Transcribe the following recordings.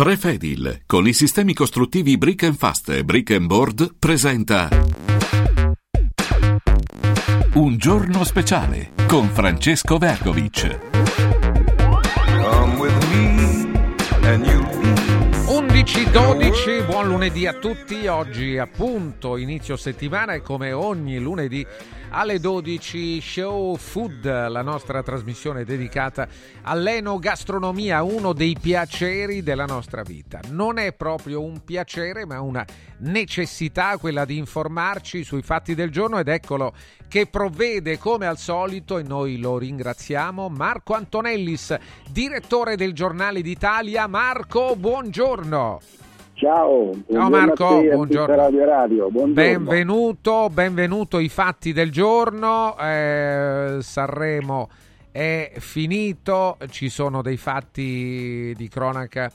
Prefedil, con i sistemi costruttivi Brick and Fast e Brick and Board, presenta Un giorno speciale con Francesco Vergovic. 11-12, buon lunedì a tutti. Oggi appunto inizio settimana e come ogni lunedì alle 12 Show Food, la nostra trasmissione dedicata all'enogastronomia, uno dei piaceri della nostra vita. Non è proprio un piacere, ma una necessità, quella di informarci sui fatti del giorno, ed eccolo che provvede come al solito, e noi lo ringraziamo, Marco Antonellis, direttore del Giornale d'Italia. Marco, buongiorno. Ciao, no, Marco, buongiorno. Radio. Buongiorno. Benvenuto ai fatti del giorno. Sanremo è finito, ci sono dei fatti di cronaca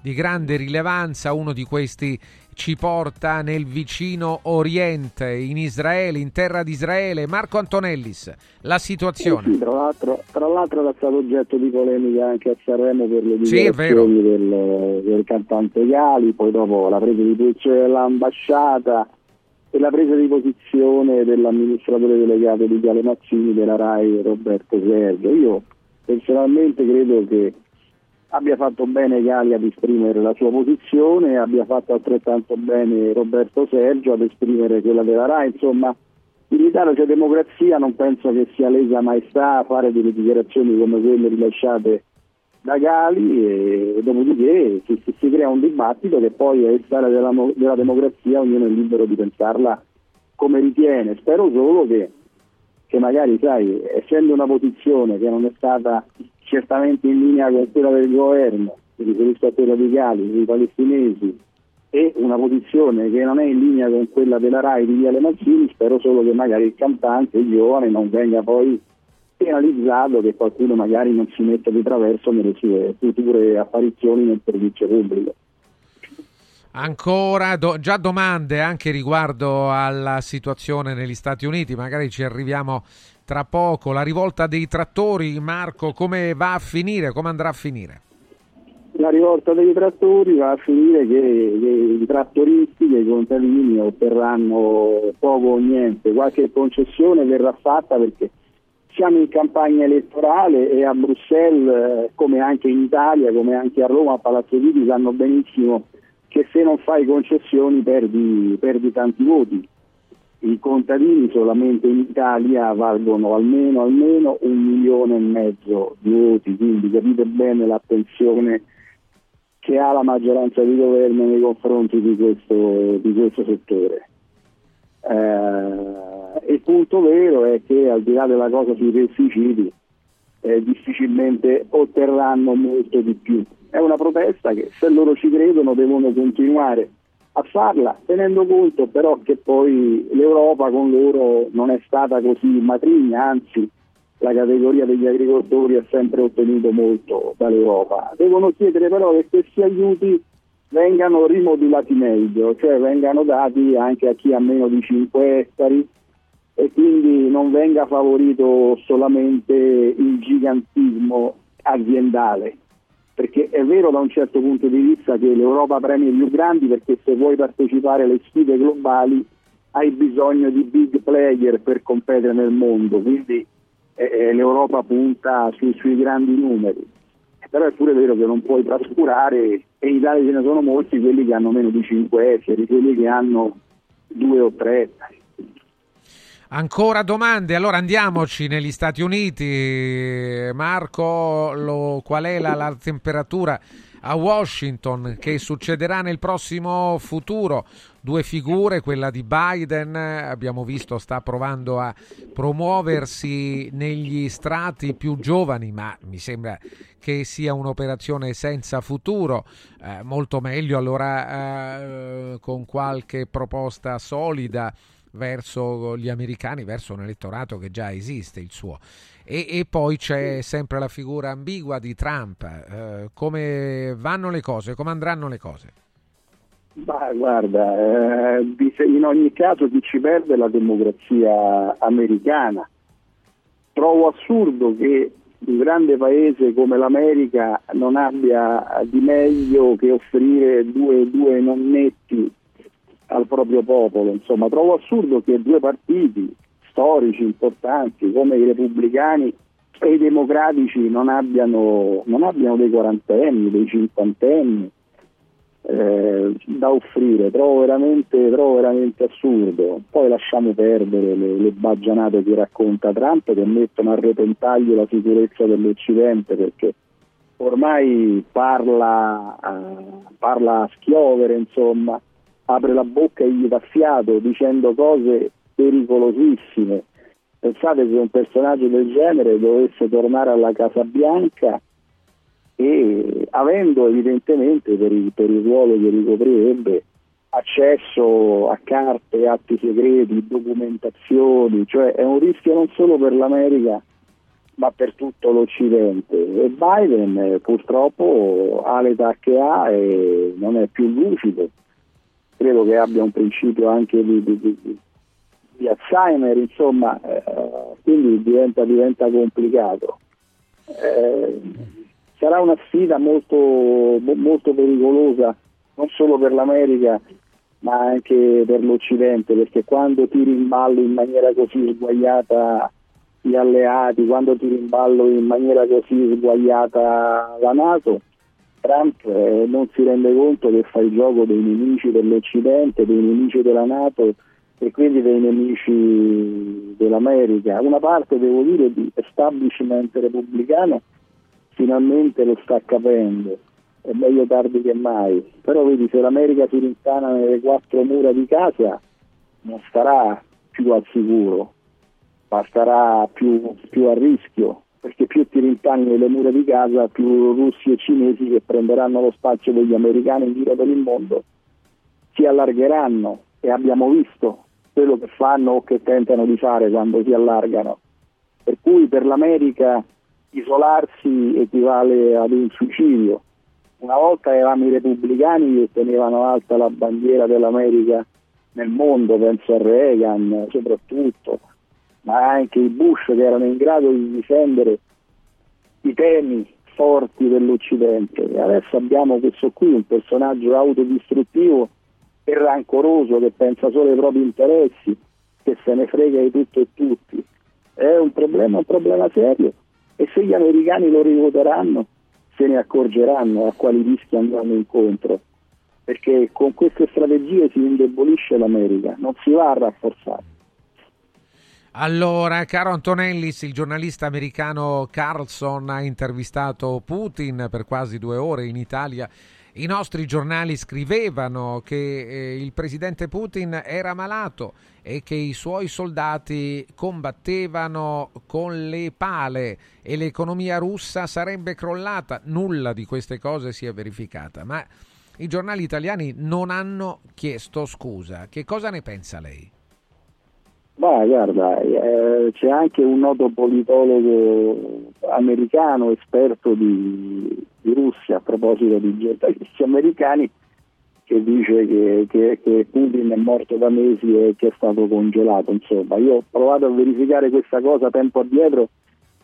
di grande rilevanza, uno di questi ci porta nel vicino Oriente, in Israele, in terra di Israele. Marco Antonellis, la situazione. Sì, tra l'altro era stato oggetto di polemica anche a Sanremo per le dichiarazioni del cantante Ghali, poi dopo la presa di posizione dell'ambasciata e la presa di posizione dell'amministratore delegato di Viale Mazzini della RAI, Roberto Sergio. Io personalmente credo che abbia fatto bene Ghali ad esprimere la sua posizione, abbia fatto altrettanto bene Roberto Sergio ad esprimere quella della RAI. Insomma, in Italia c'è democrazia, non penso che sia lesa maestà a fare delle dichiarazioni come quelle rilasciate da Ghali, e dopodiché si crea un dibattito che poi è stare della democrazia, ognuno è libero di pensarla come ritiene. Spero solo che magari, sai, essendo una posizione che non è stata certamente in linea con quella del governo, mi riferisco a quella di Ghali, dei palestinesi, e una posizione che non è in linea con quella della RAI di Viale Mazzini, spero solo che magari il cantante, il giovane, non venga poi penalizzato, che qualcuno magari non si metta di traverso nelle sue future apparizioni nel servizio pubblico. Ancora già domande anche riguardo alla situazione negli Stati Uniti, magari ci arriviamo tra poco. La rivolta dei trattori, Marco, come va a finire? Come andrà a finire? La rivolta dei trattori va a finire che i trattoristi, che i contadini otterranno poco o niente, qualche concessione verrà fatta, perché siamo in campagna elettorale e a Bruxelles, come anche in Italia, come anche a Roma, a Palazzo Chigi, sanno benissimo che se non fai concessioni perdi tanti voti. I contadini solamente in Italia valgono almeno 1,5 milioni di voti, quindi capite bene l'attenzione che ha la maggioranza di governo nei confronti di questo settore. Il punto vero è che, al di là della cosa sui pesticidi, difficilmente otterranno molto di più. È una protesta che, se loro ci credono, devono continuare a farla, tenendo conto però che poi l'Europa con loro non è stata così matrigna, anzi la categoria degli agricoltori ha sempre ottenuto molto dall'Europa. Devono chiedere però che questi aiuti vengano rimodulati meglio, cioè vengano dati anche a chi ha meno di 5 ettari, e quindi non venga favorito solamente il gigantismo aziendale. Perché è vero da un certo punto di vista che l'Europa premia i più grandi, perché se vuoi partecipare alle sfide globali hai bisogno di big player per competere nel mondo, quindi l'Europa punta sui grandi numeri. Però è pure vero che non puoi trascurare, e in Italia ce ne sono molti, quelli che hanno meno di 5 ettari, quelli che hanno 2 o 3 ettari. Ancora domande, allora andiamoci negli Stati Uniti. Marco, qual è la temperatura a Washington? Che succederà nel prossimo futuro? Due figure, quella di Biden, abbiamo visto sta provando a promuoversi negli strati più giovani, ma mi sembra che sia un'operazione senza futuro. Molto meglio allora con qualche proposta solida verso gli americani, verso un elettorato che già esiste, il suo. E poi c'è sempre la figura ambigua di Trump. Come vanno le cose? Come andranno le cose? Bah, guarda, in ogni caso chi ci perde è la democrazia americana. Trovo assurdo che un grande paese come l'America non abbia di meglio che offrire due nonnetti al proprio popolo. Insomma, trovo assurdo che due partiti storici importanti come i repubblicani e i democratici non abbiano dei quarantenni, dei cinquantenni da offrire. Trovo veramente assurdo. Poi lasciamo perdere le baggianate che racconta Trump, che mettono a repentaglio la sicurezza dell'Occidente, perché ormai parla a schiovere, insomma, apre la bocca e gli dà fiato dicendo cose pericolosissime. Pensate che un personaggio del genere dovesse tornare alla Casa Bianca, e avendo evidentemente per il ruolo che ricoprirebbe accesso a carte, atti segreti, documentazioni, cioè è un rischio non solo per l'America ma per tutto l'Occidente. E Biden purtroppo ha l'età che ha e non è più lucido, credo che abbia un principio anche di Alzheimer, insomma, quindi diventa complicato. Sarà una sfida molto pericolosa non solo per l'America ma anche per l'Occidente, perché quando tiri in ballo in maniera così sguaiata gli alleati, quando tiri in ballo in maniera così sguaiata la Nato, Trump non si rende conto che fa il gioco dei nemici dell'Occidente, dei nemici della Nato e quindi dei nemici dell'America. Una parte, devo dire, di establishment repubblicano finalmente lo sta capendo, è meglio tardi che mai, però vedi, se l'America si rintana nelle quattro mura di casa non starà più al sicuro, ma starà più a rischio, perché più ti rintani nelle mura di casa più russi e cinesi, che prenderanno lo spazio degli americani in giro per il mondo, si allargheranno, e abbiamo visto quello che fanno o che tentano di fare quando si allargano. Per cui per l'America isolarsi equivale ad un suicidio. Una volta eravamo i repubblicani che tenevano alta la bandiera dell'America nel mondo, penso a Reagan soprattutto, ma anche i Bush, che erano in grado di difendere i temi forti dell'Occidente. E adesso abbiamo questo qui, un personaggio autodistruttivo e rancoroso, che pensa solo ai propri interessi, che se ne frega di tutto e tutti. È un problema serio. E se gli americani lo rivoteranno, se ne accorgeranno a quali rischi andranno incontro, perché con queste strategie si indebolisce l'America, non si va a rafforzare. Allora, caro Antonellis, il giornalista americano Carlson ha intervistato Putin per quasi 2 ore in Italia. I nostri giornali scrivevano che il presidente Putin era malato e che i suoi soldati combattevano con le pale e l'economia russa sarebbe crollata. Nulla di queste cose si è verificata, ma i giornali italiani non hanno chiesto scusa. Che cosa ne pensa lei? Beh, guarda, c'è anche un noto politologo americano, esperto di Russia, a proposito di giornalisti americani, che dice che Putin è morto da mesi e che è stato congelato. Insomma, io ho provato a verificare questa cosa tempo addietro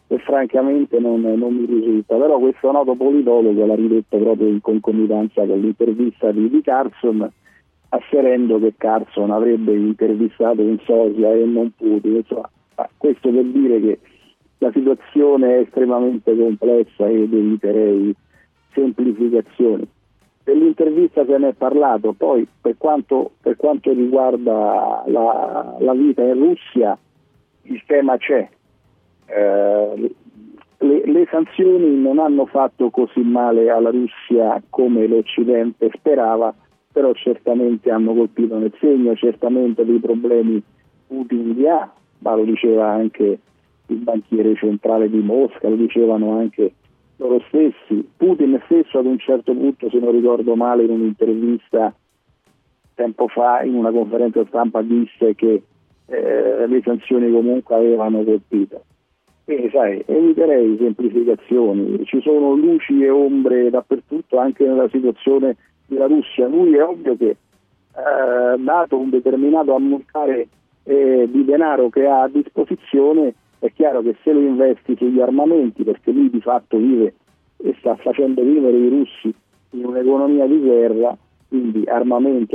e francamente non mi risulta, però questo noto politologo l'ha ridetto proprio in concomitanza con l'intervista di Carlson, asserendo che Carlson avrebbe intervistato un sosia e non Putin. Insomma, questo per dire che la situazione è estremamente complessa ed eviterei semplificazioni. Dell'intervista se ne è parlato, poi per quanto riguarda la vita in Russia il tema c'è. Le sanzioni non hanno fatto così male alla Russia come l'Occidente sperava, però certamente hanno colpito nel segno, certamente dei problemi Putin ha, ma lo diceva anche il banchiere centrale di Mosca, lo dicevano anche loro stessi. Putin stesso ad un certo punto, se non ricordo male, in un'intervista tempo fa, in una conferenza stampa, disse che le sanzioni comunque avevano colpito. Quindi sai, eviterei semplificazioni, ci sono luci e ombre dappertutto, anche nella situazione della Russia. Lui è ovvio che dato un determinato ammontare di denaro che ha a disposizione è chiaro che se lo investi sugli armamenti, perché lui di fatto vive e sta facendo vivere i russi in un'economia di guerra, quindi armamenti,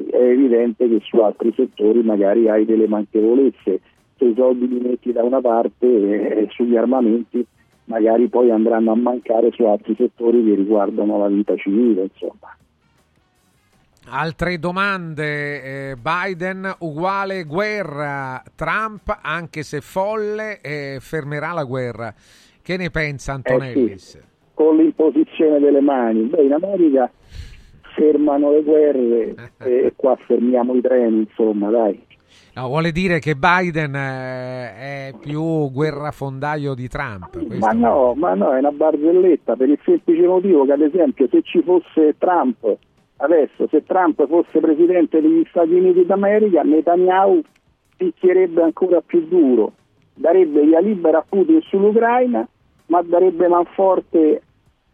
è evidente che su altri settori magari hai delle manchevolezze. Se i soldi li metti da una parte sugli armamenti, magari poi andranno a mancare su altri settori che riguardano la vita civile, insomma. Altre domande, Biden uguale guerra, Trump anche se folle fermerà la guerra, che ne pensa Antonellis? Sì. Con l'imposizione delle mani, in America fermano le guerre e qua fermiamo i treni, insomma, dai. No, vuole dire che Biden è più guerrafondaio di Trump? Ma no, è una barzelletta, per il semplice motivo che, ad esempio, se ci fosse Trump adesso, se Trump fosse presidente degli Stati Uniti d'America, Netanyahu picchierebbe ancora più duro, darebbe via libera a Putin sull'Ucraina, ma darebbe manforte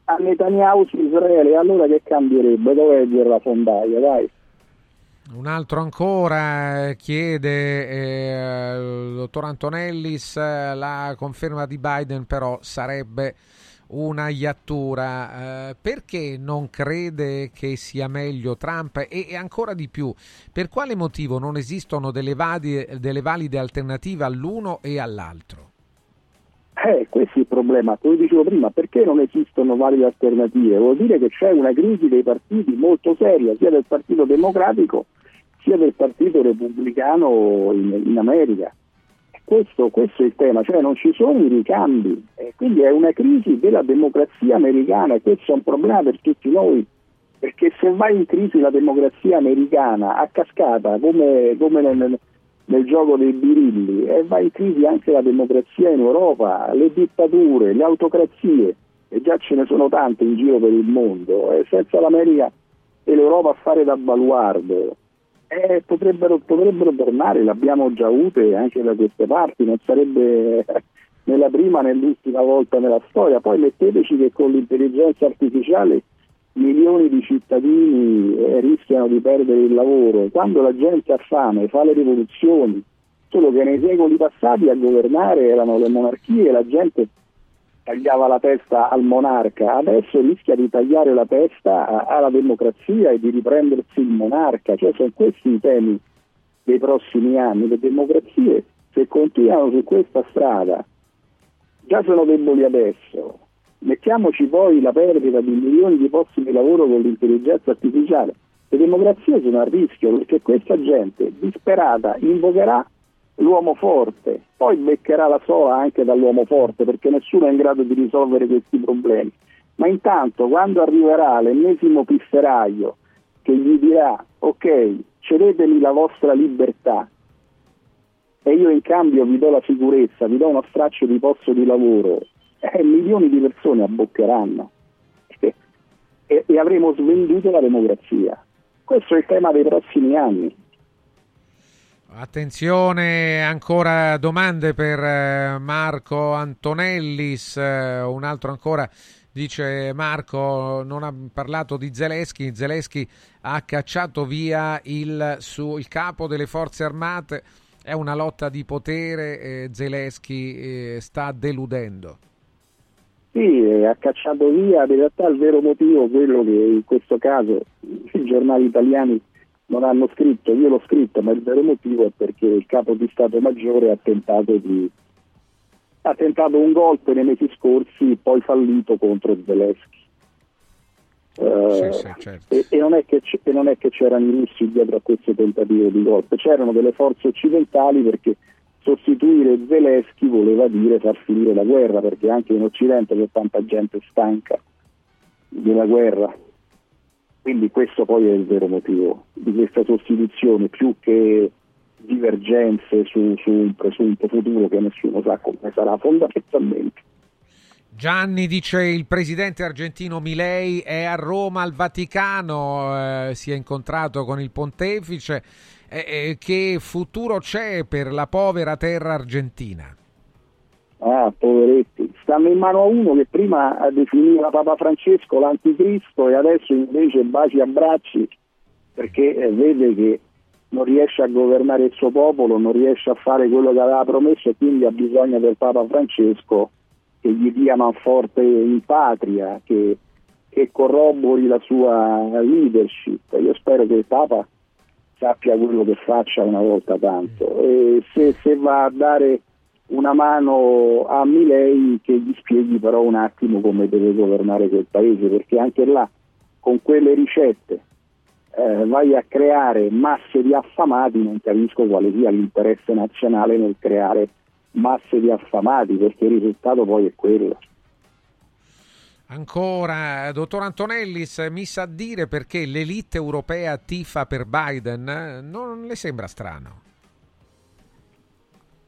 a Netanyahu su Israele. Allora che cambierebbe? Dov'è il guerrafondaio, dai? Un altro ancora chiede, dottor Antonellis, la conferma di Biden però sarebbe una iattura, perché non crede che sia meglio Trump e ancora di più, per quale motivo non esistono delle valide alternative all'uno e all'altro? Questo è il problema, come dicevo prima, perché non esistono valide alternative? Vuol dire che c'è una crisi dei partiti molto seria, sia del Partito Democratico sia del Partito Repubblicano in America. Questo è il tema, cioè non ci sono i ricambi, quindi è una crisi della democrazia americana e questo è un problema per tutti noi, perché se va in crisi la democrazia americana a cascata, come nel gioco dei birilli, va in crisi anche la democrazia in Europa, le dittature, le autocrazie, e già ce ne sono tante in giro per il mondo, e senza l'America e l'Europa a fare da baluardo potrebbero tornare, l'abbiamo già avute anche da queste parti, non sarebbe né la prima né l'ultima volta nella storia. Poi metteteci che con l'intelligenza artificiale milioni di cittadini rischiano di perdere il lavoro. Quando la gente ha fame fa le rivoluzioni, solo che nei secoli passati a governare erano le monarchie, la gente tagliava la testa al monarca, adesso rischia di tagliare la testa alla democrazia e di riprendersi il monarca. Cioè sono questi i temi dei prossimi anni. Le democrazie, se continuano su questa strada, già sono deboli adesso, mettiamoci poi la perdita di milioni di posti di lavoro con l'intelligenza artificiale, le democrazie sono a rischio, perché questa gente disperata invocherà l'uomo forte, poi beccherà la sola anche dall'uomo forte, perché nessuno è in grado di risolvere questi problemi. Ma intanto, quando arriverà l'ennesimo pifferaio che gli dirà ok, cedetemi la vostra libertà e io in cambio vi do la sicurezza, vi do uno straccio di posto di lavoro, milioni di persone abboccheranno e avremo svenduto la democrazia. Questo è il tema dei prossimi anni. Attenzione, ancora domande per Marco Antonellis, un altro ancora, dice Marco, non ha parlato di Zelensky ha cacciato via il capo delle forze armate, è una lotta di potere, Zelensky sta deludendo. Sì, ha cacciato via, in realtà il vero motivo, quello che in questo caso i giornali italiani non hanno scritto, io l'ho scritto, ma il vero motivo è perché il capo di Stato Maggiore ha tentato un golpe nei mesi scorsi, poi fallito contro Zelensky. Sì, certo. e non è che c'erano i russi dietro a questo tentativo di golpe, c'erano delle forze occidentali, perché sostituire Zelensky voleva dire far finire la guerra, perché anche in Occidente c'è tanta gente stanca della guerra. Quindi questo poi è il vero motivo di questa sostituzione, più che divergenze su un presunto futuro che nessuno sa come sarà fondamentalmente. Gianni dice il presidente argentino Milei è a Roma al Vaticano, si è incontrato con il pontefice, che futuro c'è per la povera terra argentina? Poveretti, stanno in mano a uno che prima definiva Papa Francesco l'anticristo e adesso invece baci e abbracci, perché vede che non riesce a governare il suo popolo, non riesce a fare quello che aveva promesso e quindi ha bisogno del Papa Francesco che gli dia manforte in patria, che corrobori la sua leadership. Io spero che il Papa sappia quello che faccia una volta tanto, e se va a dare una mano a Milei, che gli spieghi però un attimo come deve governare quel paese, perché anche là con quelle ricette vai a creare masse di affamati. Non capisco quale sia l'interesse nazionale nel creare masse di affamati, perché il risultato poi è quello. Ancora, dottor Antonellis, mi sa dire perché l'elite europea tifa per Biden? Non le sembra strano?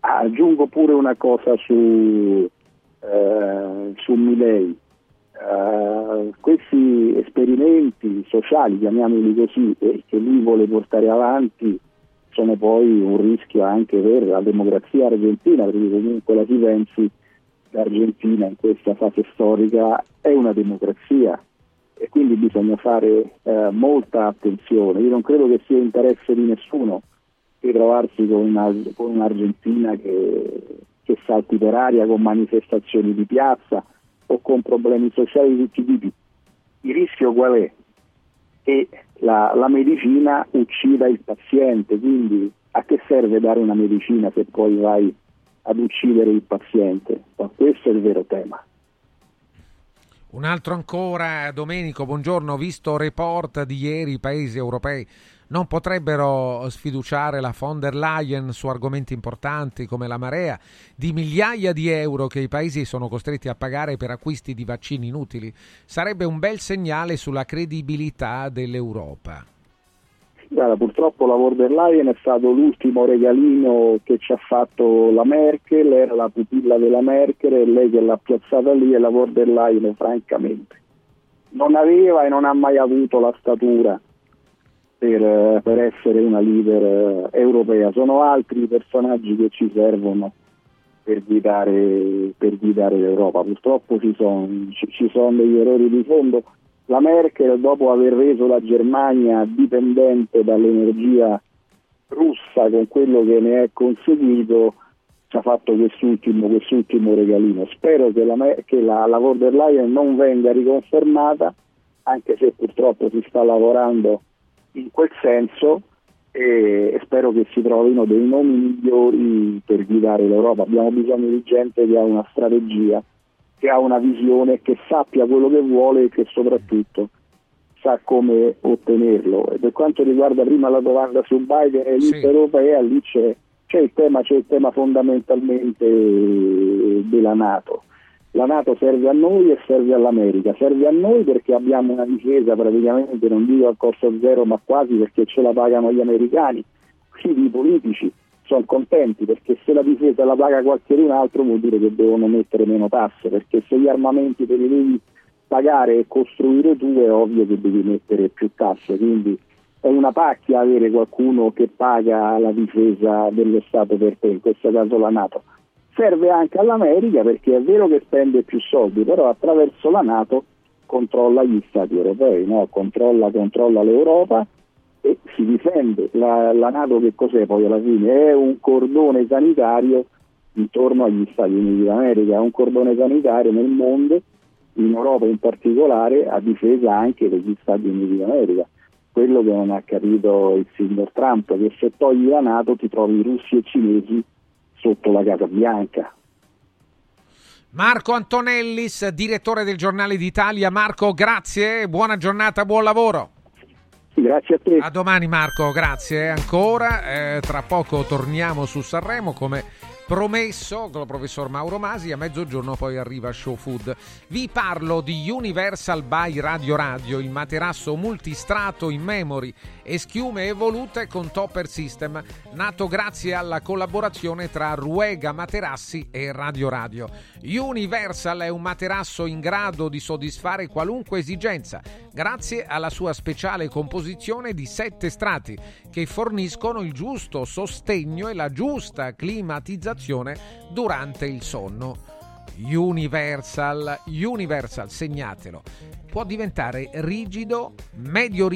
Aggiungo pure una cosa su Milei. Questi esperimenti sociali, chiamiamoli così, che lui vuole portare avanti, sono poi un rischio anche per la democrazia argentina, perché comunque la si pensi, l'Argentina in questa fase storica è una democrazia e quindi bisogna fare molta attenzione. Io non credo che sia interesse di nessuno ritrovarsi con un'Argentina che salti per aria, con manifestazioni di piazza o con problemi sociali di tutti i tipi. Il rischio qual è? Che la medicina uccida il paziente, quindi a che serve dare una medicina se poi vai ad uccidere il paziente? Ma questo è il vero tema. Un altro ancora, Domenico, buongiorno. Visto report di ieri, i paesi europei non potrebbero sfiduciare la von der Leyen su argomenti importanti come la marea di migliaia di euro che i paesi sono costretti a pagare per acquisti di vaccini inutili. Sarebbe un bel segnale sulla credibilità dell'Europa. Guarda, purtroppo la von der Leyen è stato l'ultimo regalino che ci ha fatto la Merkel, era la pupilla della Merkel, è lei che l'ha piazzata lì, e la von der Leyen francamente non aveva e non ha mai avuto la statura per essere una leader europea. Sono altri personaggi che ci servono per guidare l'Europa. Purtroppo ci sono degli errori di fondo. La Merkel, dopo aver reso la Germania dipendente dall'energia russa con quello che ne è conseguito, ci ha fatto quest'ultimo regalino. Spero che la von der Leyen non venga riconfermata, anche se purtroppo si sta lavorando in quel senso, e spero che si trovino dei nomi migliori per guidare l'Europa. Abbiamo bisogno di gente che ha una strategia, che ha una visione, che sappia quello che vuole e che soprattutto sa come ottenerlo. E per quanto riguarda prima la domanda su Biden e l'Unione europea, lì c'è il tema fondamentalmente della Nato. La Nato serve a noi e serve all'America. Serve a noi perché abbiamo una difesa praticamente, non dico a costo zero, ma quasi, perché ce la pagano gli americani. Quindi i politici sono contenti, perché se la difesa la paga qualcun altro vuol dire che devono mettere meno tasse, perché se gli armamenti te li devi pagare e costruire tu è ovvio che devi mettere più tasse. Quindi è una pacchia avere qualcuno che paga la difesa dello Stato per te, in questo caso la Nato. Serve anche all'America, perché è vero che spende più soldi, però attraverso la Nato controlla gli Stati europei, no? controlla l'Europa e si difende. La Nato che cos'è poi alla fine? È un cordone sanitario intorno agli Stati Uniti d'America, è un cordone sanitario nel mondo, in Europa in particolare, a difesa anche degli Stati Uniti d'America. Quello che non ha capito il signor Trump, che se togli la Nato ti trovi russi e cinesi sotto la Casa Bianca. Marco Antonellis, direttore del Giornale d'Italia. Marco, grazie, buona giornata, buon lavoro. Grazie a te. A domani, Marco, grazie ancora. Tra poco torniamo su Sanremo come promesso con il professor Mauro Masi. A mezzogiorno poi arriva Show Food. Vi parlo di Universal by Radio Radio, il materasso multistrato in memory e schiume evolute con topper system, nato grazie alla collaborazione tra Ruega Materassi e Radio Radio. Universal è un materasso in grado di soddisfare qualunque esigenza grazie alla sua speciale composizione di 7 strati che forniscono il giusto sostegno e la giusta climatizzazione durante il sonno. Universal, segnatelo, può diventare rigido, medio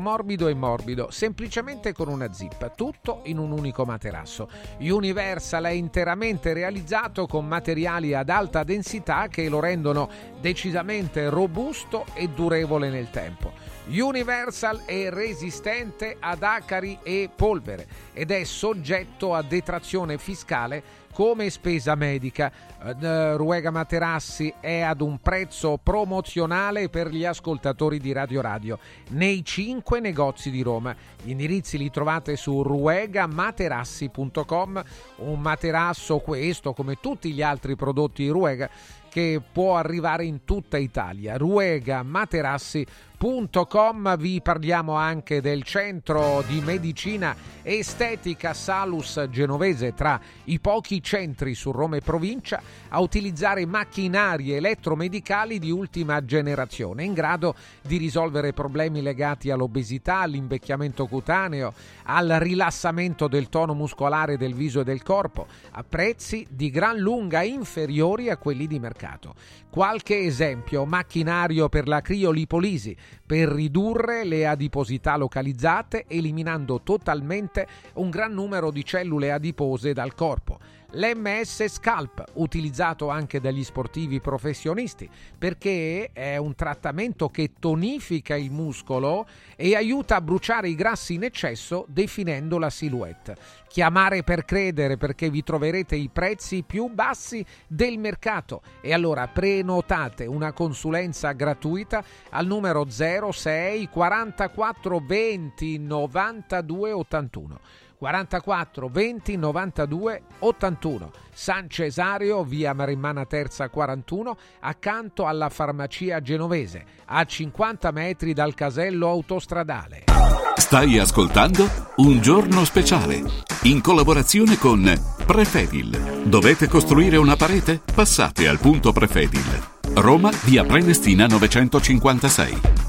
morbido e morbido, semplicemente con una zip, tutto in un unico materasso. Universal è interamente realizzato con materiali ad alta densità che lo rendono decisamente robusto e durevole nel tempo. Universal è resistente ad acari e polvere ed è soggetto a detrazione fiscale come spesa medica. Ruega Materassi è ad un prezzo promozionale per gli ascoltatori di Radio Radio nei 5 negozi di Roma. Gli indirizzi li trovate su ruegamaterassi.com. Un materasso, questo come tutti gli altri prodotti Ruega, che può arrivare in tutta Italia. ruegamaterassi.com. Vi parliamo anche del centro di medicina estetica Salus Genovese, tra i pochi centri su Roma e provincia a utilizzare macchinari elettromedicali di ultima generazione in grado di risolvere problemi legati all'obesità, all'invecchiamento cutaneo, al rilassamento del tono muscolare del viso e del corpo, a prezzi di gran lunga inferiori a quelli di mercato. Qualche esempio: macchinario per la criolipolisi, per ridurre le adiposità localizzate eliminando totalmente un gran numero di cellule adipose dal corpo. L'MS Scalp, utilizzato anche dagli sportivi professionisti, perché è un trattamento che tonifica il muscolo e aiuta a bruciare i grassi in eccesso, definendo la silhouette. Chiamare per credere, perché vi troverete i prezzi più bassi del mercato. E allora prenotate una consulenza gratuita al numero 06 44 20 92 81. 44 20 92 81, San Cesario, via Marimmana Terza 41, accanto alla farmacia genovese, a 50 metri dal casello autostradale. Stai ascoltando Un Giorno Speciale, in collaborazione con Prefedil. Dovete costruire una parete? Passate al punto Prefedil. Roma, via Prenestina 956.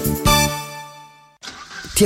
Ti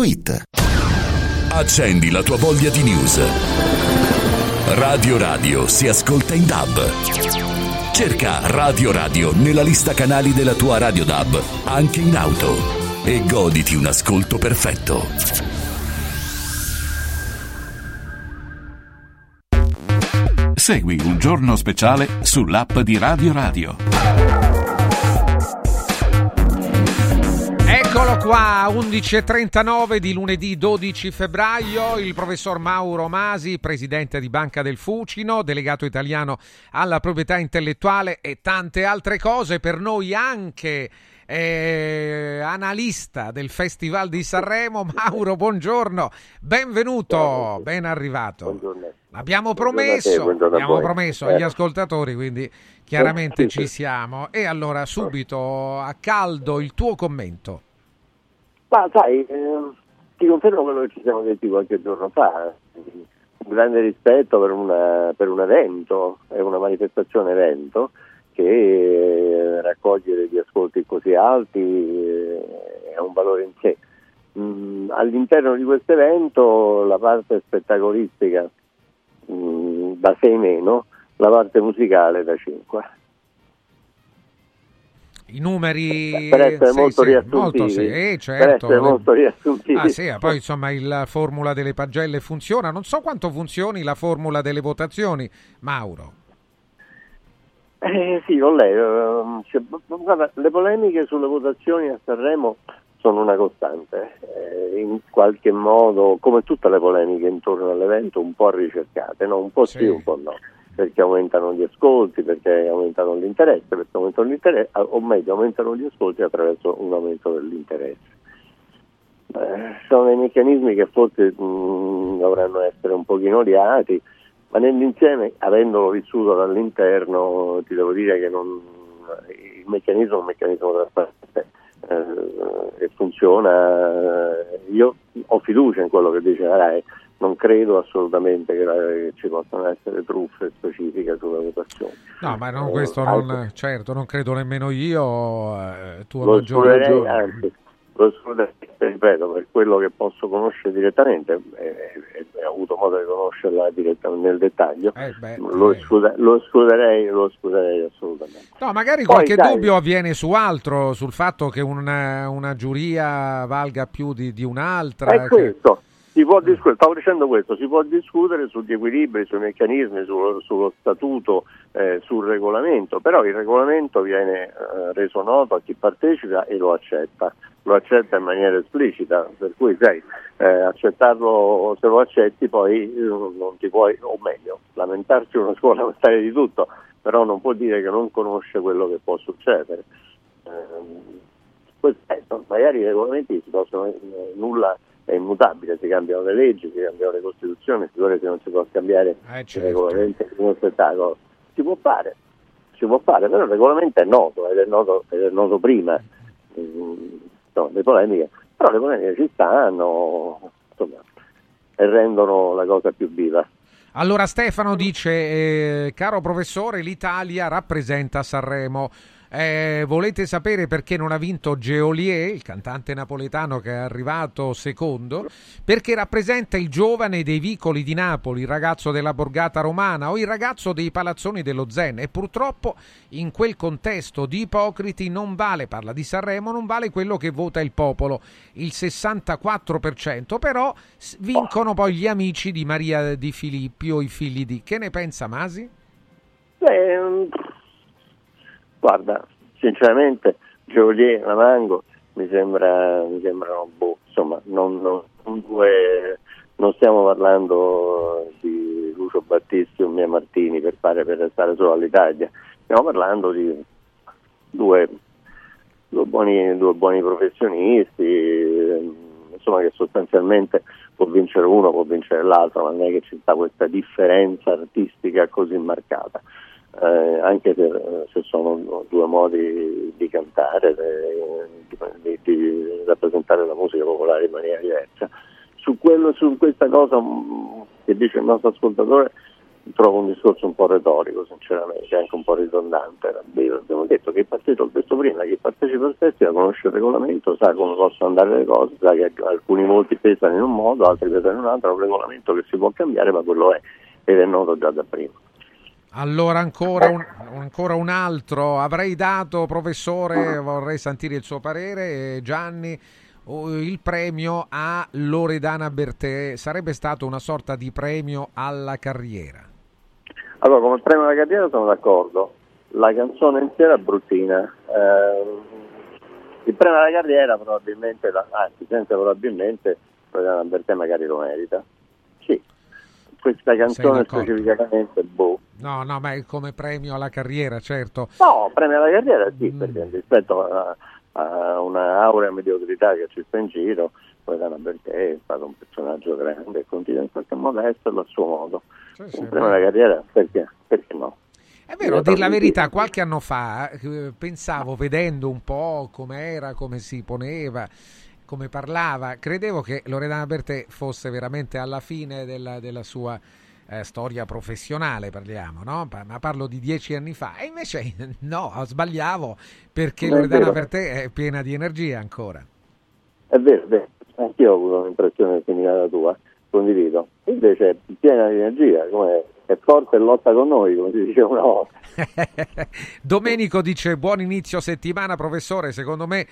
Accendi la tua voglia di news. Radio Radio si ascolta in DAB. Cerca Radio Radio nella lista canali della tua Radio DAB, anche in auto, e goditi un ascolto perfetto. Segui Un Giorno Speciale sull'app di Radio Radio. Eccolo qua, 11.39 di lunedì 12 febbraio, il professor Mauro Masi, presidente di Banca del Fucino, delegato italiano alla proprietà intellettuale e tante altre cose, per noi anche analista del Festival di Sanremo. Mauro, buongiorno, benvenuto, ben arrivato. Abbiamo promesso agli ascoltatori, quindi chiaramente ci siamo. E allora subito a caldo il tuo commento. Ma sai, ti confermo quello che ci siamo detti qualche giorno fa, un grande rispetto per un evento, è una manifestazione evento che raccogliere gli ascolti così alti è un valore in sé. All'interno di questo evento la parte spettacolistica da 6 meno, la parte musicale da 5. I numeri per essere molto riassuntivi. Ah sì, poi insomma la formula delle pagelle funziona, non so quanto funzioni la formula delle votazioni, Mauro. Sì, con lei, guarda, le polemiche sulle votazioni a Sanremo sono una costante, in qualche modo, come tutte le polemiche intorno all'evento, un po' ricercate, no? Un po' sì, un po' no, perché aumentano gli ascolti, perché aumentano l'interesse, o meglio, aumentano gli ascolti attraverso un aumento dell'interesse. Sono dei meccanismi che forse dovranno essere un pochino odiati, ma nell'insieme, avendolo vissuto dall'interno, ti devo dire che il meccanismo è un meccanismo trasparente, che funziona. Io ho fiducia in quello che dice la RAI, non credo assolutamente che ci possano essere truffe specifiche sulle votazioni. No, ma non, questo non, certo, non credo nemmeno io, tu a maggior ragione. Anzi, ripeto, per quello che posso conoscere direttamente, e ho avuto modo di conoscerla direttamente nel dettaglio, lo escluderei assolutamente. No, magari poi, qualche dubbio avviene su altro, sul fatto che una giuria valga più di un'altra. È questo, Si può discutere, stavo dicendo questo, si può discutere sugli equilibri, sui meccanismi, sullo statuto, sul regolamento, però il regolamento viene reso noto a chi partecipa e lo accetta in maniera esplicita, per cui sai, accettarlo, se lo accetti poi non ti puoi, o meglio, lamentarsi una scuola per stare di tutto, però non può dire che non conosce quello che può succedere. Magari i regolamenti si possono, nulla è immutabile, si cambiano le leggi, si cambiano le costituzioni, sicuramente non si può cambiare certo. Il regolamento di uno spettacolo. Si può fare, però il regolamento è noto, ed è noto prima. No, le polemiche ci stanno, insomma, e rendono la cosa più viva. Allora Stefano dice, caro professore, l'Italia rappresenta Sanremo. Volete sapere perché non ha vinto Geolier, il cantante napoletano che è arrivato secondo? Perché rappresenta il giovane dei vicoli di Napoli, il ragazzo della borgata romana o il ragazzo dei palazzoni dello Zen, e purtroppo in quel contesto di ipocriti non vale, parla di Sanremo, non vale quello che vota il popolo, il 64%, però vincono poi gli amici di Maria Di Filippi o i figli di... Che ne pensa Masi? Guarda, sinceramente Geolier, Lamango mi sembrano insomma, non stiamo parlando di Lucio Battisti o Mia Martini per restare solo all'Italia, stiamo parlando di due buoni professionisti, insomma, che sostanzialmente può vincere uno, può vincere l'altro, ma non è che ci sta questa differenza artistica così marcata. Anche se sono due modi di cantare, di rappresentare la musica popolare in maniera diversa, su questa cosa che dice il nostro ascoltatore trovo un discorso un po' retorico, sinceramente, anche un po' ridondante. Abbiamo detto che chi partecipa al festival conosce il regolamento, sa come possono andare le cose, sa che alcuni voti pesano in un modo, altri pesano in un altro, è un regolamento che si può cambiare, ma quello è, ed è noto già da prima. Allora ancora un altro, avrei dato, professore, vorrei sentire il suo parere, Gianni, il premio a Loredana Bertè sarebbe stato una sorta di premio alla carriera. Allora, come premio alla carriera sono d'accordo, la canzone intera è bruttina, il premio alla carriera probabilmente Loredana Bertè magari lo merita, sì. Questa canzone specificatamente No, ma è come premio alla carriera, certo. No, premio alla carriera sì, perché rispetto a una aurea mediocrità che ci sta in giro, Loredana Bertè è stato un personaggio grande e continua in qualche modo a esserlo a suo modo. Cioè, un premio alla carriera, perché no? È vero, a dir la verità, qualche anno fa pensavo, vedendo un po' com'era, come si poneva, come parlava, credevo che Loredana Bertè fosse veramente alla fine della sua storia professionale, parliamo, no? Ma parlo di 10 anni fa, e invece no, sbagliavo, perché Loredana Bertè è piena di energia ancora. È vero, anch'io ho avuto un'impressione simile alla tua, condivido, invece è piena di energia, come è forte e lotta con noi, come si diceva una volta. Domenico dice: buon inizio settimana professore, secondo me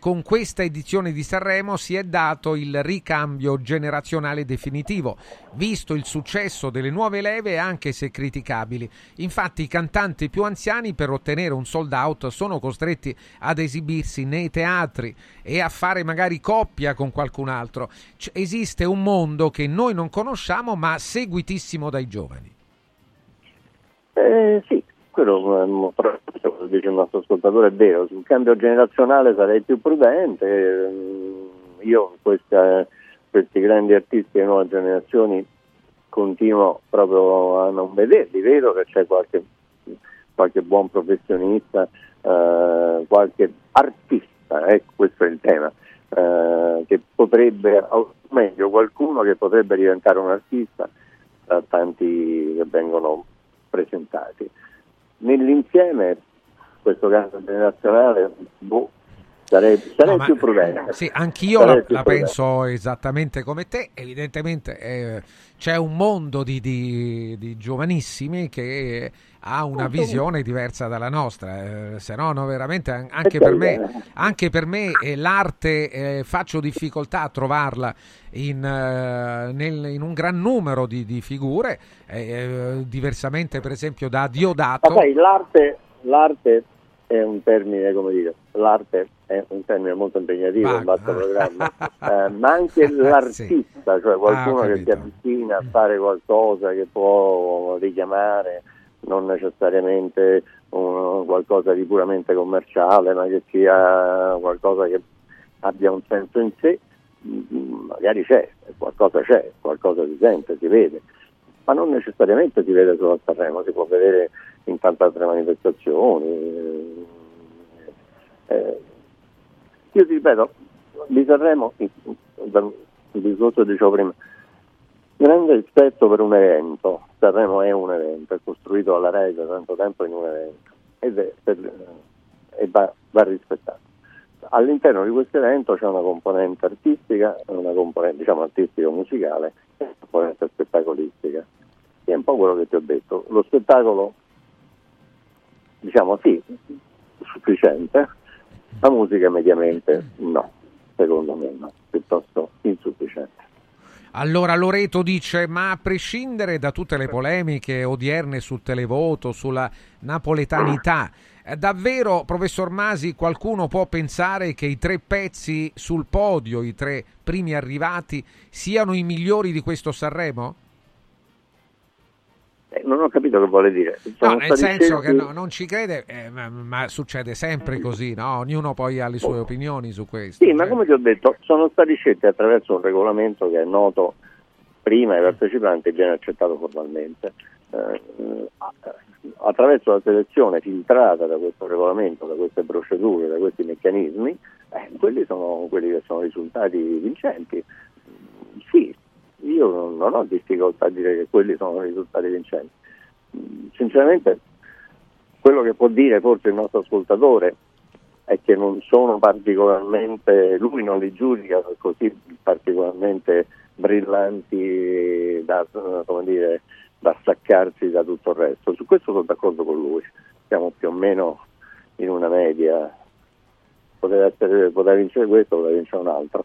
con questa edizione di Sanremo si è dato il ricambio generazionale definitivo, visto il successo delle nuove leve, anche se criticabili. Infatti i cantanti più anziani per ottenere un sold out sono costretti ad esibirsi nei teatri e a fare magari coppia con qualcun altro. Esiste un mondo che noi non conosciamo ma seguitissimo dai giovani. Sì, quello dice il nostro ascoltatore, è vero. Sul cambio generazionale sarei più prudente. Io questi grandi artisti e nuove generazioni continuo proprio a non vederli. Vedo che c'è qualche buon professionista, qualche artista, questo è il tema, che potrebbe, o meglio qualcuno che potrebbe diventare un artista, tanti che vengono presentati. Nell'insieme questo cambio generazionale Sarei più prudente. Sì, anch'io la penso esattamente come te. Evidentemente c'è un mondo di giovanissimi che ha una visione diversa dalla nostra, se no veramente anche per me l'arte faccio difficoltà a trovarla in un gran numero di figure, diversamente per esempio da Diodato. Okay, l'arte è un termine, come dire, l'arte è un termine molto impegnativo, un vasto programma, ma anche l'artista, sì. Cioè qualcuno che si avvicina a fare qualcosa che può richiamare non necessariamente qualcosa di puramente commerciale, ma che sia qualcosa che abbia un senso in sé, magari c'è, qualcosa si sente, si vede, ma non necessariamente si vede solo a Sanremo, si può vedere in tante altre manifestazioni. Io ti ripeto, di Sanremo, il discorso che dicevo prima, grande rispetto per un evento. Sanremo è un evento, è costruito alla RAI da tanto tempo in un evento e va rispettato. All'interno di questo evento c'è una componente artistica, una componente artistico-musicale e una componente spettacolistica. È un po' quello che ti ho detto. Lo spettacolo, sì, sufficiente, la musica mediamente no, secondo me no, piuttosto insufficiente. Allora Loreto dice: ma a prescindere da tutte le polemiche odierne sul televoto, sulla napoletanità, davvero, professor Masi, qualcuno può pensare che i tre pezzi sul podio, i tre primi arrivati, siano i migliori di questo Sanremo? Non ho capito che vuole dire. Nel senso che non ci crede, ma succede sempre così, no? Ognuno poi ha le sue opinioni su questo. Sì, ma come ti ho detto, sono stati scelti attraverso un regolamento che è noto prima ai partecipanti e viene accettato formalmente. Attraverso la selezione filtrata da questo regolamento, da queste procedure, da questi meccanismi, quelli sono quelli che sono risultati vincenti. Sì. Io non ho difficoltà a dire che quelli sono risultati vincenti. Sinceramente, quello che può dire forse il nostro ascoltatore è che non sono particolarmente, lui non li giudica così particolarmente brillanti da staccarsi da tutto il resto. Su questo sono d'accordo con lui. Siamo più o meno in una media. Poteva vincere questo, poteva vincere un altro.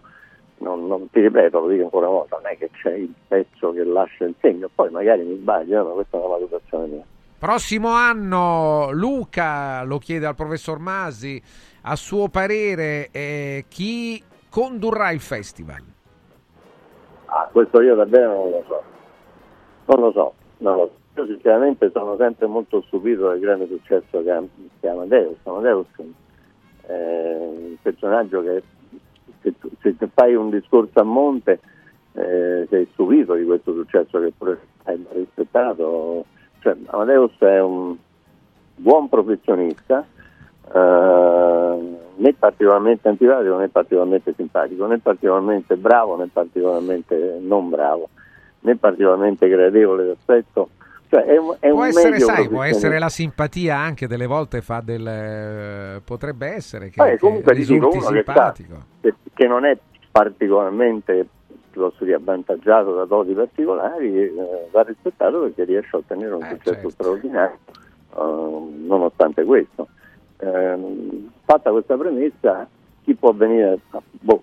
Non ti ripeto, lo dico ancora una volta, non è che c'è il pezzo che lascia il segno, poi magari mi sbaglio, ma questa è una valutazione mia. Prossimo anno, Luca lo chiede al professor Masi, a suo parere chi condurrà il festival? Questo io davvero non lo so. Io sinceramente sono sempre molto stupito del grande successo che ha Amadeus, un personaggio che se fai un discorso a monte sei stupito di questo successo che pure hai rispettato. Amadeus è un buon professionista, né particolarmente antipatico, né particolarmente simpatico, né particolarmente bravo, né particolarmente non bravo, né particolarmente gradevole d'aspetto. Può essere la simpatia anche delle volte, potrebbe essere che risulti simpatico. Che non è particolarmente avvantaggiato da doti particolari, va rispettato perché riesce a ottenere un successo straordinario, nonostante questo. Fatta questa premessa, chi può venire?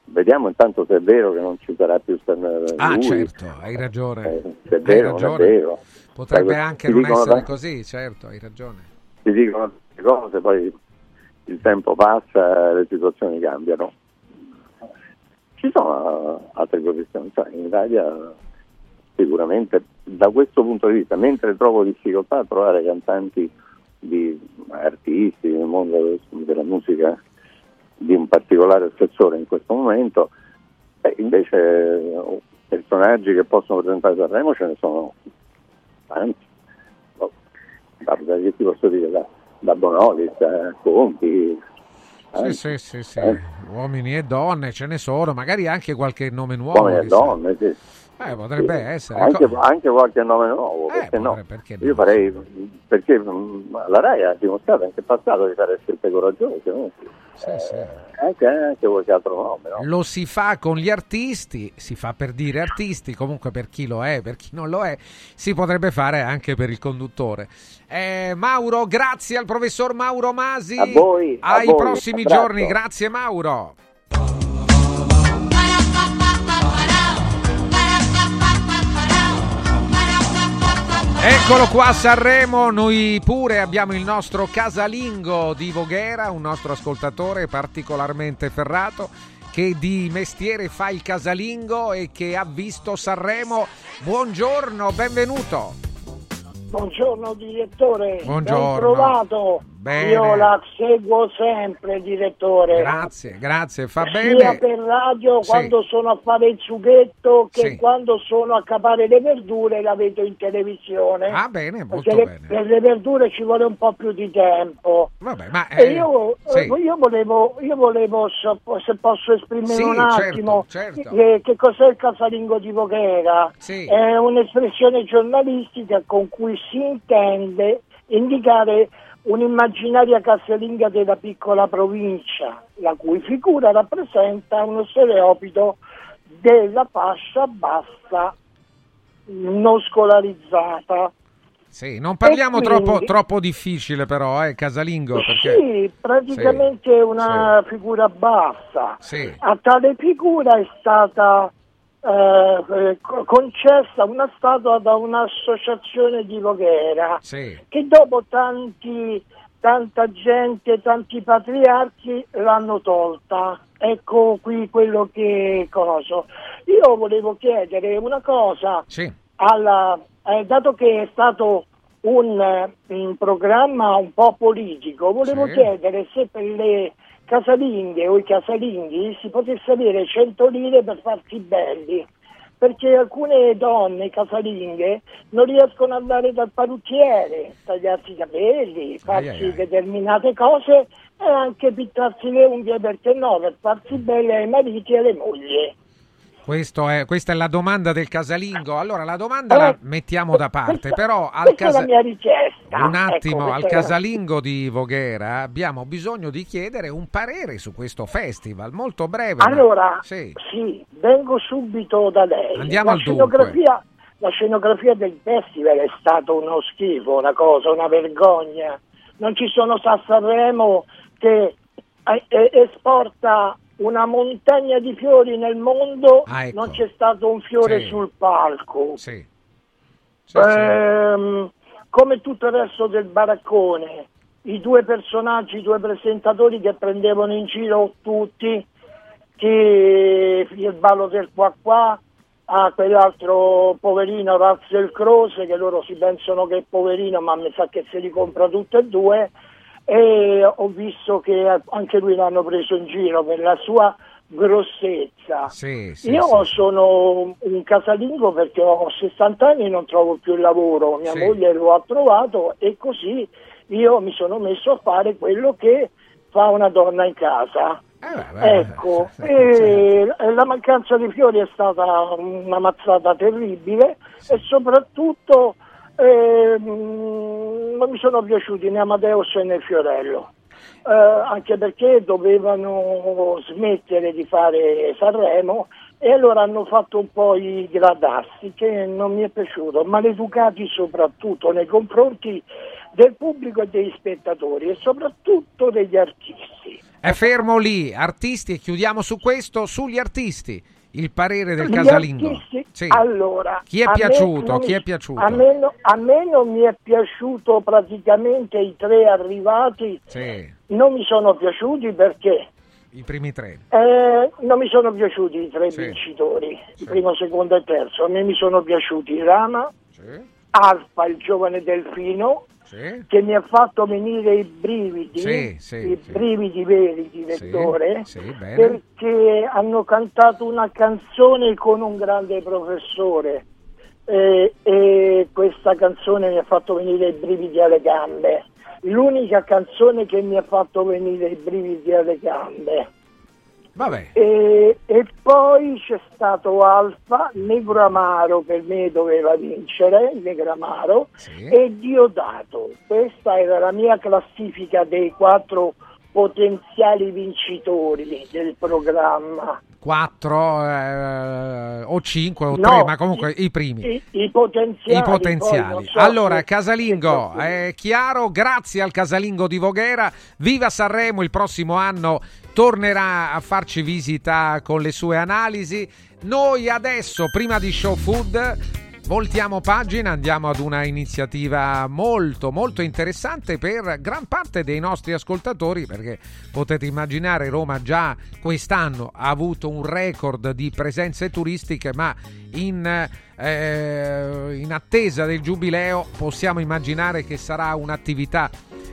Vediamo intanto se è vero che non ci sarà più Sanremo. Lui. Certo, hai ragione. Se è vero, non è vero. Potrebbe anche non essere così, certo, hai ragione. Si dicono tante cose, poi il tempo passa, le situazioni cambiano. Ci sono altre professioni, in Italia sicuramente da questo punto di vista, mentre trovo difficoltà a trovare cantanti artisti nel mondo della musica di un particolare spessore in questo momento, invece personaggi che possono presentare Sanremo ce ne sono tanti. Guarda, che ti posso dire, da Bonolis, Conti, sì. Uomini e donne ce ne sono, magari anche qualche nome nuovo. Uomini e donne, sì. Potrebbe essere anche qualche nome nuovo, perché no? Io farei, perché la RAI ha dimostrato anche in passato di fare scelte coraggiose, no? Anche qualche altro nome, no? Lo si fa con gli artisti, si fa per dire artisti, comunque per chi lo è, per chi non lo è, si potrebbe fare anche per il conduttore. Mauro, grazie al professor Mauro Masi. A voi. Ai prossimi giorni, grazie Mauro. Eccolo qua a Sanremo, noi pure abbiamo il nostro casalingo di Voghera, un nostro ascoltatore particolarmente ferrato che di mestiere fa il casalingo e che ha visto Sanremo. Buongiorno, benvenuto. Buongiorno direttore, buongiorno. Ben trovato. Bene. Io la seguo sempre direttore. Grazie, fa bene. Sia per radio quando sono a fare il sughetto che quando sono a capare le verdure, la vedo in televisione. Ah bene, molto bene. Per le verdure ci vuole un po' più di tempo. Vabbè, ma e io volevo se posso esprimere un attimo che cos'è il casalingo di Voghera. Sì. È un'espressione giornalistica con cui si intende indicare un'immaginaria casalinga della piccola provincia, la cui figura rappresenta uno stereotipo della fascia bassa non scolarizzata. Sì, non parliamo quindi, troppo difficile però, casalingo. Perché... Sì, praticamente una figura bassa. Sì. A tale figura è stata concessa una statua da un'associazione di Voghera che dopo tanta gente, tanti patriarchi l'hanno tolta. Ecco qui quello che conosco. Io volevo chiedere una cosa alla, dato che è stato un programma un po' politico, volevo chiedere se per le casalinghe o i casalinghi si potesse avere 100 lire per farsi belli, perché alcune donne casalinghe non riescono ad andare dal parrucchiere, tagliarsi i capelli, farsi determinate cose e anche pittarsi le unghie, perché no, per farsi belle ai mariti e alle mogli. Questa è la domanda del casalingo. Allora la domanda la mettiamo da parte, però al è la mia richiesta. Un attimo, al casalingo di Voghera abbiamo bisogno di chiedere un parere su questo festival, molto breve. Allora, ma... vengo subito da lei. Andiamo al dunque. La scenografia del festival è stato uno schifo, una cosa, una vergogna. Non ci sono Sanremo che esporta una montagna di fiori nel mondo, non c'è stato un fiore sul palco. Come tutto il resto del baraccone, i due personaggi, i due presentatori che prendevano in giro tutti, che il ballo del qua a quell'altro poverino Razzo del Croce, che loro si pensano che è poverino, ma mi sa che se li compra tutti e due. E ho visto che anche lui l'hanno preso in giro per la sua grossezza. Sono un casalingo perché ho 60 anni e non trovo più il lavoro, mia moglie lo ha trovato e così io mi sono messo a fare quello che fa una donna in casa. La mancanza di fiori è stata una mazzata terribile e soprattutto non mi sono piaciuti né Amadeus né Fiorello, anche perché dovevano smettere di fare Sanremo e allora hanno fatto un po' i gradassi, che non mi è piaciuto, maleducati soprattutto nei confronti del pubblico e degli spettatori e soprattutto degli artisti. È fermo lì, artisti, e chiudiamo su questo, sugli artisti. Il parere del casalingo. Allora, chi è piaciuto? A me non mi è piaciuto praticamente i tre arrivati. Non mi sono piaciuti perché i primi tre. Non mi sono piaciuti i tre vincitori, il primo, secondo e terzo. A me mi sono piaciuti Rama, Alfa, il giovane Delfino, che mi ha fatto venire i brividi, brividi veri, direttore, perché hanno cantato una canzone con un grande professore e questa canzone mi ha fatto venire i brividi alle gambe, l'unica canzone che mi ha fatto venire i brividi alle gambe. E poi c'è stato Alfa, Negro Amaro per me doveva vincere, Negro Amaro, e Diodato. Questa era la mia classifica dei quattro potenziali vincitori del programma. 4 o 5 o 3, ma comunque i primi. I potenziali. Allora, casalingo, è chiaro, grazie al casalingo di Voghera. Viva Sanremo, il prossimo anno tornerà a farci visita con le sue analisi. Noi adesso, prima di Show Food, voltiamo pagina, andiamo ad una iniziativa molto molto interessante per gran parte dei nostri ascoltatori, perché potete immaginare Roma già quest'anno ha avuto un record di presenze turistiche, ma in attesa del giubileo possiamo immaginare che sarà un'attività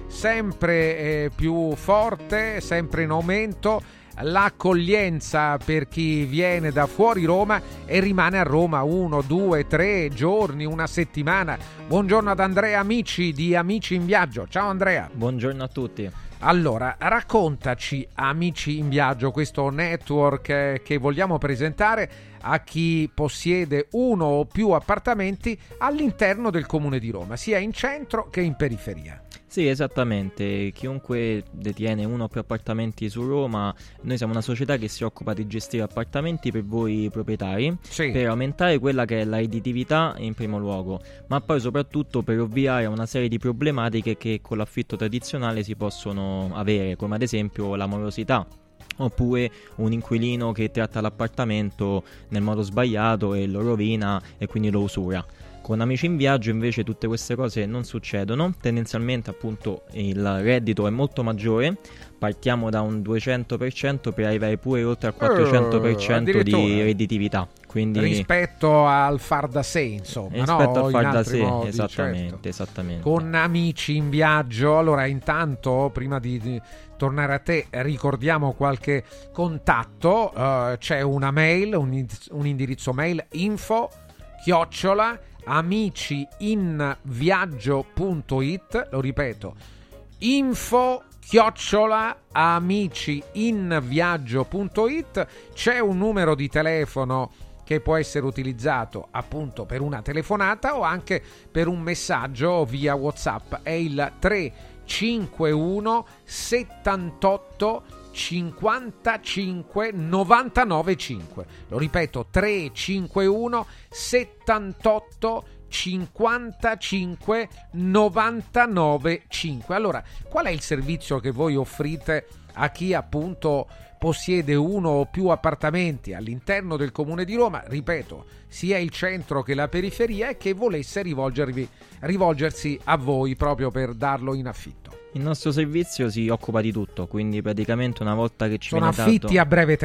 sempre più forte, sempre in aumento. L'accoglienza per chi viene da fuori Roma e rimane a Roma 1, 2, 3 giorni, una settimana. Buongiorno ad Andrea Amici di Amici in Viaggio. Ciao Andrea. Buongiorno a tutti. Allora, raccontaci Amici in Viaggio, questo network che vogliamo presentare a chi possiede uno o più appartamenti all'interno del Comune di Roma, sia in centro che in periferia. Sì, esattamente, chiunque detiene uno o più appartamenti su Roma, noi siamo una società che si occupa di gestire appartamenti per voi proprietari, sì, per aumentare quella che è la redditività in primo luogo, ma poi soprattutto per ovviare a una serie di problematiche che con l'affitto tradizionale si possono avere, come ad esempio la morosità, oppure un inquilino che tratta l'appartamento nel modo sbagliato e lo rovina e quindi lo usura. Con Amici in Viaggio invece tutte queste cose non succedono, tendenzialmente appunto il reddito è molto maggiore, partiamo da un 200% per arrivare pure oltre al 400% di redditività. Quindi rispetto al far da sé, insomma, rispetto al far da sé, modi, esattamente. Con Amici in Viaggio. Allora, intanto prima di tornare a te ricordiamo qualche contatto, c'è una mail, un indirizzo mail info@amiciinviaggio.it, lo ripeto, info@amiciinviaggio.it. c'è un numero di telefono che può essere utilizzato appunto per una telefonata o anche per un messaggio via WhatsApp, è il 351 78 55 99 5. Lo ripeto, 351 78 55 99 5. Allora, qual è il servizio che voi offrite a chi appunto possiede uno o più appartamenti all'interno del Comune di Roma, ripeto, sia il centro che la periferia, e che volesse rivolgersi a voi proprio per darlo in affitto? Il nostro servizio si occupa di tutto, quindi praticamente una volta che ci sono viene affitti dato, a breve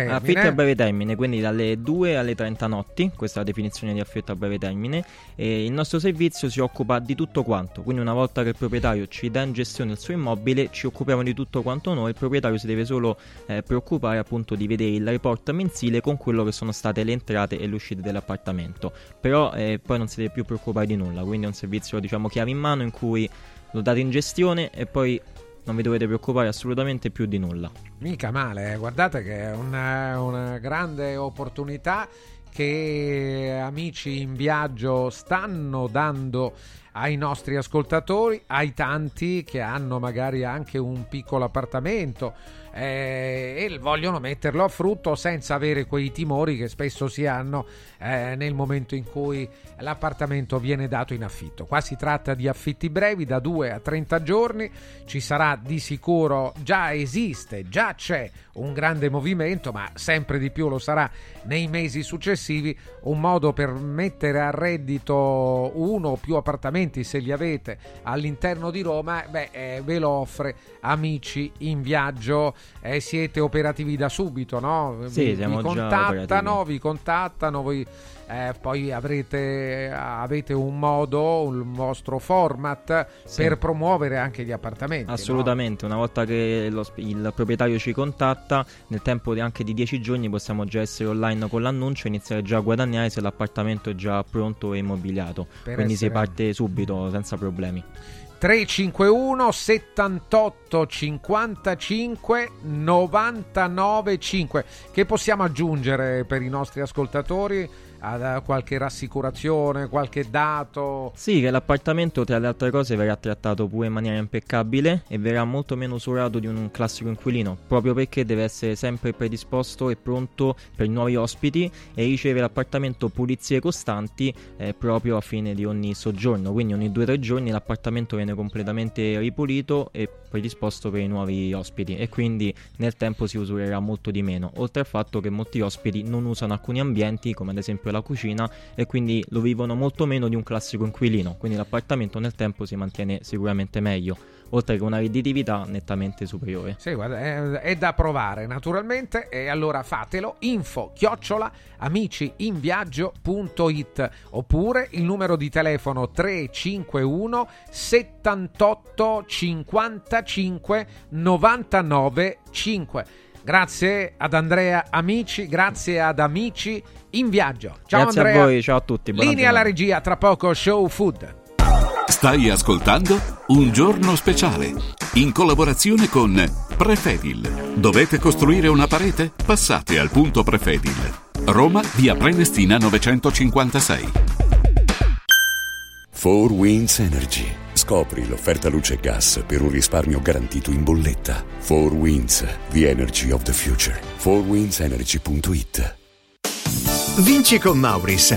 termine, quindi dalle 2 alle 30 notti, questa è la definizione di affitto a breve termine, e il nostro servizio si occupa di tutto quanto, quindi una volta che il proprietario ci dà in gestione il suo immobile ci occupiamo di tutto quanto noi, il proprietario si deve solo preoccupare appunto di vedere il report mensile con quello che sono state le entrate e le uscite dell'appartamento, però poi non si deve più preoccupare di nulla, quindi è un servizio diciamo chiave in mano in cui lo date in gestione e poi non vi dovete preoccupare assolutamente più di nulla. Mica male, guardate che è una grande opportunità che Amici in Viaggio stanno dando ai nostri ascoltatori, ai tanti che hanno magari anche un piccolo appartamento e vogliono metterlo a frutto senza avere quei timori che spesso si hanno nel momento in cui l'appartamento viene dato in affitto. Qua si tratta di affitti brevi da 2 a 30 giorni, ci sarà di sicuro, già c'è un grande movimento, ma sempre di più lo sarà nei mesi successivi, un modo per mettere a reddito uno o più appartamenti, se li avete all'interno di Roma, ve lo offre Amici in Viaggio. Siete operativi da subito, no? Sì, vi contattano, voi poi avete un vostro format, sì, per promuovere anche gli appartamenti. Assolutamente, no? Una volta che il proprietario ci contatta, nel tempo anche di 10 giorni possiamo già essere online con l'annuncio e iniziare già a guadagnare se l'appartamento è già pronto e immobiliato. Quindi si parte subito senza problemi. 351 78 55 99 5. Che possiamo aggiungere per i nostri ascoltatori? A qualche rassicurazione, qualche dato? Sì, che l'appartamento, tra le altre cose, verrà trattato pure in maniera impeccabile e verrà molto meno usurato di un classico inquilino, proprio perché deve essere sempre predisposto e pronto per nuovi ospiti e riceve l'appartamento pulizie costanti proprio a fine di ogni soggiorno. Quindi ogni 2 o 3 giorni l'appartamento viene completamente ripulito e predisposto per i nuovi ospiti, e quindi nel tempo si usurerà molto di meno, oltre al fatto che molti ospiti non usano alcuni ambienti, come ad esempio la cucina, e quindi lo vivono molto meno di un classico inquilino. Quindi l'appartamento nel tempo si mantiene sicuramente meglio, oltre che una redditività nettamente superiore. Sì, guarda, è da provare naturalmente, e allora fatelo. info@amiciinviaggio.it, oppure il numero di telefono 351 78 55 99 5. Grazie ad Andrea Amici, grazie ad Amici in Viaggio. Ciao, grazie Andrea. A voi, ciao a tutti. Linea alla regia, tra poco Show Food. Stai ascoltando Un Giorno Speciale, in collaborazione con Prefedil. Dovete costruire una parete? Passate al punto Prefedil. Roma, via Prenestina 956. 4 Winds Energy. Scopri l'offerta luce e gas per un risparmio garantito in bolletta. 4 Winds, the energy of the future. 4windsenergy.it. Vinci con Mauris.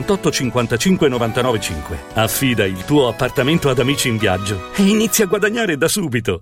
55 99 5. Affida il tuo appartamento ad Amici in Viaggio e inizia a guadagnare da subito.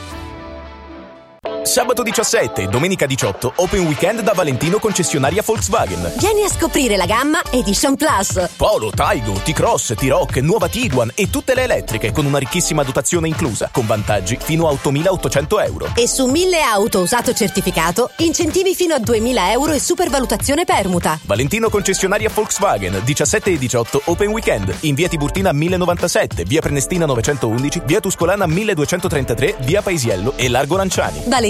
Sabato 17 e domenica 18, Open Weekend da Valentino concessionaria Volkswagen. Vieni a scoprire la gamma Edition Plus. Polo, Taigo, T-Cross, T-Roc, nuova Tiguan e tutte le elettriche con una ricchissima dotazione inclusa, con vantaggi fino a €8.800. E su 1000 auto usato certificato, incentivi fino a €2.000 e supervalutazione permuta. Valentino concessionaria Volkswagen, 17 e 18 Open Weekend, in via Tiburtina 1097, via Prenestina 911, via Tuscolana 1233, via Paesiello e Largo Lanciani.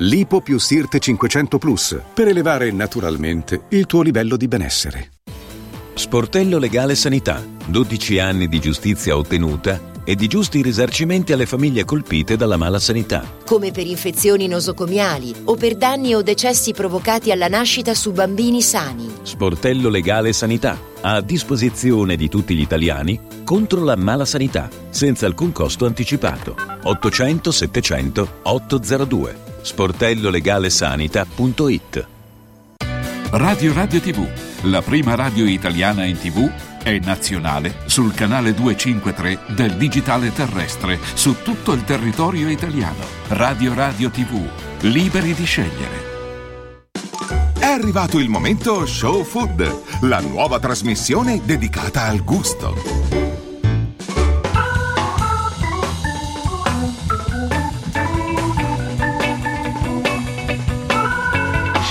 Lipo più Sirt 500 Plus per elevare naturalmente il tuo livello di benessere. Sportello Legale Sanità. 12 anni di giustizia ottenuta e di giusti risarcimenti alle famiglie colpite dalla mala sanità. Come per infezioni nosocomiali o per danni o decessi provocati alla nascita su bambini sani. Sportello Legale Sanità, a disposizione di tutti gli italiani contro la mala sanità, senza alcun costo anticipato. 800 700 802. sportellolegalesanita.it. Radio Radio TV, la prima radio italiana in TV, è nazionale sul canale 253 del digitale terrestre su tutto il territorio italiano. Radio Radio TV, liberi di scegliere. È arrivato il momento Show Food, la nuova trasmissione dedicata al gusto.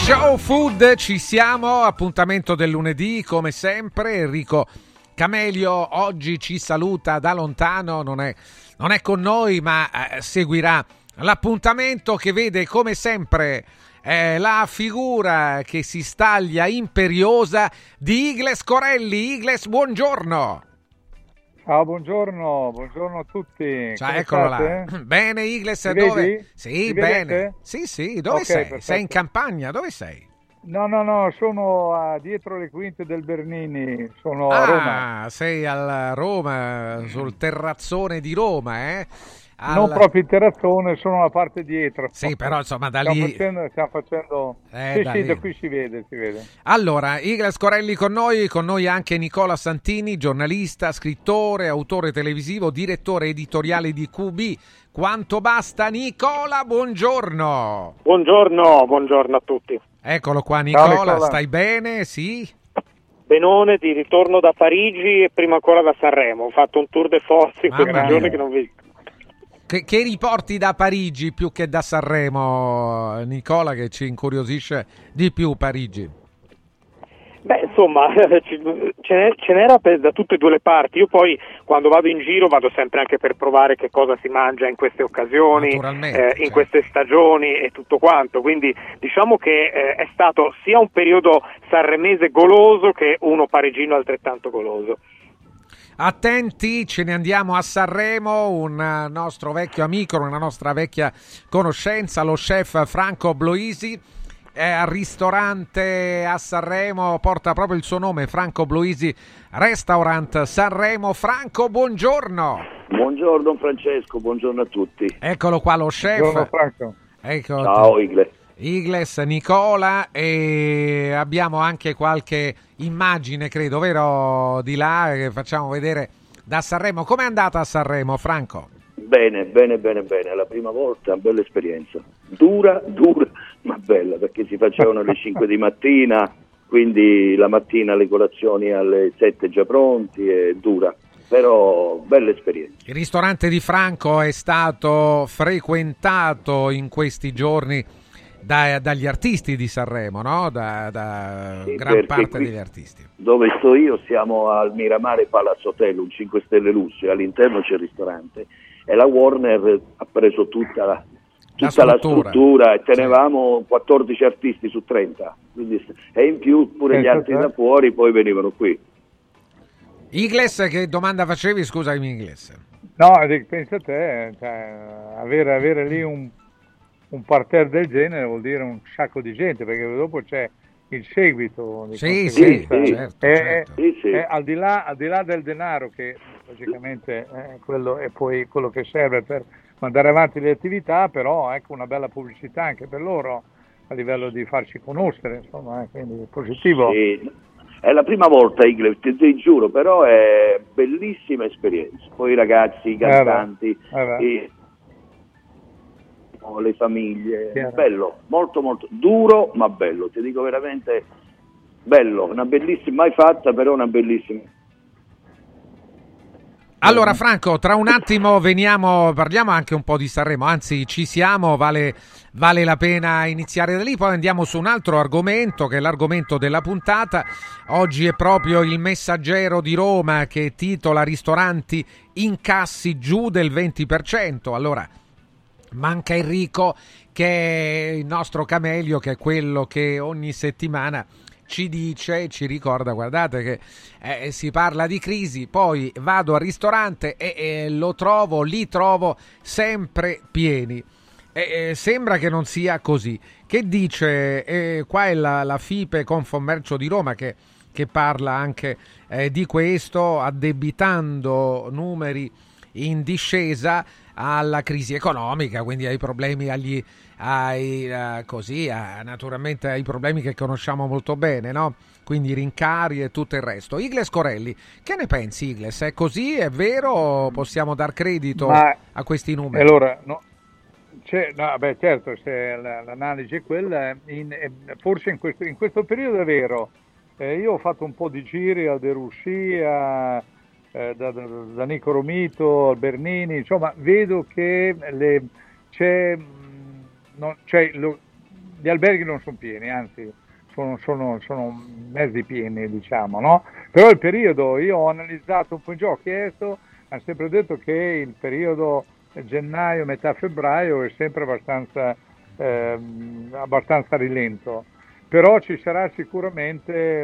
Show Food, ci siamo, appuntamento del lunedì come sempre. Enrico Camelio oggi ci saluta da lontano, non è con noi, ma seguirà l'appuntamento che vede come sempre la figura che si staglia imperiosa di Igles Corelli. Igles, buongiorno. Ciao, buongiorno a tutti. Ciao, eccolo là. Bene, Igles, dove? Sì, bene. Sì, dove sei? Perfetto. Sei in campagna, dove sei? No, sono dietro le quinte del Bernini, sono a Roma. Ah, sei a Roma, sul terrazzone di Roma, eh? Non proprio il terrazzone, sono la parte dietro. Sì, però insomma da lì stiamo facendo... Sì, da qui si vede. Allora, Igles Corelli con noi anche Nicola Santini, giornalista, scrittore, autore televisivo, direttore editoriale di QB Quanto Basta. Nicola, buongiorno. Buongiorno a tutti. Eccolo qua Nicola. Stai bene? Sì? Benone, di ritorno da Parigi e prima ancora da Sanremo. Ho fatto un tour de force in questi giorni che non visito. Che riporti da Parigi più che da Sanremo, Nicola, che ci incuriosisce di più Parigi? Beh, insomma, ce n'era da tutte e due le parti. Io poi, quando vado in giro, vado sempre anche per provare che cosa si mangia in queste occasioni, in queste stagioni e tutto quanto. Quindi diciamo che è stato sia un periodo sanremese goloso che uno parigino altrettanto goloso. Attenti, ce ne andiamo a Sanremo, un nostro vecchio amico, una nostra vecchia conoscenza, lo chef Franco Bloisi, è al ristorante a Sanremo, porta proprio il suo nome, Franco Bloisi Restaurant Sanremo. Franco, buongiorno. Buongiorno Francesco, buongiorno a tutti. Eccolo qua lo chef. Buongiorno Franco. Ecco, ciao Igles, Nicola, e abbiamo anche qualche immagine, credo, vero, di là, che facciamo vedere da Sanremo. Com'è andata a Sanremo, Franco? Bene, la prima volta, una bella esperienza, dura ma bella, perché si facevano alle 5 di mattina, quindi la mattina le colazioni alle 7 già pronti, e dura. Però bella esperienza. Il ristorante di Franco è stato frequentato in questi giorni dagli artisti di Sanremo, no? Sì, gran parte degli artisti. Dove sto io siamo al Miramare Palace Hotel, un 5 stelle lusso, e all'interno c'è il ristorante e la Warner ha preso tutta la struttura e tenevamo 14 artisti su 30, quindi, e in più pure gli altri da fuori poi venivano qui. Igles, che domanda facevi? Scusami Igles. No, pensa te, cioè, avere lì un parterre del genere vuol dire un sacco di gente, perché dopo c'è il seguito. Certo. Al di là del denaro, che logicamente quello è poi quello che serve per mandare avanti le attività, però ecco una bella pubblicità anche per loro a livello di farci conoscere, insomma, quindi positivo. Sì. È la prima volta, Igles, ti giuro, però è bellissima esperienza. Poi i ragazzi, i cantanti. turismo, le famiglie, chiaro. Bello, molto molto duro ma bello, ti dico veramente bello, una bellissima, mai fatta però una bellissima. Allora Franco, tra un attimo veniamo, parliamo anche un po' di Sanremo, anzi ci siamo, vale la pena iniziare da lì, poi andiamo su un altro argomento che è l'argomento della puntata. Oggi è proprio il Messaggero di Roma che titola ristoranti incassi giù del 20%, allora manca Enrico che è il nostro Camelio, che è quello che ogni settimana ci dice, ci ricorda, guardate che si parla di crisi, poi vado al ristorante e li trovo sempre pieni. Sembra che non sia così. Che dice? Qua è la FIPE Confcommercio di Roma che parla anche di questo, addebitando numeri in discesa alla crisi economica, quindi ai problemi naturalmente ai problemi che conosciamo molto bene, no? Quindi rincari e tutto il resto. Igles Corelli, che ne pensi Igles? È così? È vero? Possiamo dar credito a questi numeri? Allora, no. Certo, se l'analisi è quella, forse in questo periodo è vero. Io ho fatto un po' di giri a De Russie, da Nico Romito, al Bernini, insomma vedo che gli alberghi non sono pieni, anzi sono mezzi pieni, diciamo, no? Però il periodo, io ho analizzato un po' in gioco, hanno sempre detto che il periodo gennaio, metà febbraio è sempre abbastanza rilento, però ci sarà sicuramente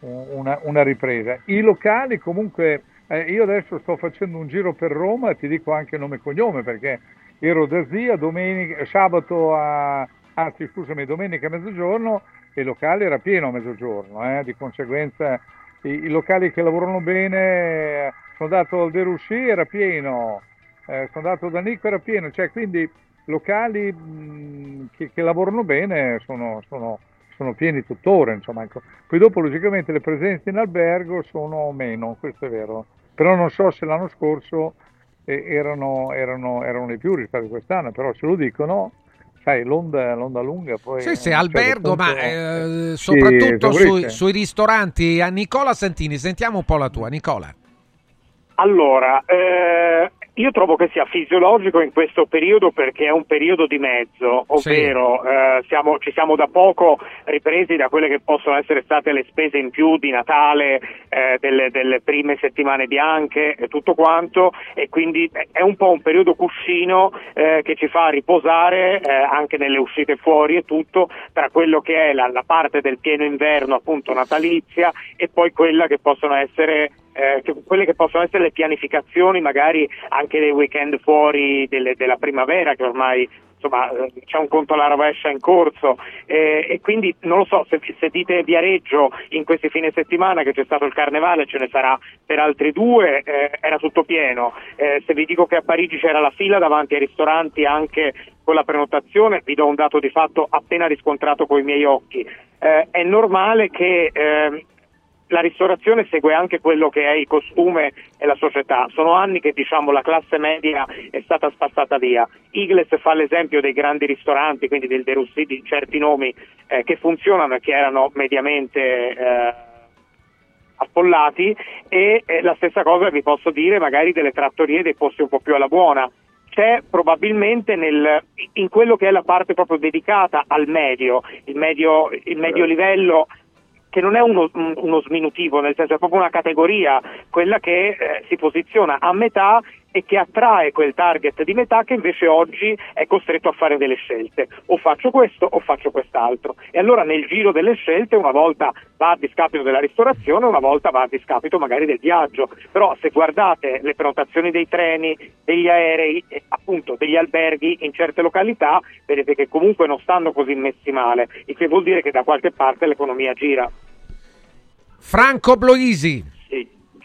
una ripresa. I locali comunque, io adesso sto facendo un giro per Roma, ti dico anche nome e cognome perché ero da zia domenica a mezzogiorno e il locale era pieno a mezzogiorno, di conseguenza i locali che lavorano bene, sono andato al De Russie era pieno, sono andato da Nico era pieno, cioè quindi locali che lavorano bene sono pieni tuttora, insomma. Poi dopo logicamente le presenze in albergo sono meno, questo è vero, però non so se l'anno scorso erano di più rispetto a quest'anno, però se lo dicono, sai, l'onda lunga poi... Sì, albergo, punto, ma soprattutto sui ristoranti. A Nicola Santini, sentiamo un po' la tua, Nicola. Allora, io trovo che sia fisiologico in questo periodo perché è un periodo di mezzo, ovvero sì. Ci siamo da poco ripresi da quelle che possono essere state le spese in più di Natale, delle prime settimane bianche e tutto quanto, e quindi è un po' un periodo cuscino che ci fa riposare anche nelle uscite fuori e tutto, tra quello che è la parte del pieno inverno appunto natalizia e poi quella che possono essere le pianificazioni magari anche dei weekend fuori della primavera, che ormai insomma c'è un conto alla rovescia in corso, e quindi non lo so se dite Viareggio in questi fine settimana che c'è stato il carnevale, ce ne sarà per altri due, era tutto pieno, se vi dico che a Parigi c'era la fila davanti ai ristoranti anche con la prenotazione, vi do un dato di fatto appena riscontrato coi miei occhi. È normale che la ristorazione segue anche quello che è il costume e la società. Sono anni che diciamo la classe media è stata spazzata via. Igles fa l'esempio dei grandi ristoranti, quindi del De Russie, di certi nomi che funzionano e che erano mediamente affollati, e la stessa cosa vi posso dire magari delle trattorie, dei posti un po' più alla buona. C'è probabilmente in quello che è la parte proprio dedicata al medio, il medio livello, che non è uno sminutivo, nel senso è proprio una categoria, quella che si posiziona a metà e che attrae quel target di metà che invece oggi è costretto a fare delle scelte, o faccio questo o faccio quest'altro, e allora nel giro delle scelte una volta va a discapito della ristorazione, una volta va a discapito magari del viaggio, però se guardate le prenotazioni dei treni, degli aerei, appunto degli alberghi in certe località, vedete che comunque non stanno così messi male, il che vuol dire che da qualche parte l'economia gira. Franco Bloisi.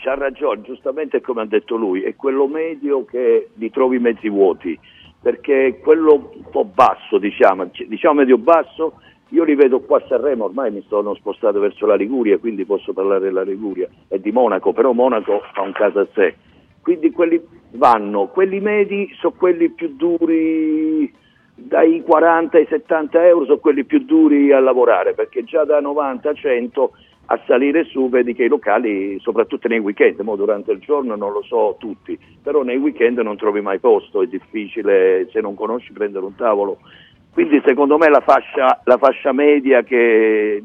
C'ha ragione, giustamente come ha detto lui, è quello medio che li trovi mezzi vuoti, perché quello un po' basso, diciamo medio basso, io li vedo qua a Sanremo, ormai mi sono spostato verso la Liguria, quindi posso parlare della Liguria e di Monaco, però Monaco fa un caso a sé, quindi quelli vanno quelli medi, so quelli più duri dai 40 ai 70 euro, sono quelli più duri a lavorare, perché già da 90 a 100 a salire su vedi che i locali, soprattutto nei weekend, mo durante il giorno non lo so tutti, però nei weekend non trovi mai posto, è difficile se non conosci prendere un tavolo, quindi secondo me la fascia media che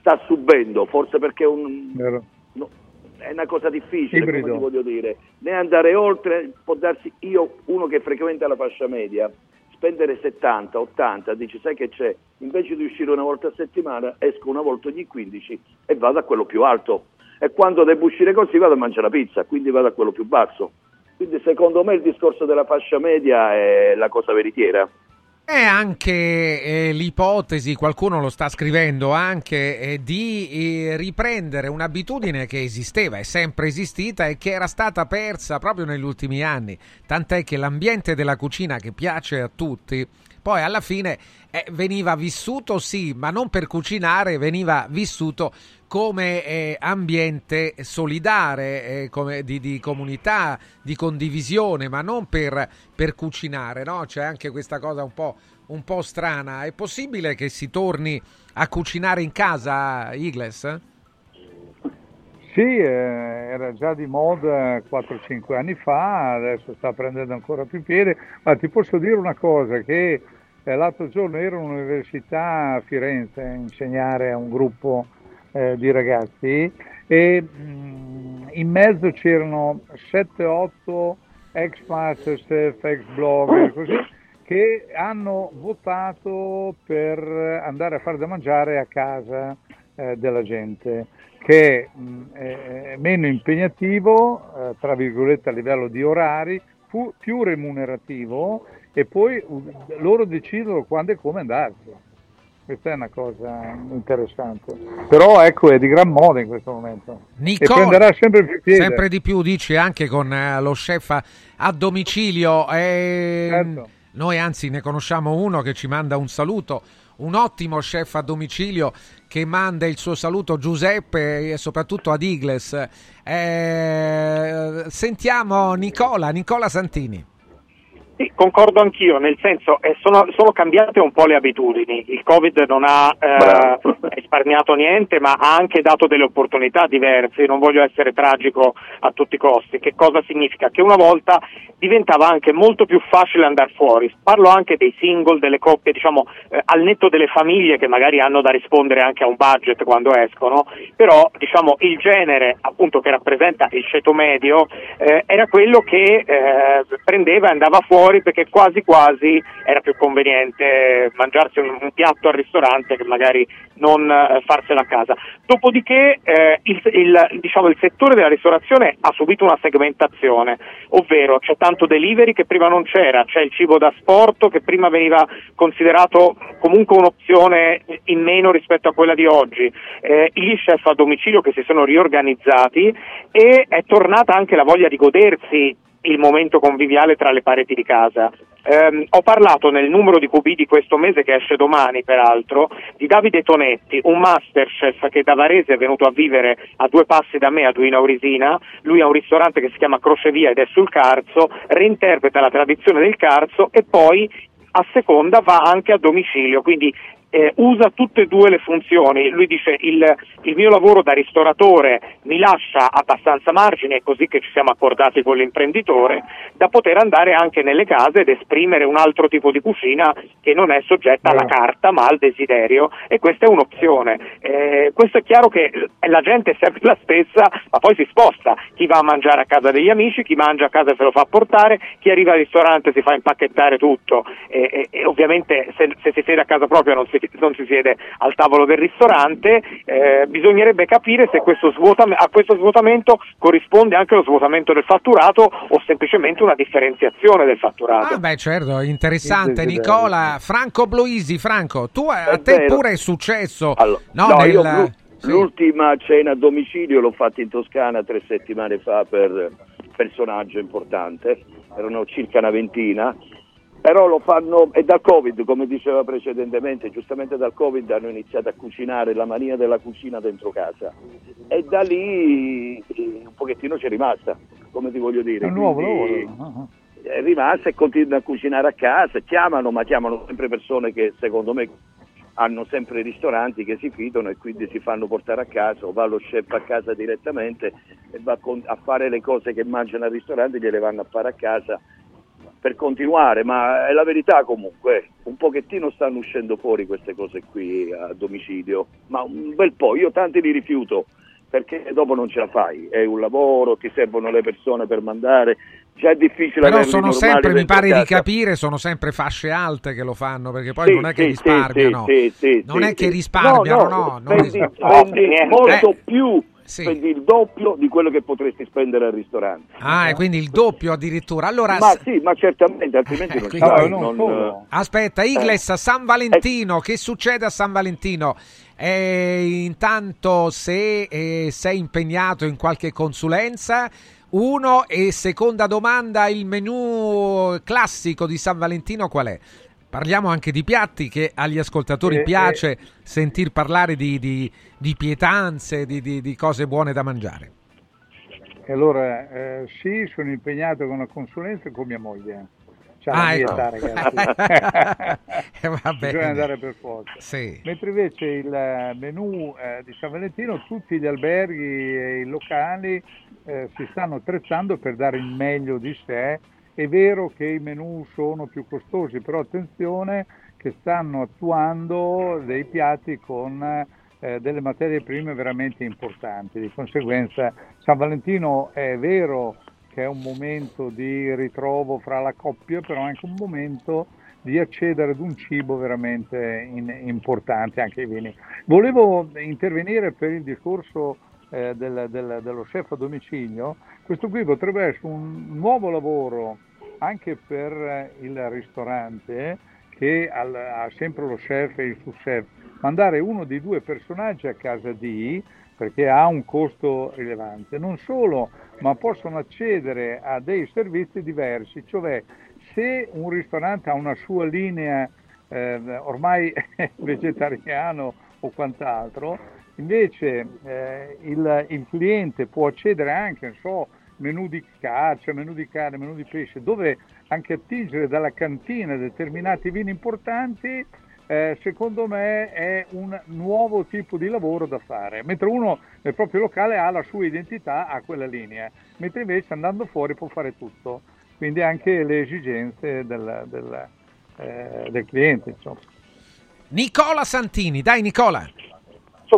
sta subendo, forse perché è una cosa difficile, come ti voglio dire, né andare oltre, può darsi, io uno che frequenta la fascia media, spendere 70, 80, dici sai che c'è, invece di uscire una volta a settimana esco una volta ogni 15 e vado a quello più alto, e quando devo uscire così vado a mangiare la pizza, quindi vado a quello più basso, quindi secondo me il discorso della fascia media è la cosa veritiera. È anche l'ipotesi, qualcuno lo sta scrivendo anche, di riprendere un'abitudine che esisteva, è sempre esistita e che era stata persa proprio negli ultimi anni, tant'è che l'ambiente della cucina che piace a tutti poi alla fine veniva vissuto sì, ma non per cucinare, veniva vissuto come ambiente solidare, come di comunità, di condivisione, ma non per cucinare, no? C'è anche questa cosa un po' strana. È possibile che si torni a cucinare in casa, Igles? Sì, era già di moda 4-5 anni fa, adesso sta prendendo ancora più piede, ma ti posso dire una cosa, che l'altro giorno ero all'università a Firenze a insegnare a un gruppo di ragazzi e in mezzo c'erano 7-8 ex masterchef, ex blogger, così, che hanno votato per andare a fare da mangiare a casa della gente, che è meno impegnativo, tra virgolette, a livello di orari, più remunerativo, e poi loro decidono quando e come andarci. Questa è una cosa interessante, però ecco, è di gran moda in questo momento, Nicola, e prenderà sempre più piede. Sempre di più, dici, anche con lo chef a domicilio. Certo. Noi anzi ne conosciamo uno che ci manda un saluto, un ottimo chef a domicilio che manda il suo saluto, Giuseppe, e soprattutto ad Igles. Sentiamo Nicola Santini. Sì, concordo anch'io, nel senso sono cambiate un po' le abitudini, il Covid non ha risparmiato niente, ma ha anche dato delle opportunità diverse. Io non voglio essere tragico a tutti i costi, che cosa significa? Che una volta diventava anche molto più facile andare fuori, parlo anche dei single, delle coppie, diciamo al netto delle famiglie che magari hanno da rispondere anche a un budget quando escono, però diciamo il genere appunto che rappresenta il ceto medio era quello che prendeva e andava fuori, perché quasi era più conveniente mangiarsi un piatto al ristorante che magari non farsela a casa. Dopodiché il settore della ristorazione ha subito una segmentazione, ovvero c'è tanto delivery che prima non c'era, c'è il cibo da asporto che prima veniva considerato comunque un'opzione in meno rispetto a quella di oggi, gli chef a domicilio che si sono riorganizzati, e è tornata anche la voglia di godersi il momento conviviale tra le pareti di casa. Ho parlato nel numero di QB di questo mese, che esce domani peraltro, di Davide Tonetti, un masterchef che da Varese è venuto a vivere a 2 passi da me, a Duino Aurisina. Lui ha un ristorante che si chiama Croce Via ed è sul Carso, reinterpreta la tradizione del Carso e poi a seconda va anche a domicilio, quindi usa tutte e due le funzioni. Lui dice il mio lavoro da ristoratore mi lascia abbastanza margine, è così che ci siamo accordati con l'imprenditore, da poter andare anche nelle case ed esprimere un altro tipo di cucina che non è soggetta alla carta ma al desiderio, e questa è un'opzione. Questo è chiaro che la gente è sempre la stessa, ma poi si sposta, chi va a mangiare a casa degli amici, chi mangia a casa se lo fa portare, chi arriva al ristorante si fa impacchettare tutto, e ovviamente se si siede a casa propria non si siede al tavolo del ristorante. Bisognerebbe capire se a questo svuotamento corrisponde anche lo svuotamento del fatturato o semplicemente una differenziazione del fatturato. Ah beh, certo, interessante, Nicola. Franco Bloisi, Franco, tu a te pure è successo, allora, l'ultima cena a domicilio l'ho fatta in Toscana 3 settimane fa per personaggio importante, erano circa una ventina. Però lo fanno, e dal Covid, come diceva precedentemente, giustamente dal Covid hanno iniziato a cucinare, la mania della cucina dentro casa, e da lì un pochettino c'è rimasta. come ti voglio dire. È nuovo lavoro. È rimasta e continua a cucinare a casa, chiamano, ma chiamano sempre persone che secondo me hanno sempre ristoranti che si fidano e quindi si fanno portare a casa, o va lo chef a casa direttamente e va a fare le cose che mangiano al ristorante, gliele vanno a fare a casa per continuare, ma è la verità comunque, un pochettino stanno uscendo fuori queste cose qui a domicilio, ma un bel po', io tanti li rifiuto, perché dopo non ce la fai, è un lavoro, ti servono le persone per mandare, già è difficile. Però sono sempre, mi pare di capire, sono sempre fasce alte che lo fanno, perché poi non è che risparmiano, non è che risparmiano, spendi molto più, spendi il doppio di quello che potresti spendere al ristorante. Ah, e quindi il doppio addirittura. Allora, ma sì, ma certamente, altrimenti non quindi, non. Aspetta, Igles, San Valentino, che succede a San Valentino? Intanto se sei impegnato in qualche consulenza, uno, e seconda domanda, il menù classico di San Valentino qual è? Parliamo anche di piatti, che agli ascoltatori piace sentir parlare di pietanze, di cose buone da mangiare. Allora sì, sono impegnato con la consulenza e con mia moglie. C'è la dieta, ragazzi. Bisogna andare per forza. Sì. Mentre invece il menù di San Valentino, tutti gli alberghi e i locali si stanno attrezzando per dare il meglio di sé. È vero che i menù sono più costosi, però attenzione che stanno attuando dei piatti con delle materie prime veramente importanti. Di conseguenza San Valentino è vero che è un momento di ritrovo fra la coppia, però è anche un momento di accedere ad un cibo veramente importante, anche i vini. Volevo intervenire per il discorso dello chef a domicilio. Questo qui potrebbe essere un nuovo lavoro anche per il ristorante che ha sempre lo chef e il sous chef, mandare uno dei due personaggi a casa di, perché ha un costo rilevante, non solo, ma possono accedere a dei servizi diversi, cioè se un ristorante ha una sua linea ormai vegetariano o quant'altro, invece il cliente può accedere anche, non so, menù di carcia, menù di carne, menù di pesce, dove anche attingere dalla cantina determinati vini importanti. Secondo me è un nuovo tipo di lavoro da fare, mentre uno nel proprio locale ha la sua identità, ha quella linea, mentre invece andando fuori può fare tutto, quindi anche le esigenze del cliente, insomma. Nicola Santini, dai Nicola.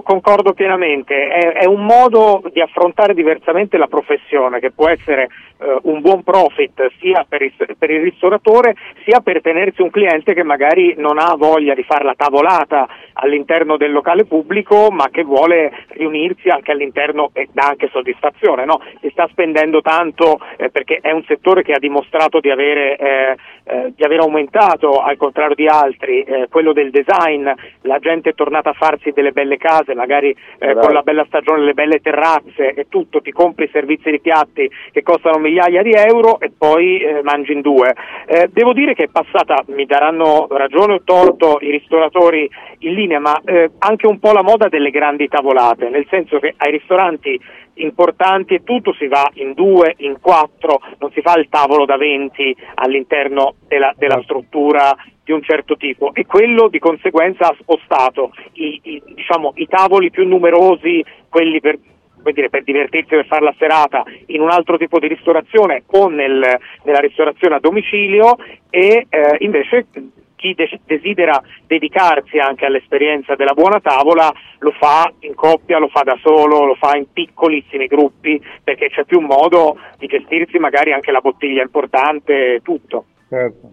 Concordo pienamente, è un modo di affrontare diversamente la professione che può essere un buon profit sia per il ristoratore sia per tenersi un cliente che magari non ha voglia di fare la tavolata all'interno del locale pubblico, ma che vuole riunirsi anche all'interno e dà anche soddisfazione, no? Si sta spendendo tanto perché è un settore che ha dimostrato di aver aumentato, al contrario di altri, quello del design. La gente è tornata a farsi delle belle case, magari con la bella stagione, le belle terrazze e tutto, ti compri servizi di piatti che costano migliaia di euro e poi mangi in due. Devo dire che è passata, mi daranno ragione o torto i ristoratori in linea, ma anche un po' la moda delle grandi tavolate, nel senso che ai ristoranti importanti e tutto si va in due, in quattro, non si fa il tavolo da 20 all'interno della struttura di un certo tipo, e quello di conseguenza ha spostato i tavoli più numerosi, quelli per divertirsi, per fare la serata, in un altro tipo di ristorazione o nella ristorazione a domicilio, e invece chi desidera dedicarsi anche all'esperienza della buona tavola lo fa in coppia, lo fa da solo, lo fa in piccolissimi gruppi, perché c'è più modo di gestirsi magari anche la bottiglia importante, tutto. Certo.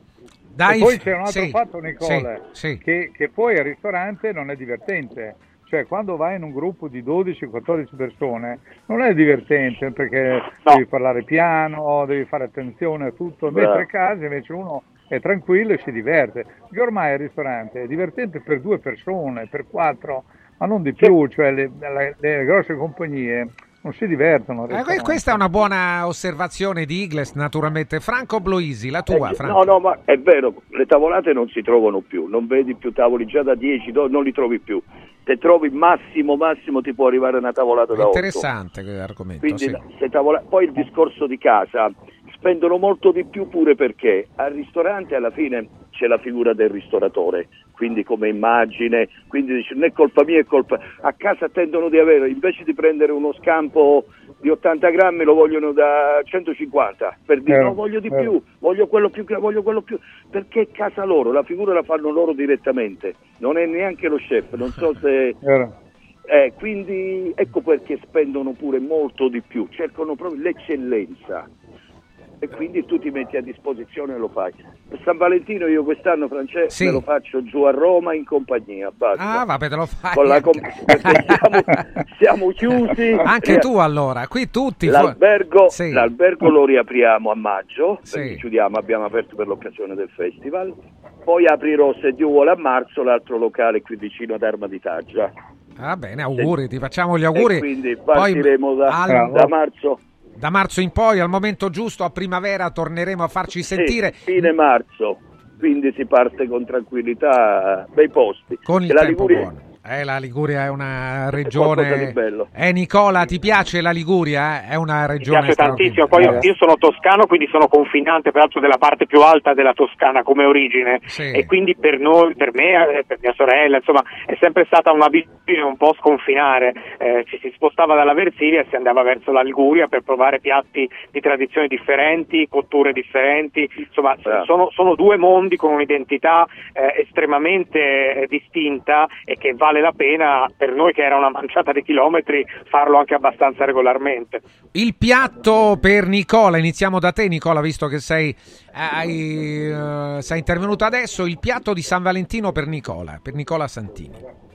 E poi c'è un altro fatto, Nicola, che poi al ristorante non è divertente, cioè quando vai in un gruppo di 12-14 persone non è divertente, perché devi parlare piano, devi fare attenzione a tutto, mentre a casa invece uno è tranquillo e si diverte, perché ormai il ristorante è divertente per 2 persone, per 4, ma non di più, cioè le grosse compagnie non si divertono. Questa è una buona osservazione di Igles, naturalmente. Franco Bloisi, la tua, Franco. No, ma è vero, le tavolate non si trovano più, non vedi più tavoli già da 10, non li trovi più. Se trovi massimo ti può arrivare una tavolata da 8. Interessante l'argomento. Quindi, sì. Poi il discorso di casa, spendono molto di più pure perché al ristorante alla fine c'è la figura del ristoratore, quindi come immagine, quindi dice non è colpa mia, è colpa... A casa tendono di avere, invece di prendere uno scampo di 80 grammi lo vogliono da 150, per dire no, voglio di più, voglio quello più, perché è casa loro, la figura la fanno loro direttamente, non è neanche lo chef, non so se... quindi ecco perché spendono pure molto di più, cercano proprio l'eccellenza. E quindi tu ti metti a disposizione e lo fai. Per San Valentino io quest'anno, Francesco, me lo faccio giù a Roma in compagnia. Basta. Ah, vabbè, te lo fai. Perché siamo chiusi. Anche tu allora, qui tutti. L'albergo lo riapriamo a maggio, perché chiudiamo, abbiamo aperto per l'occasione del festival. Poi aprirò, se Dio vuole, a marzo l'altro locale qui vicino ad Arma di Taggia. Ah, bene, auguri, ti facciamo gli auguri. E quindi partiremo da marzo. Da marzo in poi, al momento giusto, a primavera torneremo a farci sentire. Fine marzo, quindi si parte con tranquillità, bei posti. Con il tempo buono. La Liguria è una regione... È qualcosa di bello. Nicola, ti piace la Liguria? È una regione... Mi piace tantissimo, poi io sono toscano, quindi sono confinante, peraltro della parte più alta della Toscana come origine, e quindi per noi, per me, per mia sorella, insomma, è sempre stata un'abitudine un po' sconfinare, ci si spostava dalla Versilia e si andava verso la Liguria per provare piatti di tradizioni differenti, cotture differenti, insomma, sono due mondi con un'identità estremamente distinta e che va vale la pena, per noi che era una manciata di chilometri, farlo anche abbastanza regolarmente. Il piatto per Nicola, iniziamo da te Nicola, visto che sei intervenuto adesso, il piatto di San Valentino per Nicola Santini.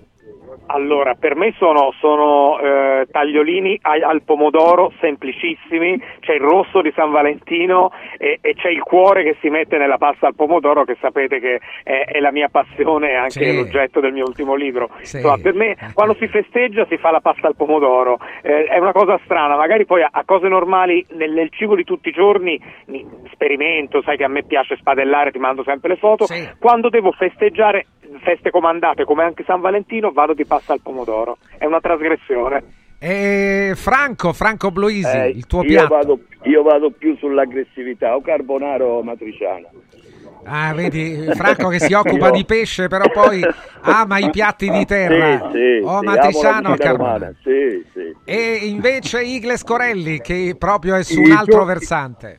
Allora, per me sono tagliolini al pomodoro semplicissimi, c'è il rosso di San Valentino e c'è il cuore che si mette nella pasta al pomodoro, che sapete che è la mia passione e anche l'oggetto del mio ultimo libro. Insomma, per me quando si festeggia si fa la pasta al pomodoro, è una cosa strana, magari poi a cose normali nel cibo di tutti i giorni sperimento, sai che a me piace spadellare, ti mando sempre le foto, quando devo festeggiare feste comandate come anche San Valentino vado di pasta al pomodoro, è una trasgressione. Franco Bloisi, il tuo piatto? Io vado più sull'aggressività, o carbonara o amatriciana. Ah, vedi Franco che si occupa di pesce però poi ama i piatti di terra. O amatriciana o carbonara. E invece Igles Corelli, che proprio è su un altro versante.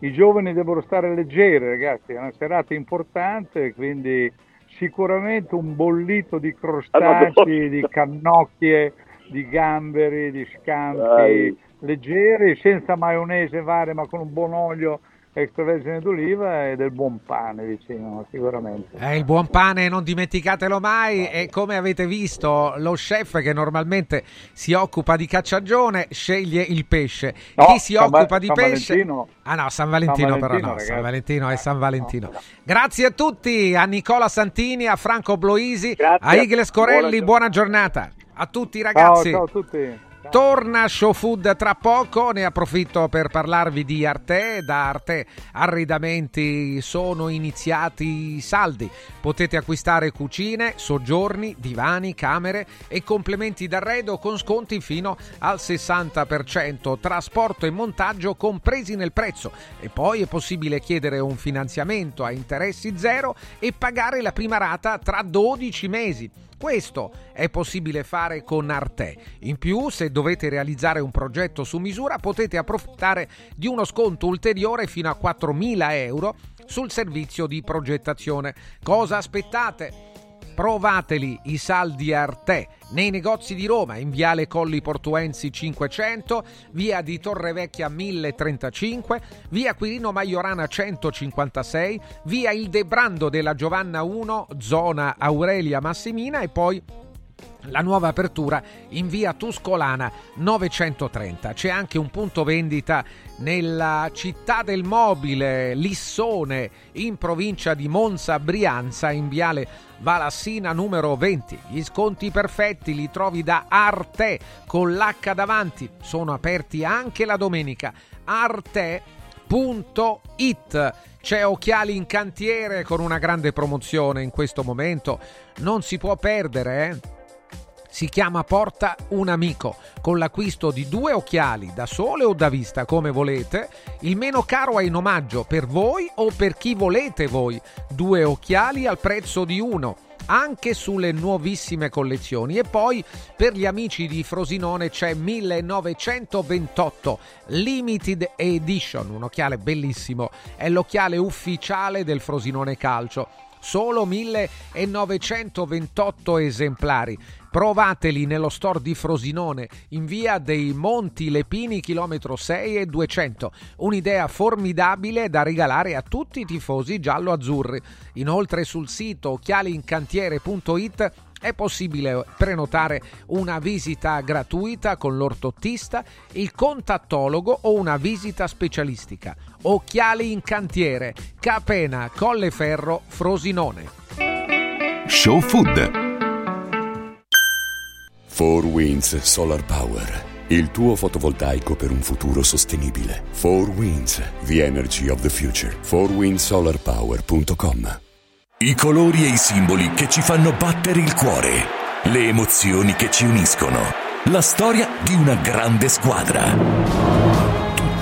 I giovani devono stare leggeri, ragazzi, è una serata importante, quindi sicuramente un bollito di crostacei, di cannocchie, di gamberi, di scampi leggeri, senza maionese varie, ma con un buon olio extravergine d'oliva e del buon pane vicino, sicuramente. Il buon pane non dimenticatelo mai, e come avete visto lo chef che normalmente si occupa di cacciagione sceglie il pesce. Chi si occupa di pesce? Valentino. Ah no, San Valentino però no, ragazzi. San Valentino è San Valentino. No. Grazie a tutti, a Nicola Santini, a Franco Bloisi, a Igles Corelli, buona giornata. A tutti ragazzi. Ciao a tutti. Torna Show Food tra poco, ne approfitto per parlarvi di Arte. Da Arte Arredamenti sono iniziati i saldi, potete acquistare cucine, soggiorni, divani, camere e complementi d'arredo con sconti fino al 60%, trasporto e montaggio compresi nel prezzo, e poi è possibile chiedere un finanziamento a interessi zero e pagare la prima rata tra 12 mesi. Questo è possibile fare con Arte. In più, se dovete realizzare un progetto su misura, potete approfittare di uno sconto ulteriore fino a 4.000 euro sul servizio di progettazione. Cosa aspettate? Provateli i saldi Arte nei negozi di Roma in Viale Colli Portuensi 500, Via di Torrevecchia 1035, Via Quirino Maiorana 156, Via Ildebrando della Giovanna 1, zona Aurelia Massimina, e poi la nuova apertura in Via Tuscolana 930. C'è anche un punto vendita nella città del mobile Lissone in provincia di Monza Brianza in Viale Valassina numero 20. Gli sconti perfetti li trovi da Arte con l'H davanti. Sono aperti anche la domenica. Arte.it. C'è Occhiali in Cantiere con una grande promozione in questo momento. Non si può perdere, eh? Si chiama Porta un amico. Con l'acquisto di 2 occhiali, da sole o da vista, come volete, il meno caro è in omaggio per voi o per chi volete voi. 2 occhiali al prezzo di 1, anche sulle nuovissime collezioni. E poi per gli amici di Frosinone c'è 1928 Limited Edition, un occhiale bellissimo. È l'occhiale ufficiale del Frosinone Calcio. Solo 1928 esemplari. Provateli nello store di Frosinone in via dei Monti Lepini, chilometro 6 e 200. Un'idea formidabile da regalare a tutti i tifosi giallo-azzurri. Inoltre sul sito occhialincantiere.it è possibile prenotare una visita gratuita con l'ortottista, il contattologo o una visita specialistica. Occhiali in Cantiere, Capena, Colleferro, Frosinone. Show Food. 4 Winds Solar Power, il tuo fotovoltaico per un futuro sostenibile. 4 Winds, the energy of the future. 4windsolarpower.com. I colori e i simboli che ci fanno battere il cuore, le emozioni che ci uniscono, la storia di una grande squadra.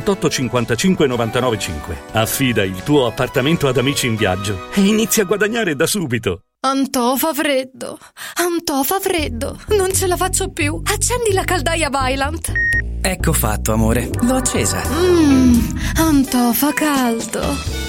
55 99 5. Affida il tuo appartamento ad Amici in Viaggio e inizia a guadagnare da subito. Antò fa freddo, non ce la faccio più. Accendi la caldaia Vaillant. Ecco fatto, amore, l'ho accesa. Antò fa caldo.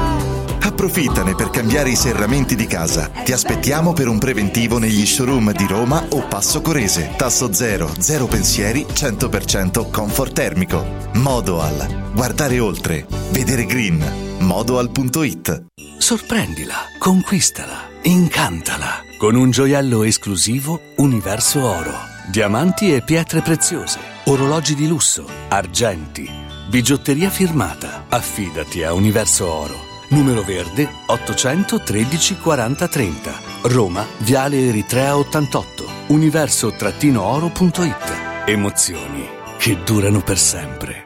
Approfittane per cambiare i serramenti di casa. Ti aspettiamo per un preventivo negli showroom di Roma o Passo Corese. Tasso zero, zero pensieri, 100% comfort termico. Modoal. Guardare oltre, vedere green. Modoal.it. Sorprendila, conquistala, incantala con un gioiello esclusivo Universo Oro. Diamanti e pietre preziose, orologi di lusso, argenti, bigiotteria firmata. Affidati a Universo Oro. Numero verde 813 40 30. Roma, Viale Eritrea 88. Universo-oro.it. Emozioni che durano per sempre.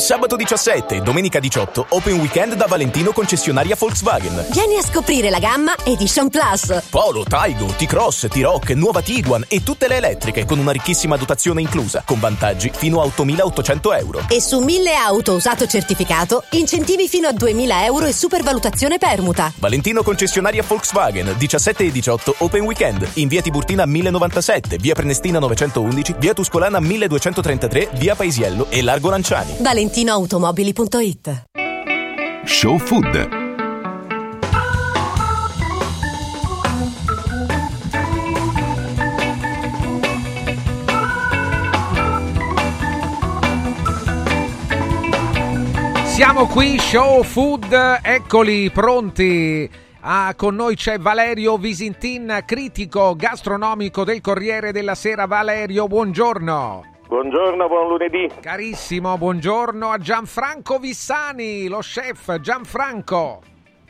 Sabato 17 e domenica 18, Open Weekend da Valentino concessionaria Volkswagen. Vieni a scoprire la gamma Edition Plus. Polo, Taigo, T-Cross, T-Roc, nuova Tiguan e tutte le elettriche con una ricchissima dotazione inclusa, con vantaggi fino a 8.800 euro. E su 1.000 auto usato certificato, incentivi fino a 2.000 euro e supervalutazione permuta. Valentino concessionaria Volkswagen, 17 e 18 Open Weekend, in via Tiburtina 1097, via Prenestina 911, via Tuscolana 1233, via Paesiello e Largo Lanciani. Valentinoautomobili.it. Show Food. Siamo qui, Show Food, eccoli pronti. Ah, con noi c'è Valerio Visintin, critico gastronomico del Corriere della Sera. Valerio, buongiorno. Buongiorno, buon lunedì. Carissimo, buongiorno a Gianfranco Vissani, lo chef. Gianfranco.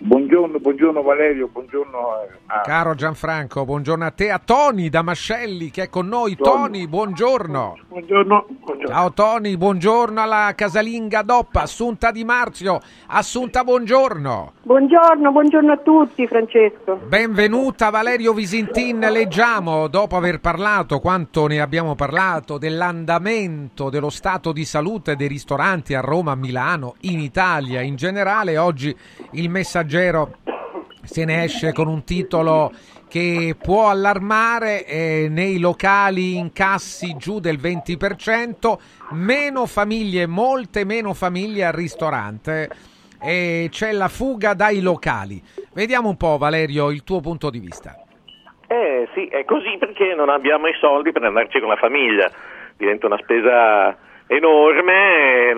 Buongiorno, buongiorno Valerio, buongiorno a... Caro Gianfranco, buongiorno a te, a Toni Damascelli che è con noi. Toni, buongiorno. Buongiorno, buongiorno. Ciao Toni, buongiorno alla casalinga doppa Assunta di Marzio. Assunta, buongiorno. Buongiorno, buongiorno a tutti, Francesco. Benvenuta Valerio Visintin. Leggiamo, dopo aver parlato quanto ne abbiamo parlato dell'andamento dello stato di salute dei ristoranti a Roma, a Milano, in Italia in generale, oggi il messaggio se ne esce con un titolo che può allarmare, nei locali incassi giù del 20%, meno famiglie, molte meno famiglie al ristorante e c'è la fuga dai locali. Vediamo un po', Valerio, il tuo punto di vista. Sì, è così perché non abbiamo i soldi per andarci con la famiglia, diventa una spesa enorme,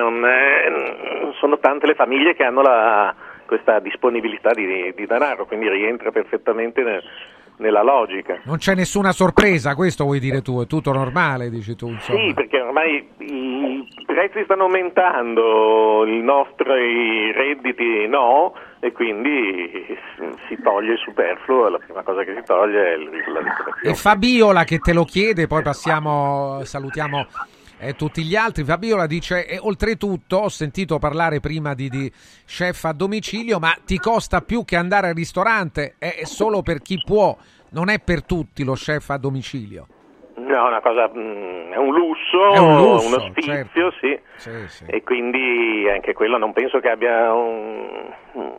sono tante le famiglie che hanno questa disponibilità di denaro, quindi rientra perfettamente nella logica. Non c'è nessuna sorpresa, questo vuoi dire tu? È tutto normale, dici tu, insomma. Sì, perché ormai i prezzi stanno aumentando, i redditi no, e quindi si toglie il superfluo, la prima cosa che si toglie è la ristorazione. E Fabiola che te lo chiede, poi salutiamo... E tutti gli altri. Fabiola dice: e oltretutto ho sentito parlare prima di chef a domicilio, ma ti costa più che andare al ristorante, è solo per chi può, non è per tutti lo chef a domicilio. No, una cosa, è un lusso, uno sfizio, certo. Sì. E quindi anche quello non penso che abbia un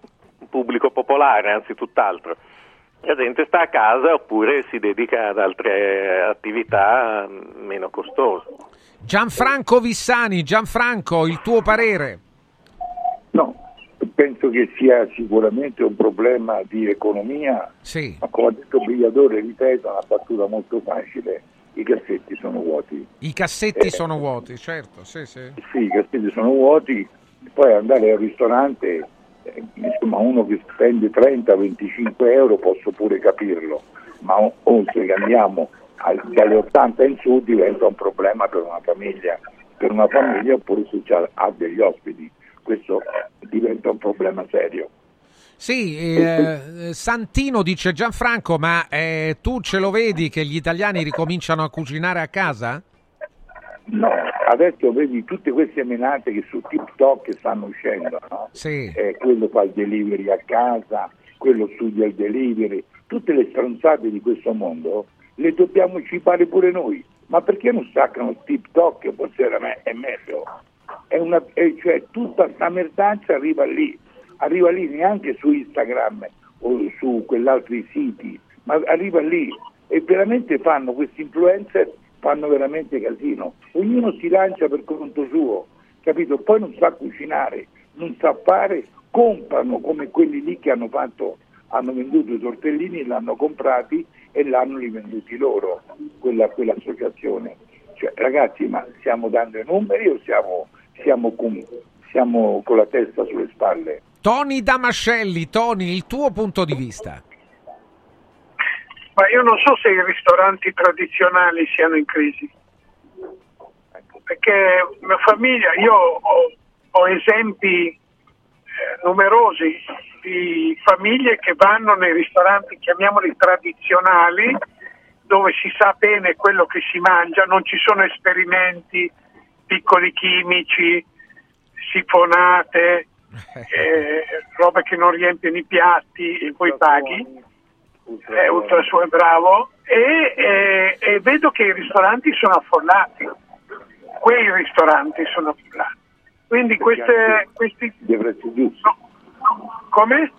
pubblico popolare, anzi tutt'altro. La gente sta a casa oppure si dedica ad altre attività meno costose. Gianfranco Vissani, Gianfranco, il tuo parere? No, penso che sia sicuramente un problema di economia, sì. Ma come ha detto Brigliatore, ripeto, una battuta molto facile, i cassetti sono vuoti. I cassetti sono vuoti, certo, sì. Sì, i cassetti sono vuoti, poi andare al ristorante, insomma uno che spende 30-25 euro posso pure capirlo, ma oltre che andiamo... dalle 80 in su diventa un problema per una famiglia oppure se ha degli ospiti, questo diventa un problema serio. Sì, Santino dice: Gianfranco, ma tu ce lo vedi che gli italiani ricominciano a cucinare a casa? No, adesso vedi tutte queste menate che su TikTok che stanno uscendo, no? Sì. Quello fa il delivery a casa, quello studia il delivery, tutte le stronzate di questo mondo le dobbiamo cipare pure noi, ma perché non staccano TikTok? Forse è meglio, cioè tutta sta merdanza arriva lì, neanche su Instagram o su quell'altri siti ma arriva lì, e veramente fanno, questi influencer fanno veramente casino, ognuno si lancia per conto suo, capito? Poi non sa cucinare, non sa fare, comprano come quelli lì che hanno fatto, hanno venduto i tortellini, l'hanno comprati e l'hanno rivenduti loro, quell'associazione. Cioè, ragazzi, ma stiamo dando i numeri o siamo con la testa sulle spalle? Toni Damascelli, Toni, il tuo punto di vista? Ma io non so se i ristoranti tradizionali siano in crisi, perché mia famiglia, io ho esempi numerosi di famiglie che vanno nei ristoranti, chiamiamoli tradizionali, dove si sa bene quello che si mangia, non ci sono esperimenti, piccoli chimici, sifonate, roba che non riempiono i piatti e poi paghi. Ultrasuono, bravo, e vedo che i ristoranti sono affollati, quindi questi dei prezzi giusti, no, come?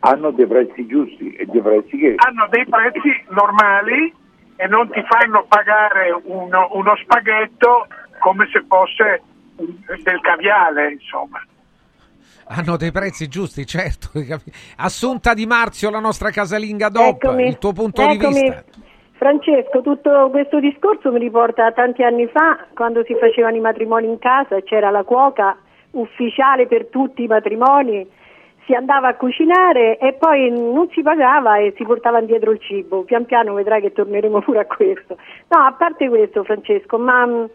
Hanno dei prezzi giusti e dei prezzi che hanno dei prezzi normali e non ti fanno pagare uno spaghetto come se fosse del caviale, insomma. Hanno dei prezzi giusti, certo. Assunta Di Marzio, la nostra casalinga DOP, il tuo punto di vista. Francesco, tutto questo discorso mi riporta a tanti anni fa, quando si facevano i matrimoni in casa e c'era la cuoca ufficiale per tutti i matrimoni, si andava a cucinare e poi non si pagava e si portava indietro il cibo. Pian piano vedrai che torneremo pure a questo. No, a parte questo, Francesco, ma...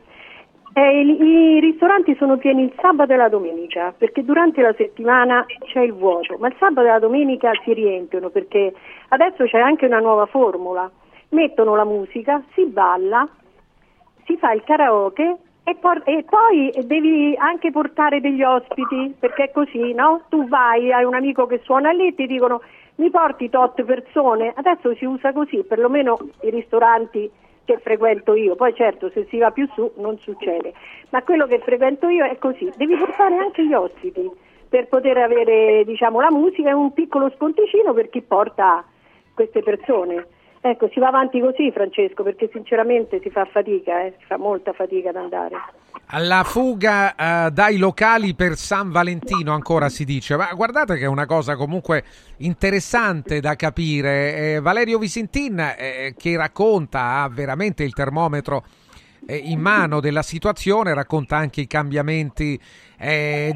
I ristoranti sono pieni il sabato e la domenica, perché durante la settimana c'è il vuoto, ma il sabato e la domenica si riempiono, perché adesso c'è anche una nuova formula: mettono la musica, si balla, si fa il karaoke e poi devi anche portare degli ospiti, perché è così, no? Tu vai, hai un amico che suona lì e ti dicono mi porti tot persone, adesso si usa così, perlomeno i ristoranti che frequento io, poi certo se si va più su non succede, ma quello che frequento io è così, devi portare anche gli ospiti per poter avere, diciamo, la musica e un piccolo sconticino per chi porta queste persone. Ecco, si va avanti così, Francesco, perché sinceramente si fa fatica, si fa molta fatica ad andare. Alla fuga dai locali per San Valentino ancora si dice, ma guardate che è una cosa comunque interessante da capire. Valerio Visintin, che racconta, ha veramente il termometro in mano della situazione, racconta anche i cambiamenti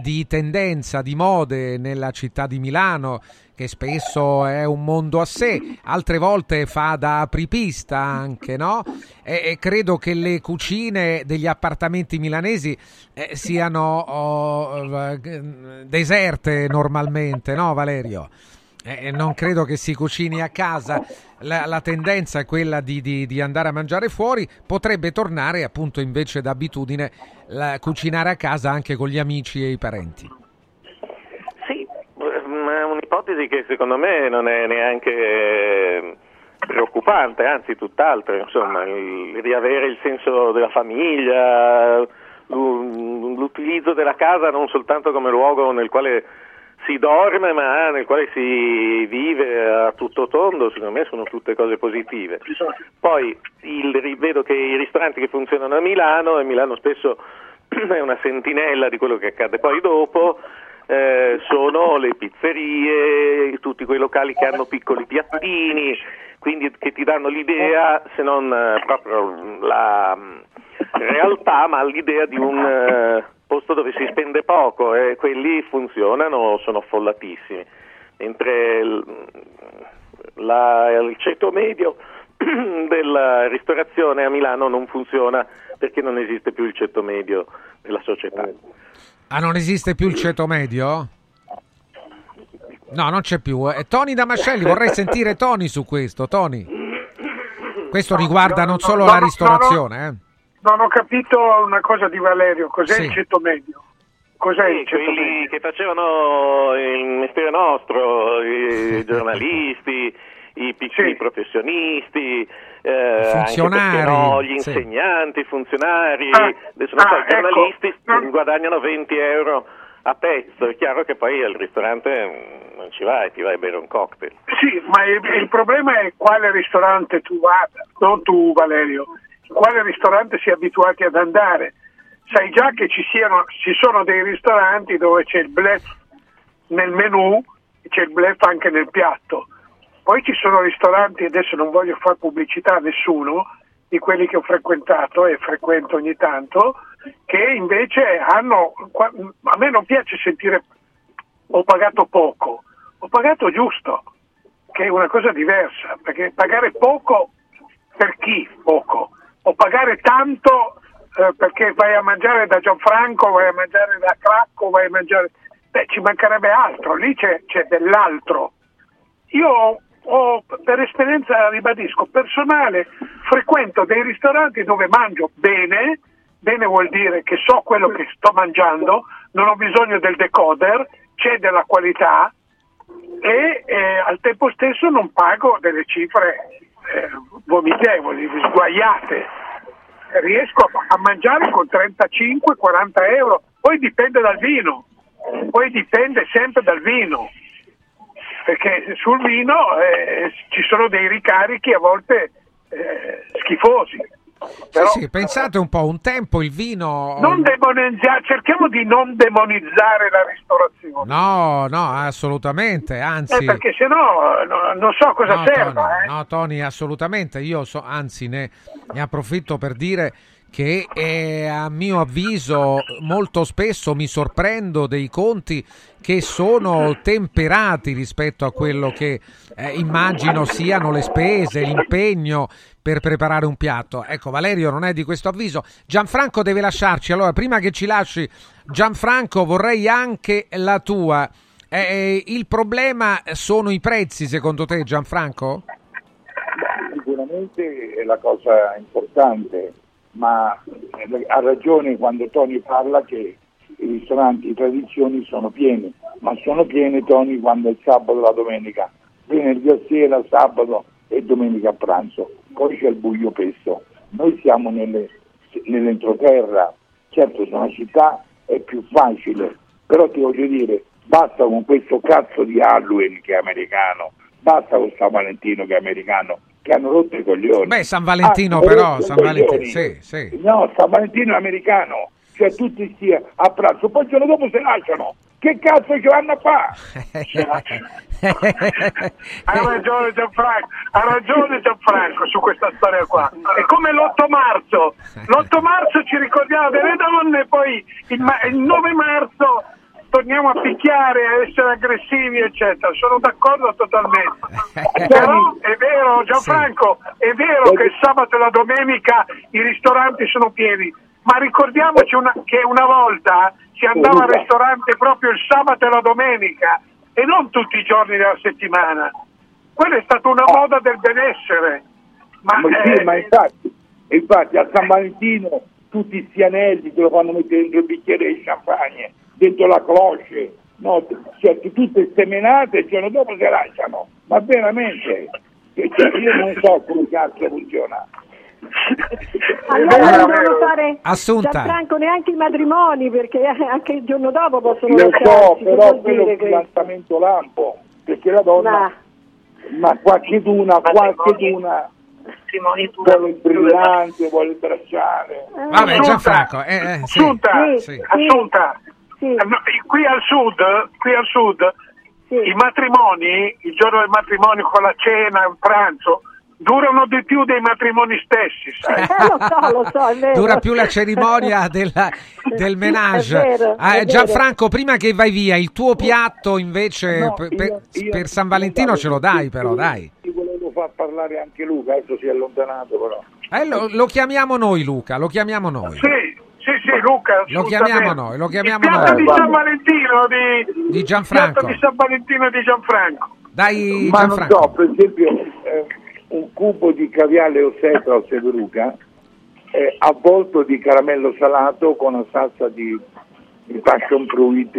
di tendenza, di mode nella città di Milano, che spesso è un mondo a sé, altre volte fa da apripista anche, no? E credo che le cucine degli appartamenti milanesi siano deserte normalmente, no, Valerio? Non credo che si cucini a casa, la tendenza è quella di andare a mangiare fuori, potrebbe tornare appunto invece d'abitudine cucinare a casa anche con gli amici e i parenti. Sì, è un'ipotesi che secondo me non è neanche preoccupante, anzi tutt'altro, insomma, riavere il senso della famiglia, l'utilizzo della casa non soltanto come luogo nel quale si dorme ma nel quale si vive a tutto tondo, secondo me sono tutte cose positive. Poi vedo che i ristoranti che funzionano a Milano, e Milano spesso è una sentinella di quello che accade poi dopo, sono le pizzerie, tutti quei locali che hanno piccoli piattini, quindi che ti danno l'idea, se non proprio la realtà, ma l'idea di un posto dove si spende poco, e quelli funzionano, sono affollatissimi, mentre il ceto medio della ristorazione a Milano non funziona, perché non esiste più il ceto medio della società. Ah, non esiste più il ceto medio? No, non c'è più. Toni Damascelli, vorrei sentire Toni su questo. Toni, questo riguarda non solo la ristorazione, Non ho capito una cosa di Valerio, cos'è il ceto medio? Cos'è il ceto quelli medio? Che facevano il mestiere nostro, i giornalisti, i piccoli professionisti, funzionari, anche perché no, gli insegnanti, i funzionari, adesso non so, i giornalisti guadagnano 20 euro a pezzo, è chiaro che poi al ristorante non ci vai, ti vai a bere un cocktail. Sì, ma il problema è quale ristorante tu vada, non tu Valerio, quale ristorante si è abituati ad andare. Sai già che ci sono dei ristoranti dove c'è il bluff nel menù, c'è il bluff anche nel piatto. Poi ci sono ristoranti, adesso non voglio fare pubblicità a nessuno, di quelli che ho frequentato e frequento ogni tanto, che invece hanno, a me non piace sentire ho pagato poco, ho pagato giusto, che è una cosa diversa, perché pagare poco per chi poco, o pagare tanto perché vai a mangiare da Gianfranco, vai a mangiare da Cracco, vai a mangiare, beh, ci mancherebbe altro, lì c'è dell'altro. Io ho per esperienza, ribadisco, personale, frequento dei ristoranti dove mangio bene. Bene vuol dire che so quello che sto mangiando, non ho bisogno del decoder, c'è della qualità e al tempo stesso non pago delle cifre vomitevoli, sguaiate. Riesco a mangiare con 35-40 euro, poi dipende dal vino, poi dipende sempre dal vino, perché sul vino ci sono dei ricarichi a volte schifosi. Però, sì, pensate un po', un tempo il vino... Non demonizzare, cerchiamo di non demonizzare la ristorazione. No, assolutamente, anzi... perché sennò non so cosa serva. No, Toni, assolutamente, io ne approfitto per dire che a mio avviso molto spesso mi sorprendo dei conti che sono temperati rispetto a quello che immagino siano le spese, l'impegno per preparare un piatto. Ecco, Valerio non è di questo avviso. Gianfranco deve lasciarci, allora prima che ci lasci Gianfranco vorrei anche la tua. Il problema sono i prezzi secondo te, Gianfranco? Sicuramente è la cosa importante, ma ha ragione quando Toni parla che i ristoranti di tradizioni sono pieni, ma sono pieni, Toni, quando è il sabato e la domenica, venerdì a sera, sabato e domenica a pranzo, poi c'è il buio pesto. Noi siamo nell'entroterra, certo su una città è più facile, però ti voglio dire, basta con questo cazzo di Halloween che è americano, basta con San Valentino che è americano, che hanno rotto i coglioni. Beh, San Valentino però, San Valentino. No, San Valentino è americano, cioè tutti stia a pranzo, poi il giorno dopo se lasciano. Che cazzo ci vanno a fare? Ha ragione Gianfranco su questa storia qua. È come l'8 marzo ci ricordiamo delle donne, poi il 9 marzo torniamo a picchiare, a essere aggressivi, eccetera. Sono d'accordo totalmente. Però è vero, Gianfranco, è vero che il sabato e la domenica i ristoranti sono pieni, ma ricordiamoci che una volta si andava al ristorante proprio il sabato e la domenica e non tutti i giorni della settimana. Quella è stata una moda del benessere. Ma infatti a San Valentino tutti i sianelli te lo fanno mettere dentro il bicchiere di champagne, dentro la croce, no? Cioè, tutte semenate, il giorno dopo si lasciano, ma veramente, cioè, io non so come cazzo funziona. Allora non devono fare, Gianfranco, neanche i matrimoni, perché anche il giorno dopo possono lasciarsi. Lo so, però quello è un fidanzamento lampo, perché la donna, ma qualche duna vuole il brillante, vuole il bracciale. Vabbè, Gianfranco, Assunta. Sì. Qui al sud sì, i matrimoni, il giorno del matrimonio con la cena, il pranzo, durano di più dei matrimoni stessi, sai? Lo so, è vero. Dura più la cerimonia del menage. È vero. Gianfranco, prima che vai via, il tuo piatto invece per San Valentino ce lo dai, però, dai. Ti volevo far parlare anche Luca, adesso si è allontanato, però. Lo chiamiamo noi, Luca, lo chiamiamo noi. Sì, Luca, lo chiamiamo noi. Il piatto di San Valentino di Gianfranco. Dai, ma Gianfranco. Non so, per esempio, un cubo di caviale o seta o severuca avvolto di caramello salato con una salsa di passion fruit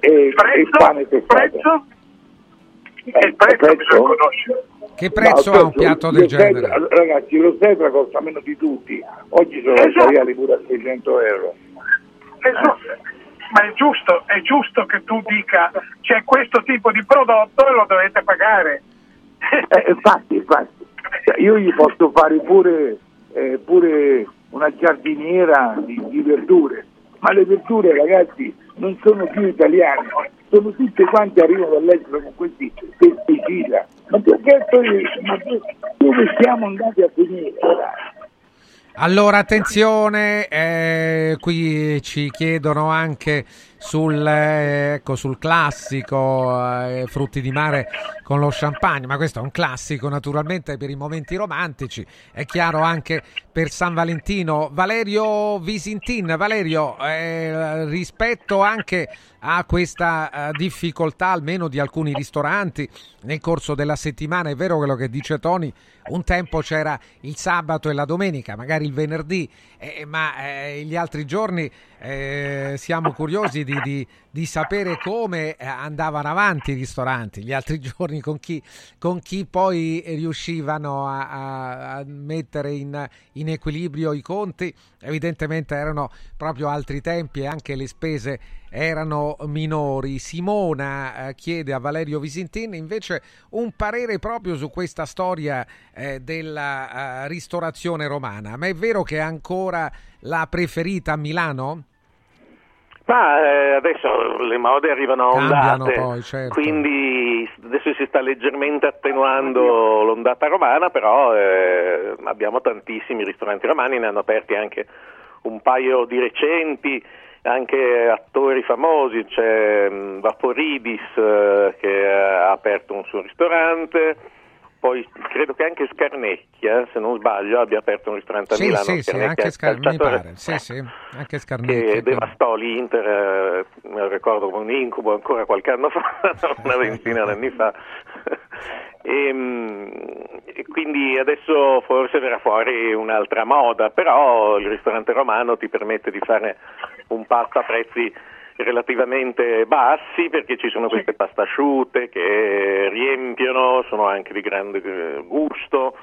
e pane testato. Il prezzo? Che prezzo ha un piatto del genere? Ragazzi, lo seta costa meno di tutti. Oggi sono i caviali pure a 600 euro. Ma è giusto che tu dica c'è questo tipo di prodotto e lo dovete pagare. Infatti, io gli posso fare pure una giardiniera di verdure, ma le verdure, ragazzi, non sono più italiane, sono tutte quante, arrivano dall'estero con questi pesticida. Ma dove siamo andati a finire? Allora attenzione, qui ci chiedono anche sul classico frutti di mare con lo champagne, ma questo è un classico naturalmente per i momenti romantici, è chiaro anche per San Valentino. Valerio Visintin, Valerio, rispetto anche a questa difficoltà almeno di alcuni ristoranti nel corso della settimana, è vero quello che dice Toni, un tempo c'era il sabato e la domenica, magari il venerdì, ma gli altri giorni siamo curiosi di sapere come andavano avanti i ristoranti gli altri giorni, con chi poi riuscivano a mettere in equilibrio i conti. Evidentemente erano proprio altri tempi e anche le spese erano minori. Simona chiede a Valerio Visintin invece un parere proprio su questa storia della ristorazione romana, ma è vero che è ancora la preferita a Milano? Ma adesso le mode arrivano a ondate, poi, certo. Quindi adesso si sta leggermente attenuando l'ondata romana, però abbiamo tantissimi ristoranti romani, ne hanno aperti anche un paio di recenti, anche attori famosi, c'è Vaporidis che ha aperto un suo ristorante, poi credo che anche Scarnecchia, se non sbaglio, abbia aperto un ristorante a Milano. Anche Scarnecchia. Che devastò l'Inter, ricordo come un incubo ancora qualche anno fa, una ventina d'anni fa. E quindi adesso forse verrà fuori un'altra moda, però il ristorante romano ti permette di fare un pasto a prezzi relativamente bassi, perché ci sono queste pasta asciutte che riempiono, sono anche di grande gusto,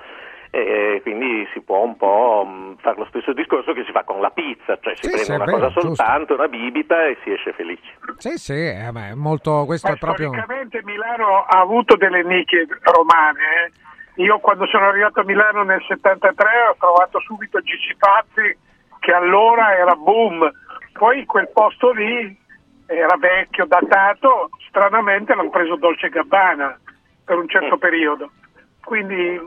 e quindi si può un po' fare lo stesso discorso che si fa con la pizza, cioè si prende una cosa soltanto, giusto, una bibita, e si esce felici. È proprio... Storicamente Milano ha avuto delle nicchie romane. Io quando sono arrivato a Milano nel 73 ho trovato subito Gigi Pazzi, che allora era boom, poi quel posto lì era vecchio, datato, stranamente l'hanno preso Dolce & Gabbana per un certo periodo. Quindi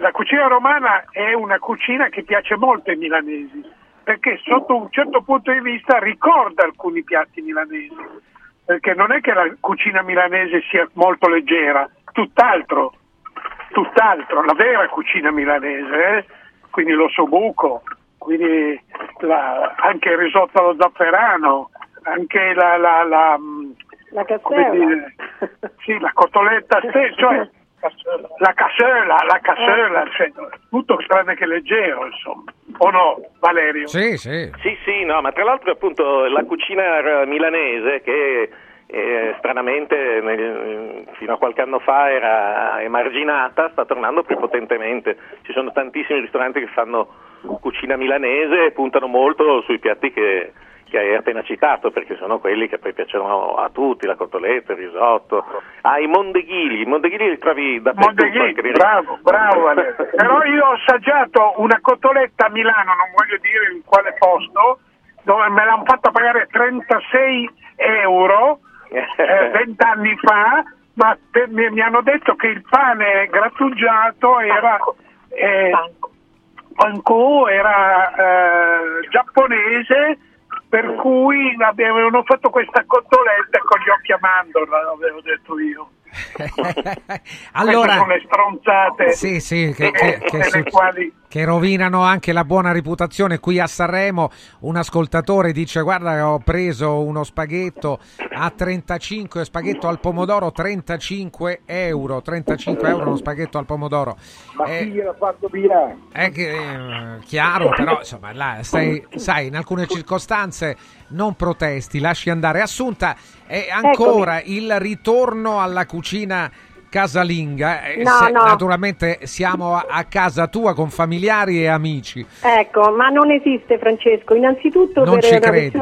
la cucina romana è una cucina che piace molto ai milanesi, perché sotto un certo punto di vista ricorda alcuni piatti milanesi, perché non è che la cucina milanese sia molto leggera, tutt'altro, la vera cucina milanese, quindi l'ossobuco, quindi anche il risotto allo zafferano, anche la cassera, sì, la cotoletta stessa, cioè la cassola, cioè, tutto tranne che leggero, insomma, o no, Valerio? Sì, no, ma tra l'altro appunto la cucina milanese, che stranamente fino a qualche anno fa era emarginata, sta tornando prepotentemente. Ci sono tantissimi ristoranti che fanno cucina milanese e puntano molto sui piatti che hai appena citato, perché sono quelli che poi piacciono a tutti, la cotoletta, il risotto, i mondeghili. I mondeghili li trovi dappertutto. Bravo. Però io ho assaggiato una cotoletta a Milano, non voglio dire in quale posto, dove me l'hanno fatta pagare 36 euro 20 anni fa, ma mi hanno detto che il pane grattugiato era panko, era giapponese, per cui avevano fatto questa cotoletta con gli occhi a mandorla, avevo detto io. Allora, le stronzate che rovinano anche la buona reputazione. Qui a Sanremo un ascoltatore dice: guarda, ho preso uno spaghetto a 35, spaghetto al pomodoro, 35 euro, 35 euro uno spaghetto al pomodoro. Ma chi gliel'ha fatto pirare? È chiaro, però insomma là, sai, in alcune circostanze non protesti, lasci andare. Assunta, è ancora il ritorno alla cucina casalinga, no. Naturalmente siamo a casa tua con familiari e amici. Ecco, ma non esiste, Francesco, innanzitutto non per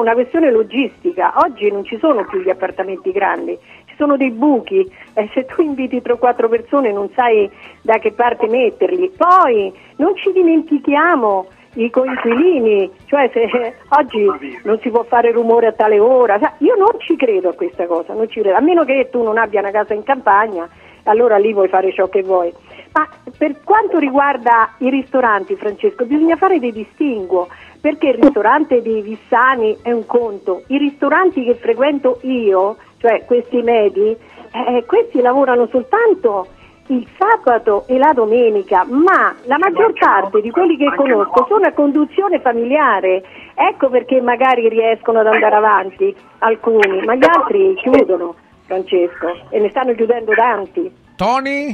una questione logistica. Oggi non ci sono più gli appartamenti grandi, ci sono dei buchi, se tu inviti 3 o 4 persone non sai da che parte metterli. Poi non ci dimentichiamo i coinquilini, cioè se oggi non si può fare rumore a tale ora, io non ci credo a questa cosa, non ci credo, a meno che tu non abbia una casa in campagna, allora lì puoi fare ciò che vuoi. Ma per quanto riguarda i ristoranti, Francesco, bisogna fare dei distinguo, perché il ristorante di Vissani è un conto, i ristoranti che frequento io, cioè questi medi, questi lavorano soltanto il sabato e la domenica, ma la maggior parte di quelli che conosco sono a conduzione familiare, ecco perché magari riescono ad andare avanti alcuni, ma gli altri chiudono, Francesco, e ne stanno chiudendo tanti. Toni?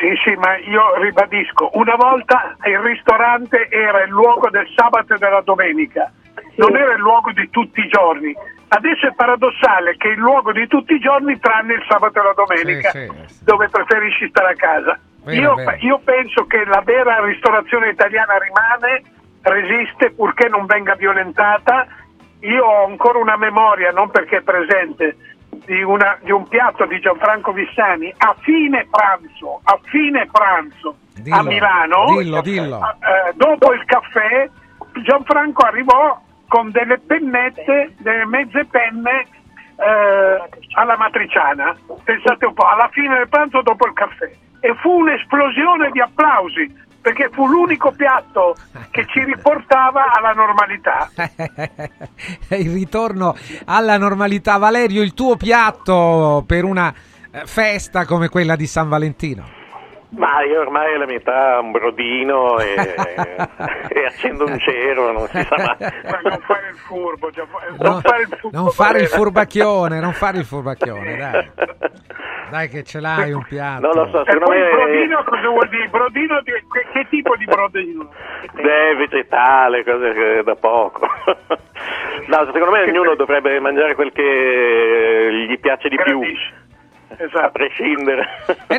Sì, ma io ribadisco, una volta il ristorante era il luogo del sabato e della domenica, non era il luogo di tutti i giorni. Adesso è paradossale che è il luogo di tutti i giorni tranne il sabato e la domenica, dove preferisci stare a casa. Io penso che la vera ristorazione italiana rimane, resiste purché non venga violentata. Io ho ancora una memoria, non perché è presente, di un piatto di Gianfranco Vissani a fine pranzo dillo, a Milano, dillo. Dopo il caffè Gianfranco arrivò con delle pennette, delle mezze penne alla matriciana, pensate un po', alla fine del pranzo dopo il caffè, e fu un'esplosione di applausi, perché fu l'unico piatto che ci riportava alla normalità. Il ritorno alla normalità. Valerio, il tuo piatto per una festa come quella di San Valentino? Ma io ormai la metà un brodino e accendo un cero, non si sa mai. Ma non fare il furbo, non fare il furbacchione, dai che ce l'hai un piatto. Non lo so, secondo me brodino cosa vuol dire? Brodino di che tipo di brodino? Vegetale, cose da poco. No, secondo me ognuno dovrebbe mangiare quel che gli piace di più. Esatto. A prescindere.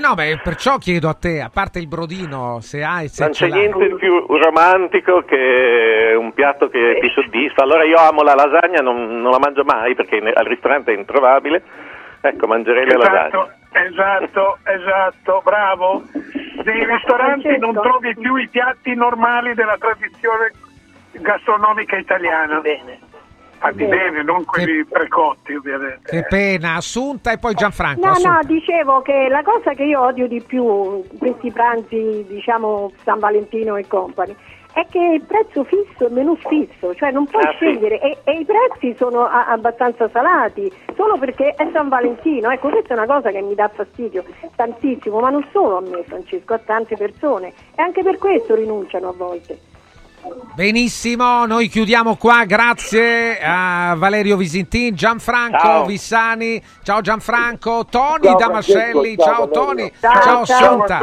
No, beh, perciò chiedo a te, a parte il brodino, se non c'è niente di più romantico che un piatto che ti soddisfa. Allora io amo la lasagna, non la mangio mai perché al ristorante è introvabile. Ecco, mangerei la lasagna. Esatto, bravo. Nei ristoranti non trovi più i piatti normali della tradizione gastronomica italiana. Bene. Fatti bene, non quelli precotti ovviamente. Che pena, Assunta e poi Gianfranco. No, dicevo che la cosa che io odio di più questi pranzi, diciamo San Valentino e compagni, è che il prezzo fisso è meno fisso, cioè non puoi scegliere, e i prezzi sono abbastanza salati, solo perché è San Valentino. Ecco, questa è una cosa che mi dà fastidio tantissimo, ma non solo a me, Francesco, a tante persone, e anche per questo rinunciano a volte. Benissimo, noi chiudiamo qua, grazie a Valerio Visintin, Gianfranco Vissani, ciao Gianfranco, Toni Damascelli, ciao Toni, ciao Assunta,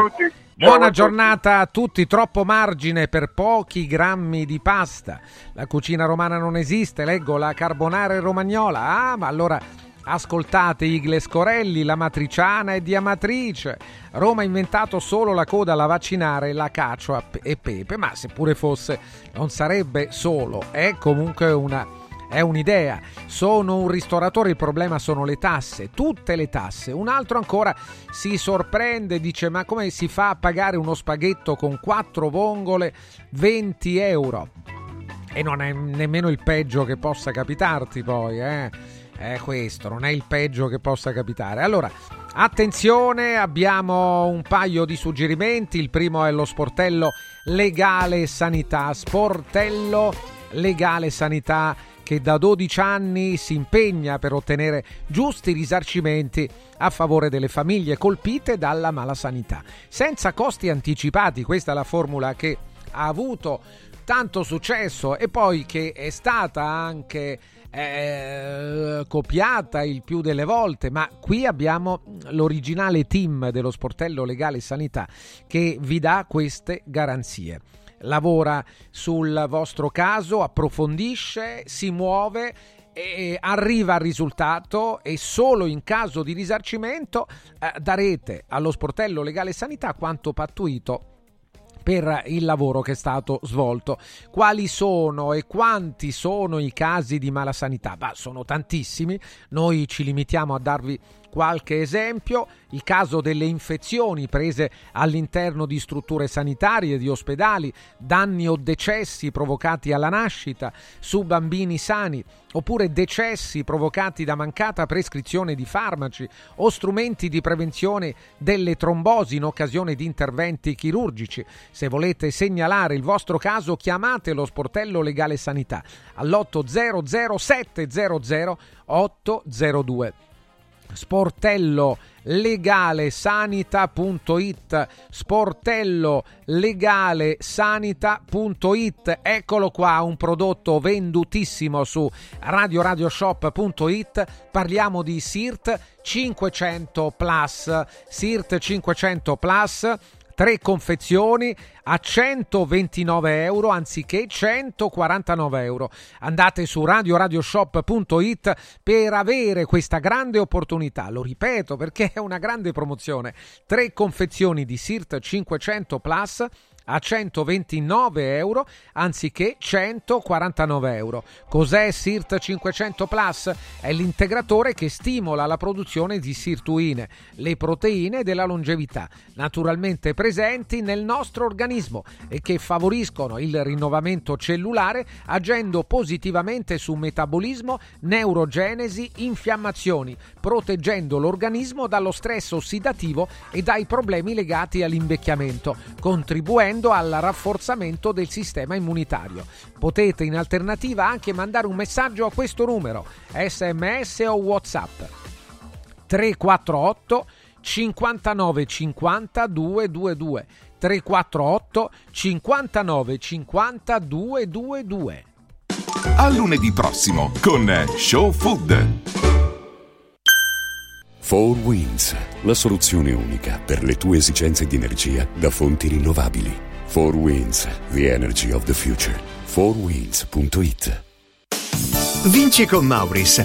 buona giornata a tutti. Troppo margine per pochi grammi di pasta, la cucina romana non esiste, leggo la carbonara romagnola, ma allora ascoltate Igle Scorelli, la matriciana è di Amatrice. Roma ha inventato solo la coda alla vaccinare, la cacio e pepe, ma se pure fosse non sarebbe solo, è comunque è un'idea. Sono un ristoratore, il problema sono le tasse, tutte le tasse. Un altro ancora si sorprende, dice ma come si fa a pagare uno spaghetto con 4 vongole 20 euro? E non è nemmeno il peggio che possa capitarti poi, questo non è il peggio che possa capitare. Allora, attenzione, abbiamo un paio di suggerimenti. Il primo è lo sportello Legale Sanità. Sportello Legale Sanità che da 12 anni si impegna per ottenere giusti risarcimenti a favore delle famiglie colpite dalla mala sanità, senza costi anticipati. Questa è la formula che ha avuto tanto successo e poi che è stata anche copiata il più delle volte, ma qui abbiamo l'originale team dello sportello Legale Sanità che vi dà queste garanzie. Lavora sul vostro caso, approfondisce, si muove arriva al risultato, e solo in caso di risarcimento darete allo sportello legale sanità quanto pattuito per il lavoro che è stato svolto. Quali sono e quanti sono i casi di malasanità? Bah, sono tantissimi, noi ci limitiamo a darvi qualche esempio: il caso delle infezioni prese all'interno di strutture sanitarie, di ospedali, danni o decessi provocati alla nascita su bambini sani, oppure decessi provocati da mancata prescrizione di farmaci o strumenti di prevenzione delle trombosi in occasione di interventi chirurgici. Se volete segnalare il vostro caso, chiamate lo sportello legale sanità all'800 700 802. Sportello legalesanita.it, sportello legalesanita.it. Eccolo qua, un prodotto vendutissimo su radioradioshop.it. parliamo di SIRT 500 Plus, 3 confezioni a 129 euro anziché 149 euro. Andate su radioradioshop.it per avere questa grande opportunità, lo ripeto perché è una grande promozione: 3 confezioni di SIRT 500 Plus a 129 euro anziché 149 euro. Cos'è SIRT 500 Plus? È l'integratore che stimola la produzione di sirtuine, le proteine della longevità, naturalmente presenti nel nostro organismo e che favoriscono il rinnovamento cellulare, agendo positivamente su metabolismo, neurogenesi, infiammazioni, proteggendo l'organismo dallo stress ossidativo e dai problemi legati all'invecchiamento, contribuendo al rafforzamento del sistema immunitario. Potete in alternativa anche mandare un messaggio a questo numero, SMS o WhatsApp 348 59 50 222 348 59 50 222. A lunedì prossimo con Show Food. Four Winds, la soluzione unica per le tue esigenze di energia da fonti rinnovabili. Four Winds, the energy of the future. Fourwinds.it. Vinci con Mauris.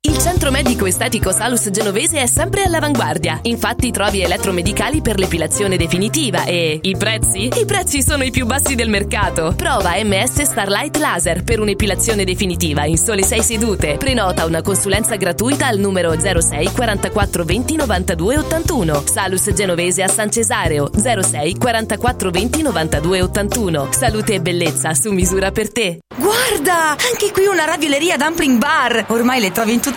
Il Centro Medico Estetico Salus Genovese è sempre all'avanguardia. Infatti trovi elettromedicali per l'epilazione definitiva e... I prezzi? I prezzi sono i più bassi del mercato. Prova MS Starlight Laser per un'epilazione definitiva in sole 6 sedute. Prenota una consulenza gratuita al numero 06 44 20 92 81. Salus Genovese a San Cesareo 06 44 20 92 81. Salute e bellezza su misura per te. Guarda! Anche qui una ravioleria dumpling bar. Ormai le trovi in tutta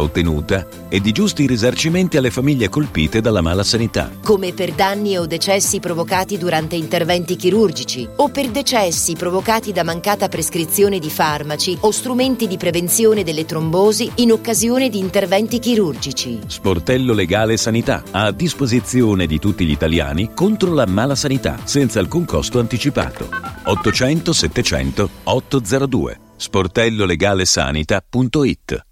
ottenuta e di giusti risarcimenti alle famiglie colpite dalla mala sanità. Come per danni o decessi provocati durante interventi chirurgici o per decessi provocati da mancata prescrizione di farmaci o strumenti di prevenzione delle trombosi in occasione di interventi chirurgici. Sportello Legale Sanità a disposizione di tutti gli italiani contro la mala sanità senza alcun costo anticipato. 800 700 802. sportellolegalesanita.it.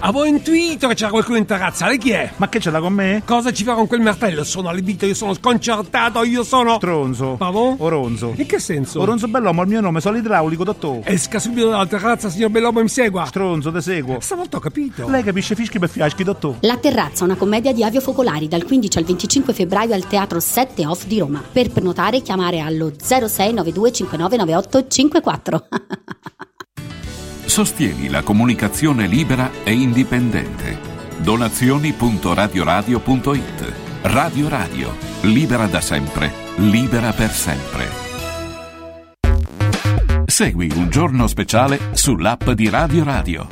Avevo intuito che c'era qualcuno in terrazza, lei chi è? Ma che ce l'ha con me? Cosa ci fa con quel martello? Sono allibito, io sono sconcertato, io sono... Tronzo. Pavon? Oronzo. In che senso? Oronzo Bellomo, il mio nome, sono l'idraulico, dottore. Esca subito dalla terrazza, signor Bellomo, mi segua. Tronzo, te seguo. Stavolta ho capito. Lei capisce fischi per fiaschi, dottore. La terrazza, una commedia di Avio Focolari, dal 15 al 25 febbraio al Teatro 7 Off di Roma. Per prenotare, chiamare allo 0692 599854. Sostieni la comunicazione libera e indipendente. Donazioni.radioradio.it. Radio Radio, libera da sempre, libera per sempre. Segui Un Giorno Speciale sull'app di Radio Radio.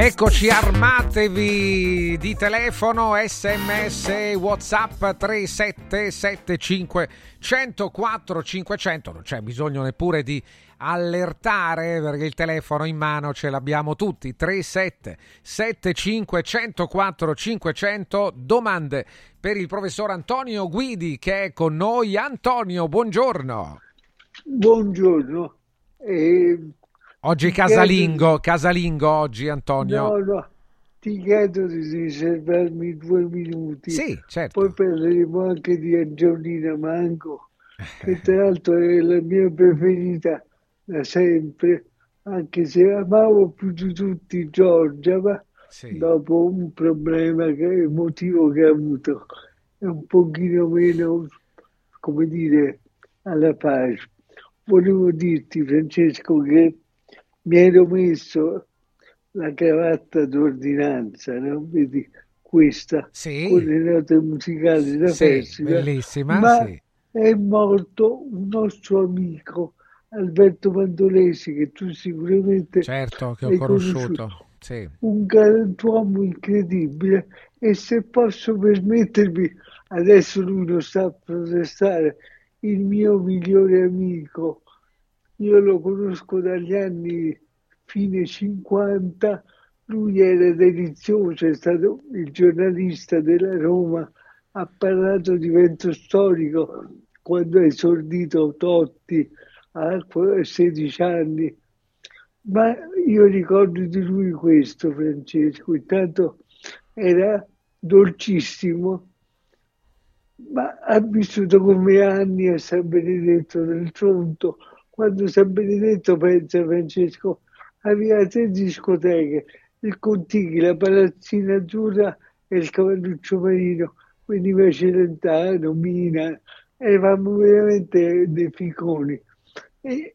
Eccoci, armatevi di telefono, sms, whatsapp 3775 104 500. Non c'è bisogno neppure di allertare perché il telefono in mano ce l'abbiamo tutti. 3775 104 500. Domande per il professor Antonio Guidi che è con noi. Antonio, buongiorno. Buongiorno. Oggi casalingo oggi, Antonio. No, ti chiedo di riservarmi 2 minuti. Sì, certo. Poi parleremo anche di Antonina Mango, che tra l'altro è la mia preferita da sempre, anche se amavo più di tutti Giorgia, ma sì, dopo un problema emotivo che ha avuto, è un pochino meno, come dire, alla pace. Volevo dirti, Francesco, che mi ero messo la cravatta d'ordinanza, no? Vedi, questa, sì, con le note musicali da festival. Bellissima, ma sì, è morto un nostro amico, Alberto Bandolesi, che tu sicuramente, certo, che ho conosciuto. Sì. Un galantuomo incredibile, e se posso permettermi, adesso lui lo sta a protestare, il mio migliore amico. Io lo conosco dagli anni fine 50, lui era delizioso, è stato il giornalista della Roma, ha parlato di vento storico quando ha esordito Totti a 16 anni. Ma io ricordo di lui questo, Francesco, intanto era dolcissimo, ma ha vissuto con me anni a San Benedetto del Tronto, quando San Benedetto, pensa Francesco, aveva 3 discoteche, il Contighi, la Palazzina Azzurra e il Cavalluccio Marino, veniva Celentano, Mina, eravamo veramente dei ficconi. E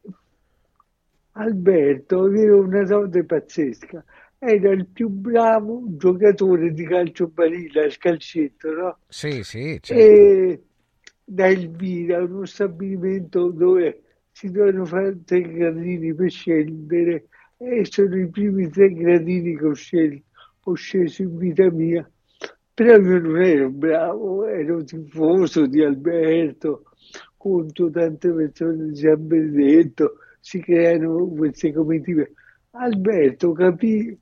Alberto aveva una dote pazzesca, era il più bravo giocatore di calcio balilla, il calcetto, no? Sì, sì, certo. E da Elvira, uno stabilimento dove si devono fare 3 gradini per scendere, e sono i primi 3 gradini che ho sceso in vita mia. Però io non ero bravo, ero tifoso di Alberto, tante persone ci hanno detto, si creano queste comitive. Alberto capì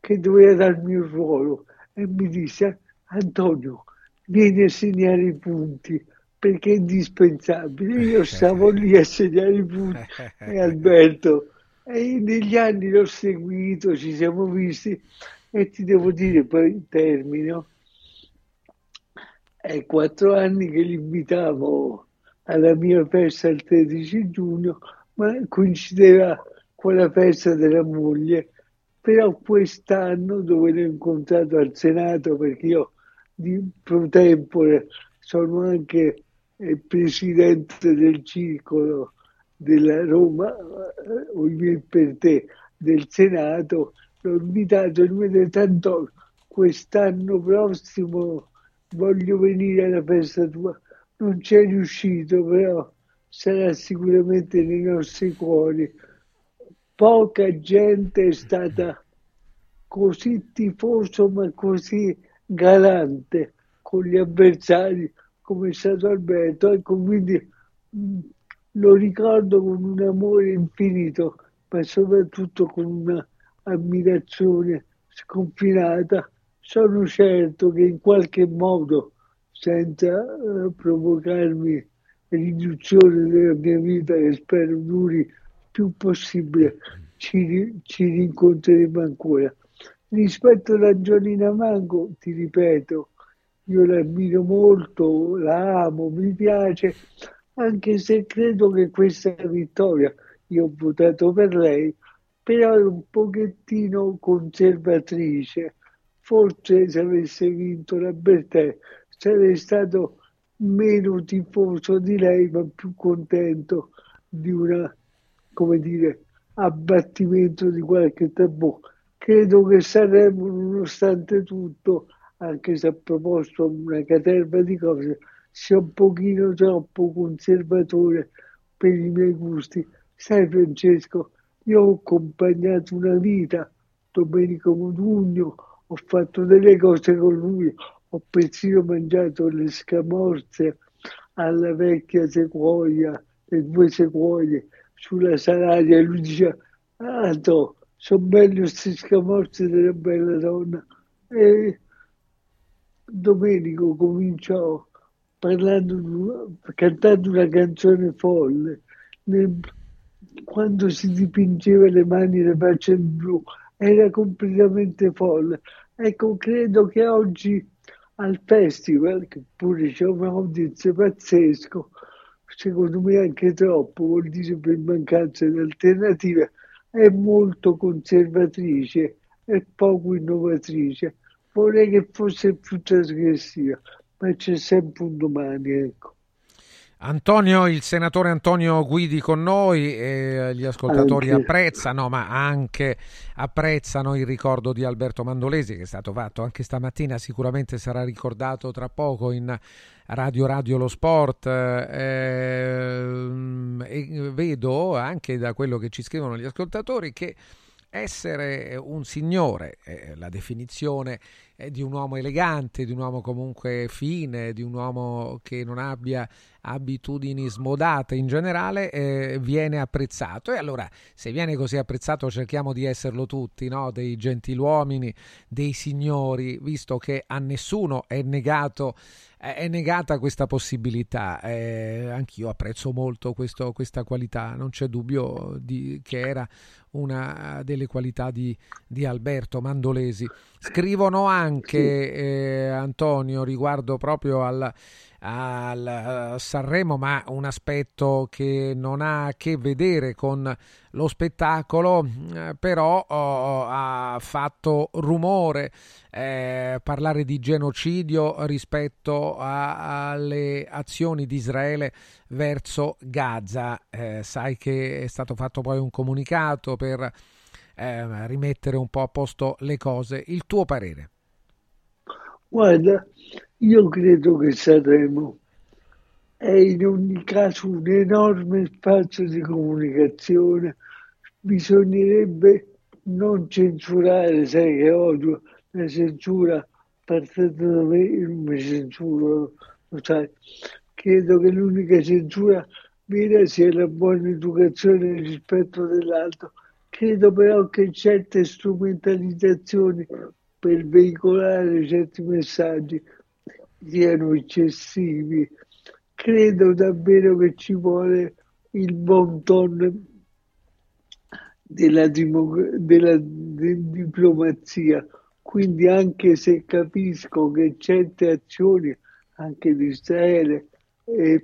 che doveva darmi un ruolo e mi disse: Antonio, vieni a segnare i punti perché è indispensabile. Io stavo lì a segnare i punti e Alberto, e negli anni l'ho seguito, ci siamo visti, e ti devo dire, poi termino, è 4 anni che li invitavo alla mia festa il 13 giugno, ma coincideva con la festa della moglie. Però quest'anno, dove l'ho incontrato al Senato, perché io di pro tempore sono anche presidente del circolo della Roma, oggi per te, del Senato, l'ho invitato e lui mi ha detto: Antonio, quest'anno prossimo voglio venire alla festa tua. Non c'è riuscito, però sarà sicuramente nei nostri cuori. Poca gente è stata così tifoso ma così galante con gli avversari come è stato Alberto. Ecco, quindi lo ricordo con un amore infinito, ma soprattutto con una ammirazione sconfinata. Sono certo che in qualche modo, senza provocarmi riduzione della mia vita, che spero duri più possibile, ci rincontreremo ancora. Rispetto a Gianina Mango, ti ripeto, io l'ammiro molto, la amo, mi piace, anche se credo che questa vittoria, io ho votato per lei, però è un pochettino conservatrice. Forse se avesse vinto la Bertè sarei stato meno tifoso di lei, ma più contento di una, come dire, abbattimento di qualche tabù. Credo che Sanremo, nonostante tutto, anche se ha proposto una caterva di cose, sia un pochino troppo conservatore per i miei gusti. Sai Francesco, io ho accompagnato una vita, Domenico Modugno, ho fatto delle cose con lui, ho persino mangiato le scamorze alla vecchia sequoia, le 2 sequoie, sulla Salaria, e lui diceva: Anto, sono belli questi scamorzi della bella donna. E Domenico cominciò cantando una canzone folle, quando si dipingeva le mani e le facce in blu, era completamente folle. Ecco, credo che oggi al festival, che pure c'è un audience pazzesco, secondo me anche troppo, vuol dire per mancanza di alternative, è molto conservatrice e poco innovatrice. Vorrei che fosse più trasgressiva, ma c'è sempre un domani, ecco. Antonio, il senatore Antonio Guidi con noi, e gli ascoltatori apprezzano, ma anche apprezzano il ricordo di Alberto Bandolesi, che è stato fatto anche stamattina, sicuramente sarà ricordato tra poco in Radio Lo Sport. E vedo anche da quello che ci scrivono gli ascoltatori che essere un signore, la definizione di un uomo elegante, di un uomo comunque fine, di un uomo che non abbia abitudini smodate in generale, viene apprezzato. E allora, se viene così apprezzato, cerchiamo di esserlo tutti, no? Dei gentiluomini, dei signori, visto che a nessuno è negata questa possibilità. Anch'io apprezzo molto questa qualità, non c'è dubbio che era una delle qualità di Alberto Mandolesi. Scrivono anche, Antonio, riguardo proprio al Sanremo, ma un aspetto che non ha a che vedere con lo spettacolo, però ha fatto rumore parlare di genocidio rispetto alle azioni di Israele verso Gaza. Sai che è stato fatto poi un comunicato per rimettere un po' a posto le cose. Il tuo parere? Guarda, io credo che Sanremo è in ogni caso un enorme spazio di comunicazione. Bisognerebbe non censurare, sai che odio la censura, partendo da me, io non mi censuro, lo sai, Credo che l'unica censura vera sia la buona educazione e il rispetto dell'altro. Credo però che certe strumentalizzazioni per veicolare certi messaggi siano eccessivi. Credo davvero che ci vuole il bon ton della diplomazia. Quindi, anche se capisco che certe azioni, anche di Israele,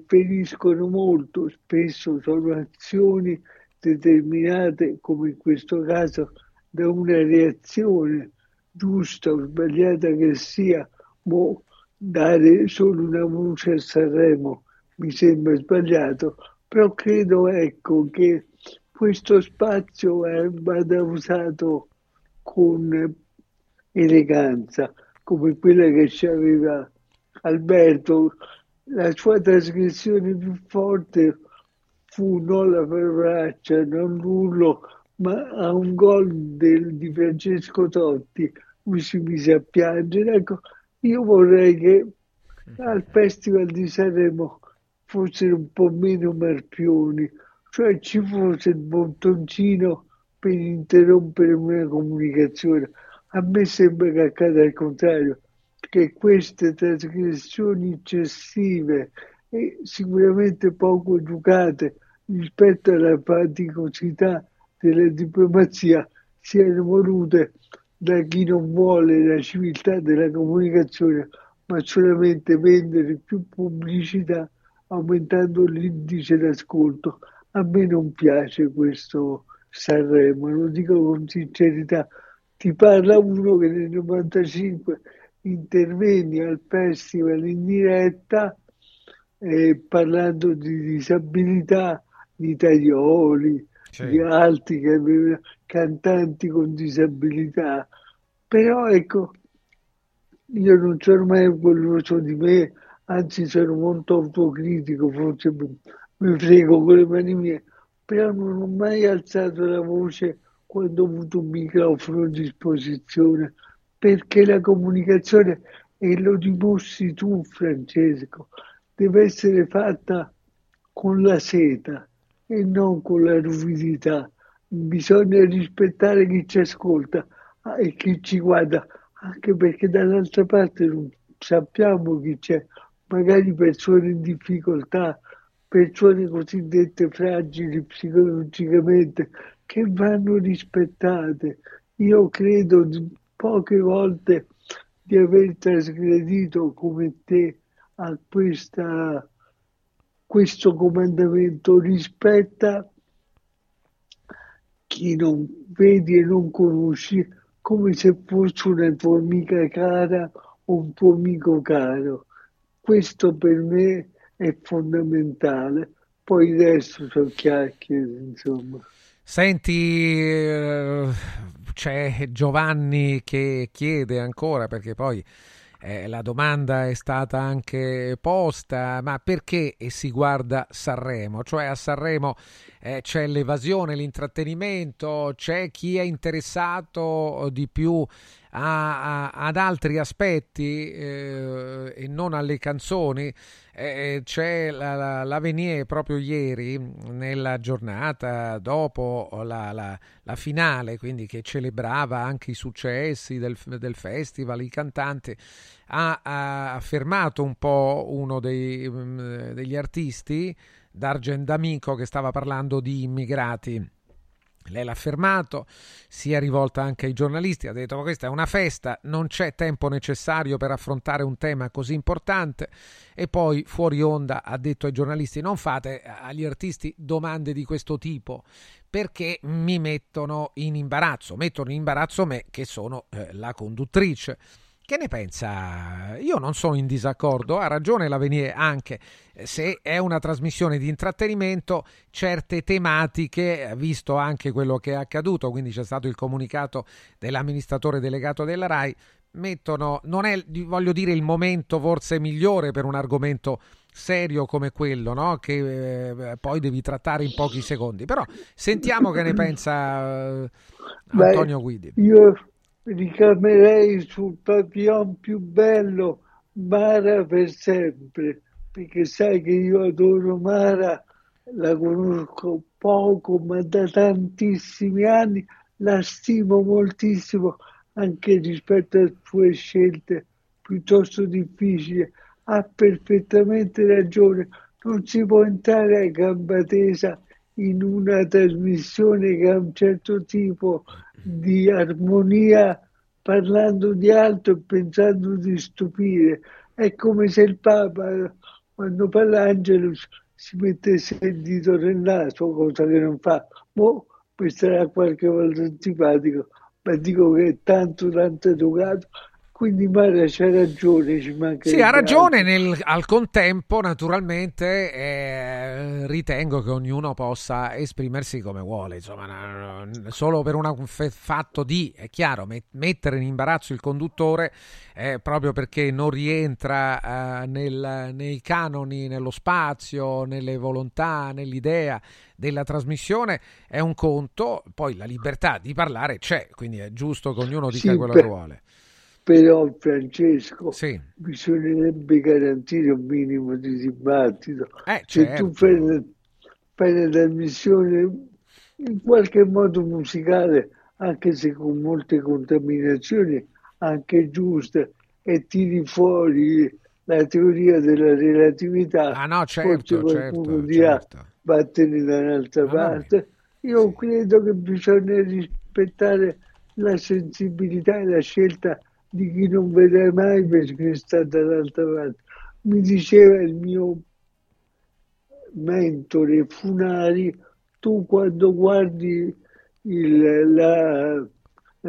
feriscono molto, spesso sono azioni determinate, come in questo caso, da una reazione giusta o sbagliata che sia. Dare solo una voce a Sanremo mi sembra sbagliato, però credo, ecco, che questo spazio vada usato con eleganza, come quella che ci aveva Alberto. La sua trasgressione più forte fu non la parolaccia, non l'urlo, ma a un gol di Francesco Totti lui si mise a piangere. Ecco, io vorrei che al Festival di Sanremo fossero un po' meno marpioni, cioè ci fosse il bottoncino per interrompere una comunicazione. A me sembra che accada il contrario, che queste trasgressioni eccessive e sicuramente poco educate rispetto alla faticosità della diplomazia siano volute da chi non vuole la civiltà della comunicazione, ma solamente vendere più pubblicità aumentando l'indice d'ascolto. A me non piace questo Sanremo, lo dico con sincerità. Ti parla uno che nel 95 intervenne al festival in diretta parlando di disabilità, di taglioli, di altri cantanti con disabilità. Però ecco, io non sono mai orgoglioso di me, anzi sono molto autocritico, forse mi frego con le mani mie, però non ho mai alzato la voce quando ho avuto un microfono a disposizione, perché la comunicazione, e lo dimostri tu Francesco, deve essere fatta con la seta e non con la ruvidità. Bisogna rispettare chi ci ascolta e chi ci guarda, anche perché dall'altra parte non sappiamo chi c'è, magari persone in difficoltà, persone cosiddette fragili psicologicamente, che vanno rispettate. Io credo poche volte di aver trasgredito come te a questo comandamento: rispetta chi non vedi e non conosci, come se fosse una tua amica cara o un tuo amico caro. Questo per me è fondamentale. Poi il resto sono chiacchiere, insomma. Senti, c'è Giovanni che chiede ancora, perché poi la domanda è stata anche posta, ma perché si guarda Sanremo? Cioè a Sanremo c'è l'evasione, l'intrattenimento, c'è chi è interessato di più ad altri aspetti e non alle canzoni. C'è l'avvenire proprio ieri, nella giornata dopo la finale, quindi, che celebrava anche i successi del festival. Il cantante ha fermato un po' uno degli artisti, Dargen D'Amico, che stava parlando di immigrati. Lei l'ha fermato, si è rivolta anche ai giornalisti, ha detto: ma questa è una festa, non c'è tempo necessario per affrontare un tema così importante. E poi fuori onda ha detto ai giornalisti: non fate agli artisti domande di questo tipo, perché mi mettono in imbarazzo me, che sono la conduttrice. Che ne pensa? Io non sono in disaccordo, ha ragione l'Avvenire, anche se è una trasmissione di intrattenimento, certe tematiche, visto anche quello che è accaduto, quindi c'è stato il comunicato dell'amministratore delegato della RAI, non è, voglio dire, il momento forse migliore per un argomento serio come quello, no? Che poi devi trattare in pochi secondi. Però sentiamo che ne pensa Antonio Guidi. Io ricamerei sul papillon più bello, Mara per sempre, perché sai che io adoro Mara, la conosco poco ma da tantissimi anni, la stimo moltissimo anche rispetto alle sue scelte piuttosto difficili. Ha perfettamente ragione, non si può entrare a gamba tesa in una trasmissione che ha un certo tipo di armonia parlando di altro e pensando di stupire. È come se il Papa, quando parla Angelus, si mettesse il dito nel naso, cosa che non fa. Boh, questo era qualche volta antipatico, ma dico che è tanto, tanto educato. Quindi Mara c'ha ragione, ci manca. Sì, ha ragione, al contempo naturalmente ritengo che ognuno possa esprimersi come vuole, insomma, solo per un fatto di, è chiaro, mettere in imbarazzo il conduttore proprio perché non rientra nei canoni, nello spazio, nelle volontà, nell'idea della trasmissione è un conto, poi la libertà di parlare c'è, quindi è giusto che ognuno dica quello che vuole. Però, Francesco, sì, bisognerebbe garantire un minimo di dibattito. Certo. Se tu fai la trasmissione in qualche modo musicale, anche se con molte contaminazioni, anche giuste, e tiri fuori la teoria della relatività, qualcuno dirà vattene da un'altra parte. Io credo che bisogna rispettare la sensibilità e la scelta di chi non vede mai perché sta dall'altra parte. Mi diceva il mio mentore Funari, tu quando guardi la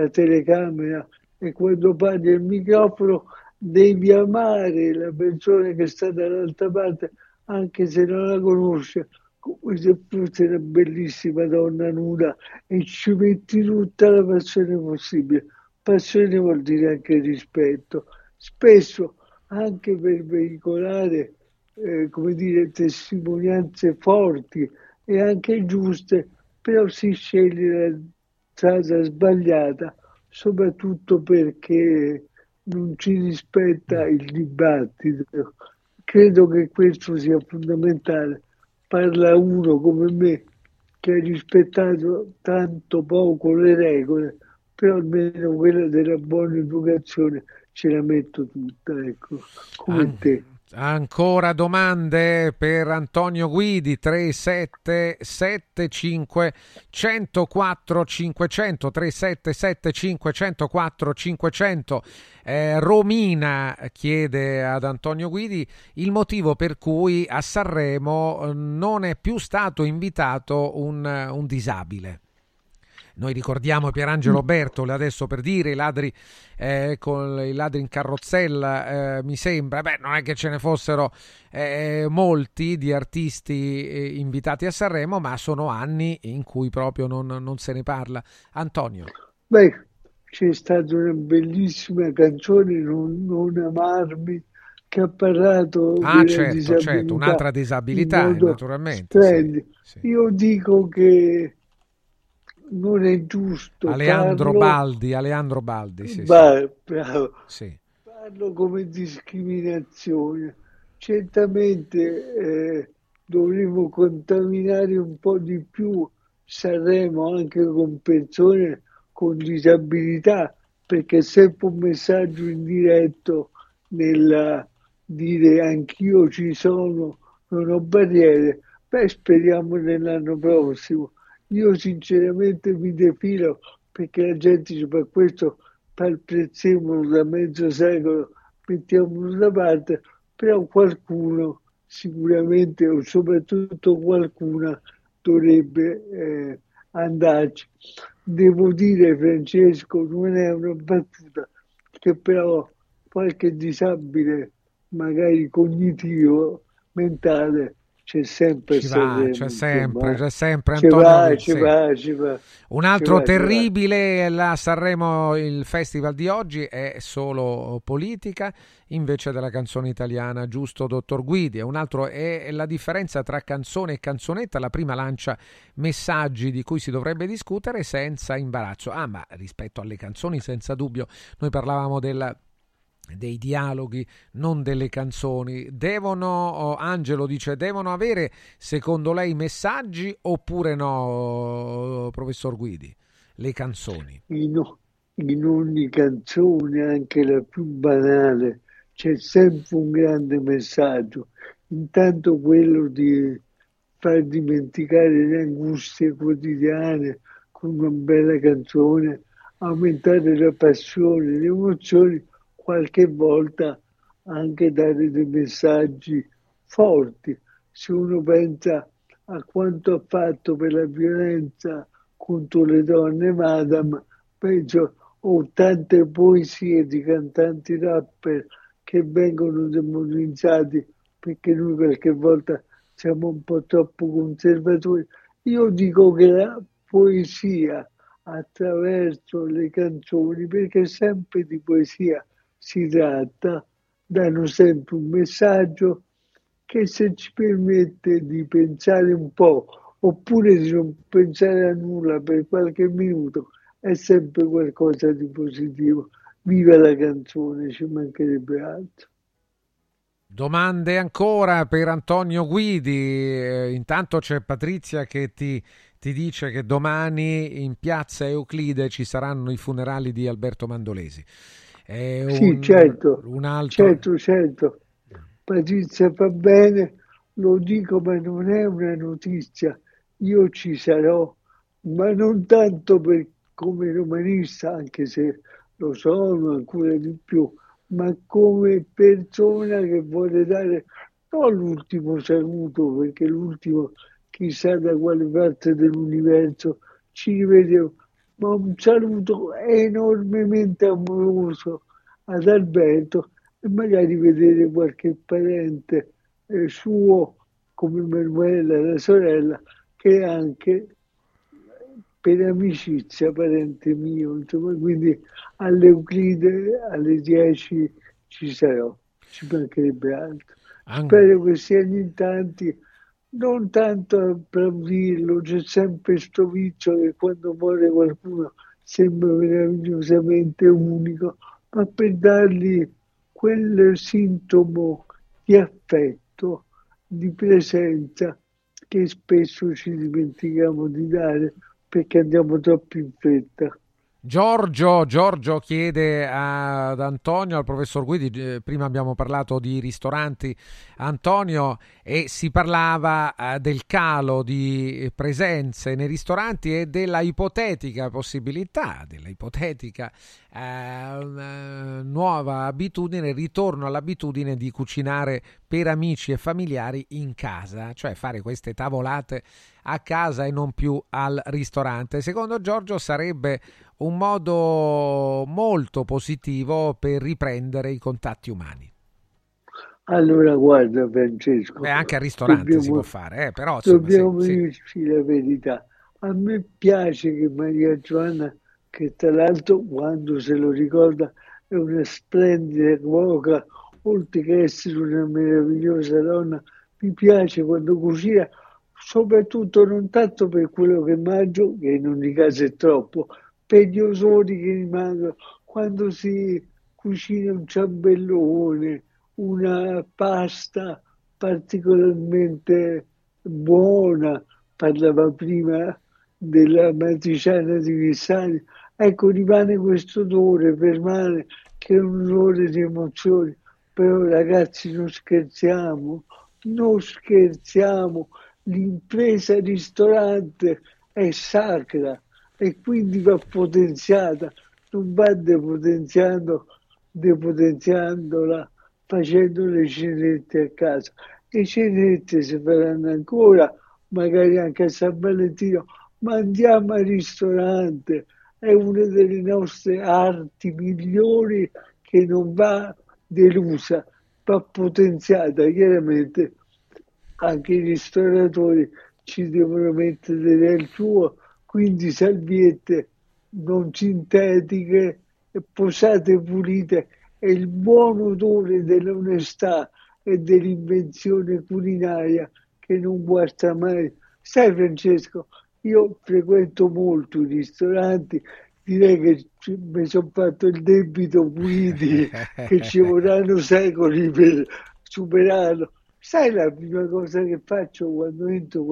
telecamera e quando parli al microfono devi amare la persona che sta dall'altra parte anche se non la conosce, come se fosse una bellissima donna nuda, e ci metti tutta la passione possibile. Passione vuol dire anche rispetto, spesso anche per veicolare come dire, testimonianze forti e anche giuste, però si sceglie la strada sbagliata, soprattutto perché non ci rispetta il dibattito. Credo che questo sia fondamentale. Parla uno come me che ha rispettato tanto poco le regole, però almeno quella della buona educazione ce la metto tutta, ecco, come te. Ancora domande per Antonio Guidi, 3775 104 500, 3775 104 500. Romina chiede ad Antonio Guidi il motivo per cui a Sanremo non è più stato invitato un disabile. Noi ricordiamo Pierangelo Bertole, adesso per dire, i ladri in carrozzella, mi sembra, non è che ce ne fossero molti di artisti invitati a Sanremo, ma sono anni in cui proprio non se ne parla. Antonio. C'è stata una bellissima canzone, Non amarmi, che ha parlato della disabilità, un'altra disabilità, naturalmente. Sì. Io dico che non è giusto. Aleandro Baldi, sì. Bravo. Sì. Parlo come discriminazione. Certamente dovremmo contaminare un po' di più Sanremo anche con persone con disabilità, perché è sempre un messaggio indiretto nel dire anch'io ci sono, non ho barriere. Speriamo nell'anno prossimo. Io sinceramente mi defilo perché la gente dice per questo palpezziamolo da mezzo secolo, mettiamolo da parte, però qualcuno sicuramente, o soprattutto qualcuna, dovrebbe andarci. Devo dire, Francesco, non è una battuta, che però qualche disabile, magari cognitivo, mentale, c'è sempre Antonio. Un altro terribile, la Sanremo, il festival di oggi è solo politica invece della canzone italiana, giusto dottor Guidi? Un altro è la differenza tra canzone e canzonetta: la prima lancia messaggi di cui si dovrebbe discutere senza imbarazzo, ma rispetto alle canzoni senza dubbio. Noi parlavamo della dei dialoghi, non delle canzoni. Devono, Angelo dice, devono avere secondo lei messaggi oppure no, professor Guidi, le canzoni? In ogni canzone, anche la più banale, c'è sempre un grande messaggio, intanto quello di far dimenticare le angustie quotidiane con una bella canzone, aumentare la passione, le emozioni, qualche volta anche dare dei messaggi forti. Se uno pensa a quanto ha fatto per la violenza contro le donne, Madame, penso o tante poesie di cantanti rapper che vengono demonizzati perché noi qualche volta siamo un po' troppo conservatori. Io dico che la poesia attraverso le canzoni, perché sempre di poesia si tratta, danno sempre un messaggio che, se ci permette di pensare un po' oppure di non pensare a nulla per qualche minuto, è sempre qualcosa di positivo. Viva la canzone, ci mancherebbe altro. Domande ancora per Antonio Guidi. Intanto c'è Patrizia che ti dice che domani in piazza Euclide ci saranno i funerali di Alberto Bandolesi. Certo. Patrizia fa bene, lo dico, ma non è una notizia. Io ci sarò, ma non tanto per come romanista, anche se lo sono ancora di più, ma come persona che vuole dare non l'ultimo saluto, perché l'ultimo chissà da quale parte dell'universo ci rivediamo, ma un saluto enormemente amoroso ad Alberto, e magari vedere qualche parente suo come Manuela, la sorella, che anche per amicizia parente mio, insomma, quindi all'Euclide alle 10 ci sarò, ci mancherebbe altro. Spero che siano in tanti, non tanto applaudirlo, c'è sempre sto vizio che quando muore qualcuno sembra meravigliosamente unico, ma per dargli quel sintomo di affetto, di presenza che spesso ci dimentichiamo di dare, perché andiamo troppo in fretta. Giorgio chiede ad Antonio, al professor Guidi, prima abbiamo parlato di ristoranti, Antonio, e si parlava del calo di presenze nei ristoranti e della ipotetica possibilità, della ipotetica nuova abitudine, ritorno all'abitudine di cucinare per amici e familiari in casa, cioè fare queste tavolate a casa e non più al ristorante. Secondo Giorgio sarebbe un modo molto positivo per riprendere i contatti umani. Allora guarda Francesco, anche al ristorante dobbiamo, si può fare, però dobbiamo dirci la verità. A me piace che Maria Giovanna, che tra l'altro quando se lo ricorda è una splendida cuoca, oltre che essere una meravigliosa donna, mi piace quando cucina, soprattutto non tanto per quello che mangio, che in ogni caso è troppo, per gli odori che rimangono. Quando si cucina un ciambellone, una pasta particolarmente buona, parlava prima della matriciana di Vissani, ecco, rimane questo odore permane che è un odore di emozioni. Però ragazzi, non scherziamo, l'impresa ristorante è sacra e quindi va potenziata, non va depotenziandola facendo le cenette a casa. Le cenette si faranno ancora, magari anche a San Valentino, ma andiamo al ristorante, è una delle nostre arti migliori che non va delusa, va potenziata. Chiaramente anche i ristoratori ci devono mettere del suo, quindi salviette non sintetiche, posate pulite, e il buon odore dell'onestà e dell'invenzione culinaria che non guasta mai. Sai Francesco, io frequento molto i ristoranti, direi che mi sono fatto il debito Guidi che ci vorranno secoli per superarlo. Sai la prima cosa che faccio quando entro?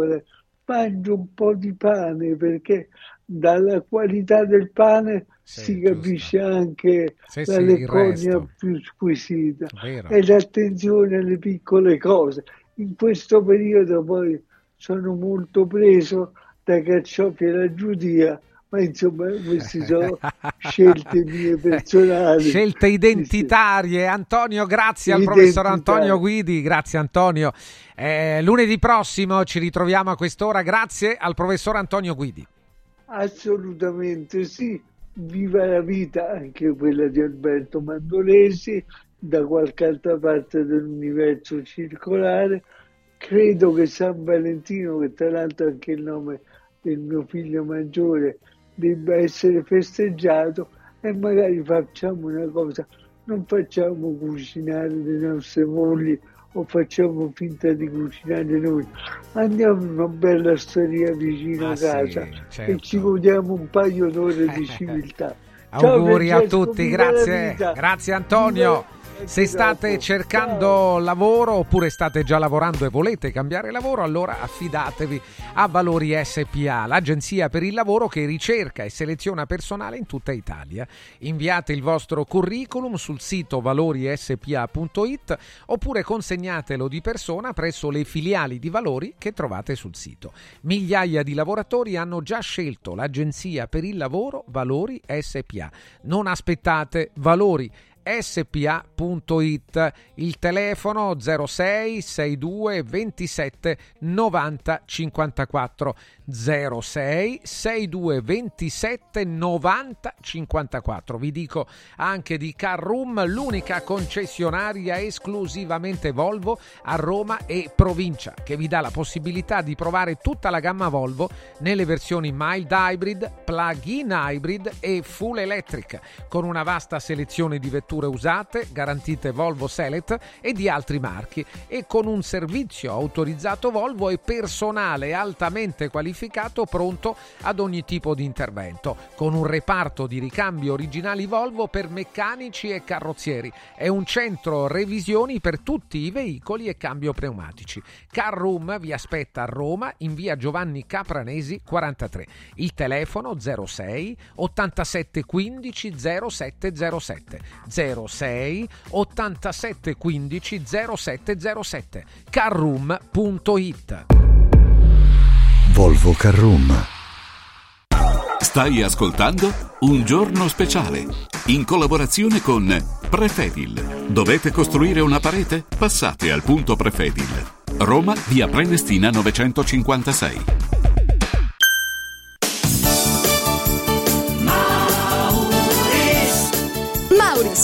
Mangio un po' di pane, perché dalla qualità del pane si capisce anche la leccornia più squisita. Vero. E l'attenzione alle piccole cose. In questo periodo poi sono molto preso da carciofi alla giudia, ma insomma queste sono scelte mie personali. Scelte identitarie. Antonio, grazie al professor Antonio Guidi. Grazie Antonio. Lunedì prossimo ci ritroviamo a quest'ora. Grazie al professor Antonio Guidi. Assolutamente sì. Viva la vita, anche quella di Alberto Bandolesi, da qualche altra parte dell'universo circolare. Credo che San Valentino, che tra l'altro è anche il nome del mio figlio maggiore, debba essere festeggiato, e magari facciamo una cosa: non facciamo cucinare le nostre mogli o facciamo finta di cucinare noi, andiamo in una bella osteria vicino a casa, sì, certo, e ci godiamo un paio d'ore di civiltà. Auguri a tutti, grazie, grazie Antonio. Se state cercando lavoro oppure state già lavorando e volete cambiare lavoro, allora affidatevi a Valori SPA, l'agenzia per il lavoro che ricerca e seleziona personale in tutta Italia. Inviate il vostro curriculum sul sito valorispa.it oppure consegnatelo di persona presso le filiali di Valori che trovate sul sito. Migliaia di lavoratori hanno già scelto l'agenzia per il lavoro Valori SPA. Non aspettate, Valori SPA.it, il telefono 06 62 27 90 54 06 62 27 90 54. Vi dico anche di Carrum, l'unica concessionaria esclusivamente Volvo a Roma e provincia, che vi dà la possibilità di provare tutta la gamma Volvo nelle versioni mild hybrid, plug-in hybrid e full electric, con una vasta selezione di vetture usate, garantite Volvo Select e di altri marchi, e con un servizio autorizzato Volvo e personale altamente qualificato pronto ad ogni tipo di intervento, con un reparto di ricambi originali Volvo per meccanici e carrozzieri e un centro revisioni per tutti i veicoli e cambio pneumatici. Carrum vi aspetta a Roma in via Giovanni Capranesi 43, il telefono 06 87 15 0707 06 87 15 0707. Carrum.it. Volvo Carrum. Stai ascoltando Un Giorno Speciale in collaborazione con Prefedil. Dovete costruire una parete? Passate al punto Prefedil. Roma, via Prenestina 956.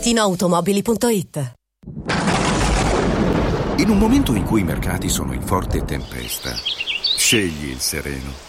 ValentinoAutomobili.it. In un momento in cui i mercati sono in forte tempesta, scegli il sereno.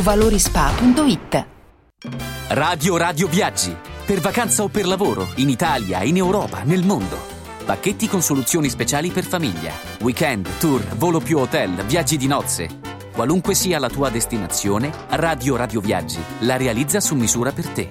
valorispa.it. Radio Viaggi, per vacanza o per lavoro, in Italia, in Europa, nel mondo. Pacchetti con soluzioni speciali per famiglia, weekend, tour, volo più hotel, viaggi di nozze. Qualunque sia la tua destinazione, Radio Viaggi la realizza su misura per te.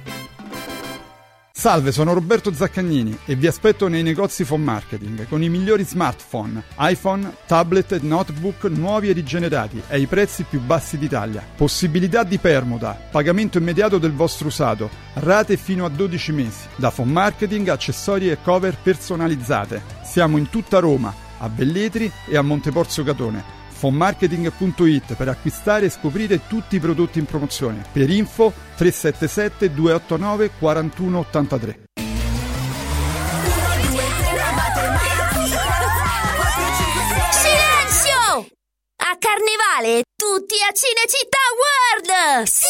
Salve, sono Roberto Zaccagnini e vi aspetto nei negozi Phone Marketing con i migliori smartphone, iPhone, tablet e notebook nuovi e rigenerati ai prezzi più bassi d'Italia. Possibilità di permuta, pagamento immediato del vostro usato, rate fino a 12 mesi. Da Phone Marketing, accessori e cover personalizzate. Siamo in tutta Roma, a Velletri e a Monteporzio Catone. Fonmarketing.it per acquistare e scoprire tutti i prodotti in promozione. Per info 377 289 4183. Silenzio! A Carnevale tutti a Cinecittà World! Sì!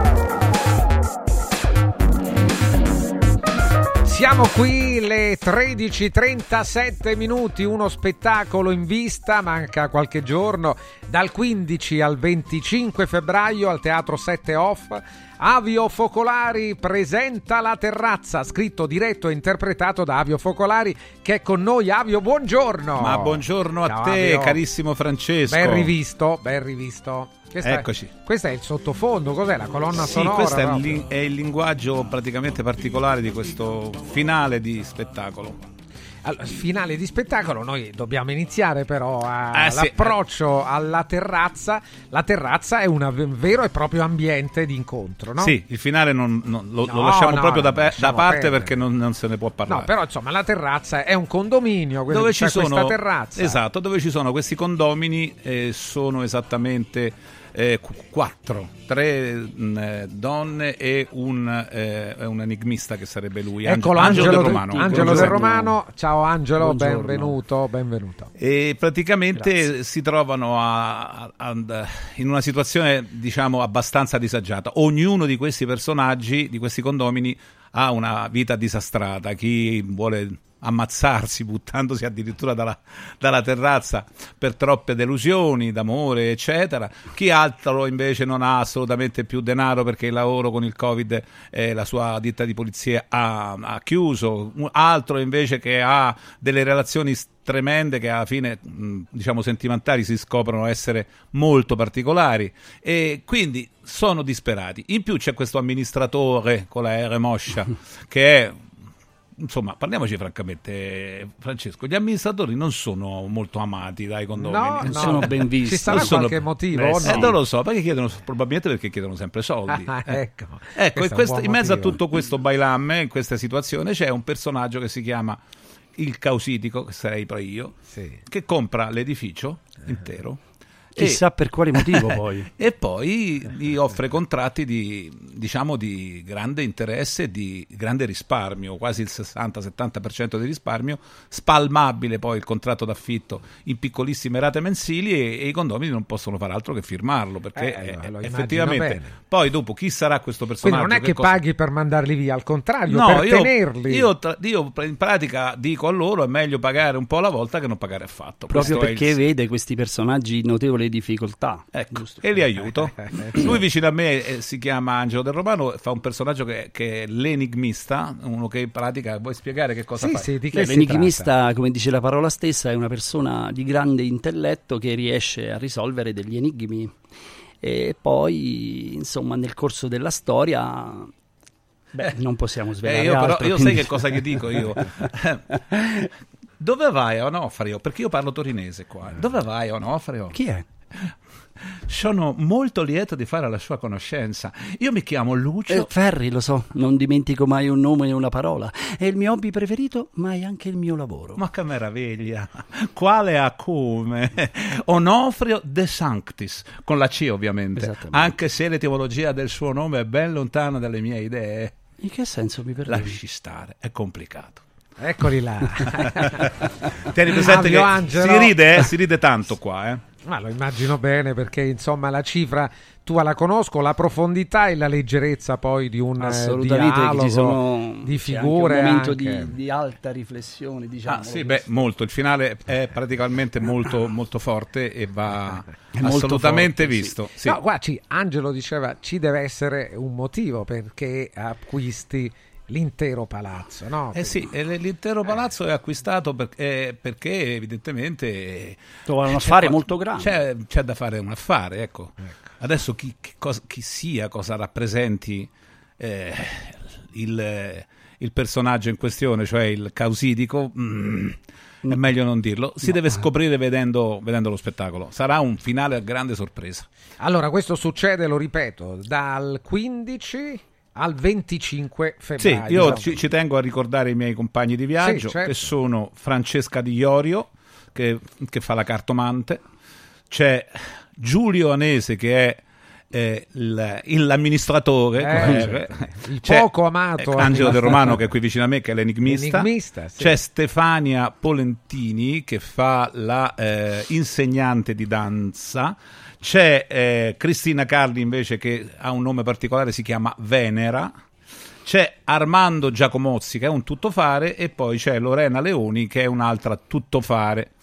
Siamo qui, le 13.37 minuti, uno spettacolo in vista, manca qualche giorno, dal 15 al 25 febbraio al Teatro 7 Off. Avio Focolari presenta La Terrazza, scritto, diretto e interpretato da Avio Focolari, che è con noi. Avio, buongiorno. Ma buongiorno a Ciao, te, Avio. Carissimo Francesco. Ben rivisto. Eccoci. Questo è il sottofondo, cos'è? La colonna sonora? Sì, questo è il linguaggio praticamente particolare di questo finale di spettacolo. Allora, finale di spettacolo, noi dobbiamo iniziare però all'approccio alla terrazza. La terrazza è un vero e proprio ambiente di incontro, no? Sì, il finale lo lasciamo proprio da parte perdere, perché non se ne può parlare. No, però insomma la terrazza è un condominio dove ci sono questa terrazza. Esatto, dove ci sono questi condomini, sono esattamente... 4, 3 donne e un enigmista che sarebbe lui. Eccolo, Angelo De Romano. Angelo De Romano, ciao Angelo, buongiorno. benvenuto. E praticamente si trovano in una situazione, diciamo, abbastanza disagiata. Ognuno di questi personaggi, di questi condomini, ha una vita disastrata. Chi vuole ammazzarsi, buttandosi addirittura dalla terrazza per troppe delusioni, d'amore, eccetera. Chi altro invece non ha assolutamente più denaro perché il lavoro con il Covid, la sua ditta di polizia ha chiuso. Un altro invece che ha delle relazioni tremende che alla fine, diciamo, sentimentali, si scoprono essere molto particolari, e quindi sono disperati. In più c'è questo amministratore con la R moscia che è, insomma, parliamoci francamente, Francesco, gli amministratori non sono molto amati dai condomini. No, sono ben visti. Ci sarà qualche motivo? No. Non lo so, perché chiedono, probabilmente perché chiedono sempre soldi. Ecco, in mezzo a tutto questo bailamme, in questa situazione, c'è un personaggio che si chiama il Causitico, che sarei poi io, sì, che compra l'edificio intero. Chissà per quale motivo poi. E poi gli offre contratti di grande interesse, di grande risparmio, quasi il 60-70% di risparmio, spalmabile poi il contratto d'affitto in piccolissime rate mensili, e i condomini non possono far altro che firmarlo, perché effettivamente poi dopo chi sarà questo personaggio? Quindi non è che paghi per mandarli via, al contrario, no, per tenerli. Io in pratica dico a loro: è meglio pagare un po' alla volta che non pagare affatto. Proprio questo, perché vede questi personaggi notevoli difficoltà, ecco, e li aiuto. Lui vicino a me si chiama Angelo De Romano, fa un personaggio che è l'enigmista, uno che in pratica, vuoi spiegare che cosa fa? Sì, di che l'enigmista tratta? Come dice la parola stessa, è una persona di grande intelletto che riesce a risolvere degli enigmi, e poi insomma nel corso della storia non possiamo svelare altro, io quindi... sai che cosa gli dico io? Dove vai, Onofrio? Perché io parlo torinese qua. Dove vai, Onofrio? Chi è? Sono molto lieto di fare la sua conoscenza. Io mi chiamo Lucio Ferri, lo so, non dimentico mai un nome e una parola. È il mio hobby preferito, ma è anche il mio lavoro. Ma che meraviglia! Quale acume! Onofrio De Sanctis, con la C ovviamente, anche se l'etimologia del suo nome è ben lontana dalle mie idee. In che senso mi perdono? Lasci stare, è complicato. Eccoli là. Tieni presente che Angelo. Si ride tanto qua, eh? Ma lo immagino bene, perché insomma la cifra tua la conosco, la profondità e la leggerezza poi di un dialogo, di figure, un momento di alta riflessione, diciamo. Ah, sì, beh, molto, il finale è praticamente molto molto forte e va assolutamente forte, visto. Sì. Sì. No, qua Angelo diceva ci deve essere un motivo perché acquisti l'intero palazzo, no? Sì, l'intero palazzo è acquistato perché evidentemente trova un affare molto grande. C'è da fare un affare, ecco. Adesso chi sia, cosa rappresenti il personaggio in questione, cioè il Causitico, è meglio non dirlo. Si deve scoprire vedendo lo spettacolo. Sarà un finale a grande sorpresa. Allora, questo succede, lo ripeto, dal 15... al 25 febbraio. Sì, io ci tengo a ricordare i miei compagni di viaggio, sì, certo, che sono Francesca Di Iorio, che fa la cartomante, c'è Giulio Anese, che è l'amministratore, il poco amato Angelo De Romano, che è qui vicino a me, che è l'enigmista sì. C'è Stefania Polentini, che fa la insegnante di danza, c'è Cristina Carli invece, che ha un nome particolare, si chiama Venera, c'è Armando Giacomozzi, che è un tuttofare, e poi c'è Lorena Leoni, che è un'altra tuttofare.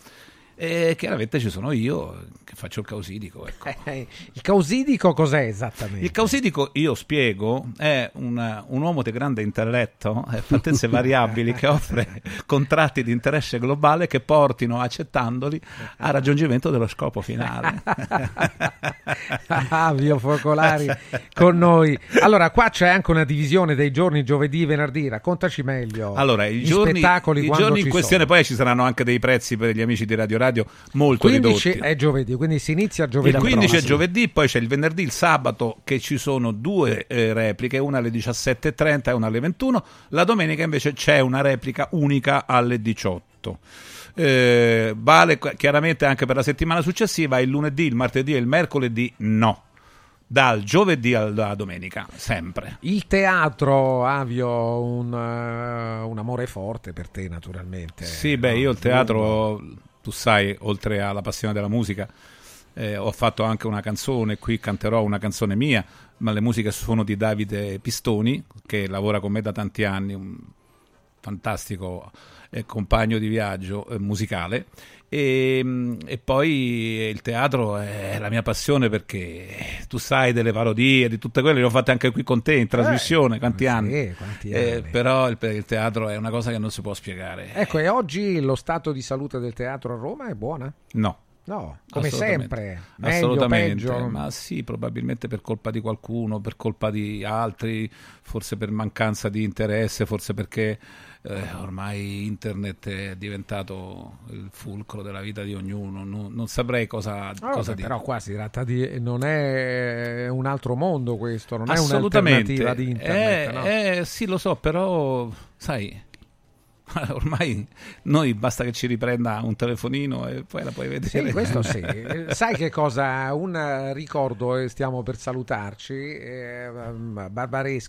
E chiaramente ci sono io, che faccio il Causitico, ecco. Il Causitico cos'è esattamente? Il Causitico, io spiego, è un uomo di grande intelletto, fattezze variabili, che offre contratti di interesse globale che portino, accettandoli, al raggiungimento dello scopo finale. Avio Focolari con noi. Allora, qua c'è anche una divisione dei giorni, giovedì, venerdì, raccontaci meglio. Allora, i giorni in questione, poi ci saranno anche dei prezzi per gli amici di Radio molto ridotti. 15 è giovedì, quindi si inizia giovedì. Il 15 è giovedì, poi c'è il venerdì, il sabato, che ci sono due repliche, una alle 17:30 e una alle 21. La domenica invece c'è una replica unica alle 18. Vale chiaramente anche per la settimana successiva, il lunedì, il martedì e il mercoledì no. Dal giovedì alla domenica, sempre. Il teatro, Avio, un amore forte per te, naturalmente. Sì, beh, io il teatro... Tu sai, oltre alla passione della musica, ho fatto anche una canzone, qui canterò una canzone mia, ma le musiche sono di Davide Pistoni, che lavora con me da tanti anni, fantastico compagno di viaggio musicale, e poi il teatro è la mia passione, perché tu sai, delle parodie, di tutte quelle le ho fatte anche qui con te in trasmissione, quanti anni. Però il teatro è una cosa che non si può spiegare. Ecco, e oggi lo stato di salute del teatro a Roma è buona? No, come sempre, assolutamente, meglio, peggio. Ma sì, probabilmente per colpa di qualcuno, per colpa di altri, forse per mancanza di interesse, forse perché ormai internet è diventato il fulcro della vita di ognuno, non saprei cosa dire. Però qua si tratta di, non è un altro mondo questo, non è un'alternativa di internet. Sì, lo so, però sai, ormai noi basta che ci riprenda un telefonino e poi la puoi vedere. Sì, questo sì. Sai che cosa? Un ricordo, stiamo per salutarci,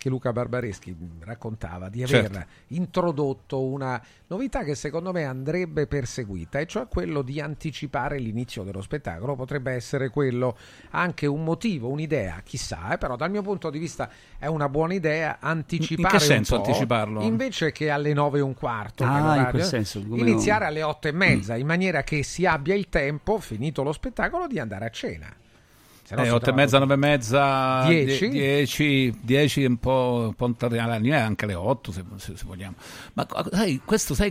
Luca Barbareschi raccontava di aver introdotto una novità che secondo me andrebbe perseguita, e cioè quello di anticipare l'inizio dello spettacolo. Potrebbe essere quello anche un motivo, un'idea, chissà, però dal mio punto di vista è una buona idea anticipare. In che senso anticiparlo? Invece che alle 9:15 iniziare alle 8:30, in maniera che si abbia il tempo, finito lo spettacolo, di andare a cena. 8:30, 9:30, 10 un po' anche alle 8 se vogliamo. Ma sai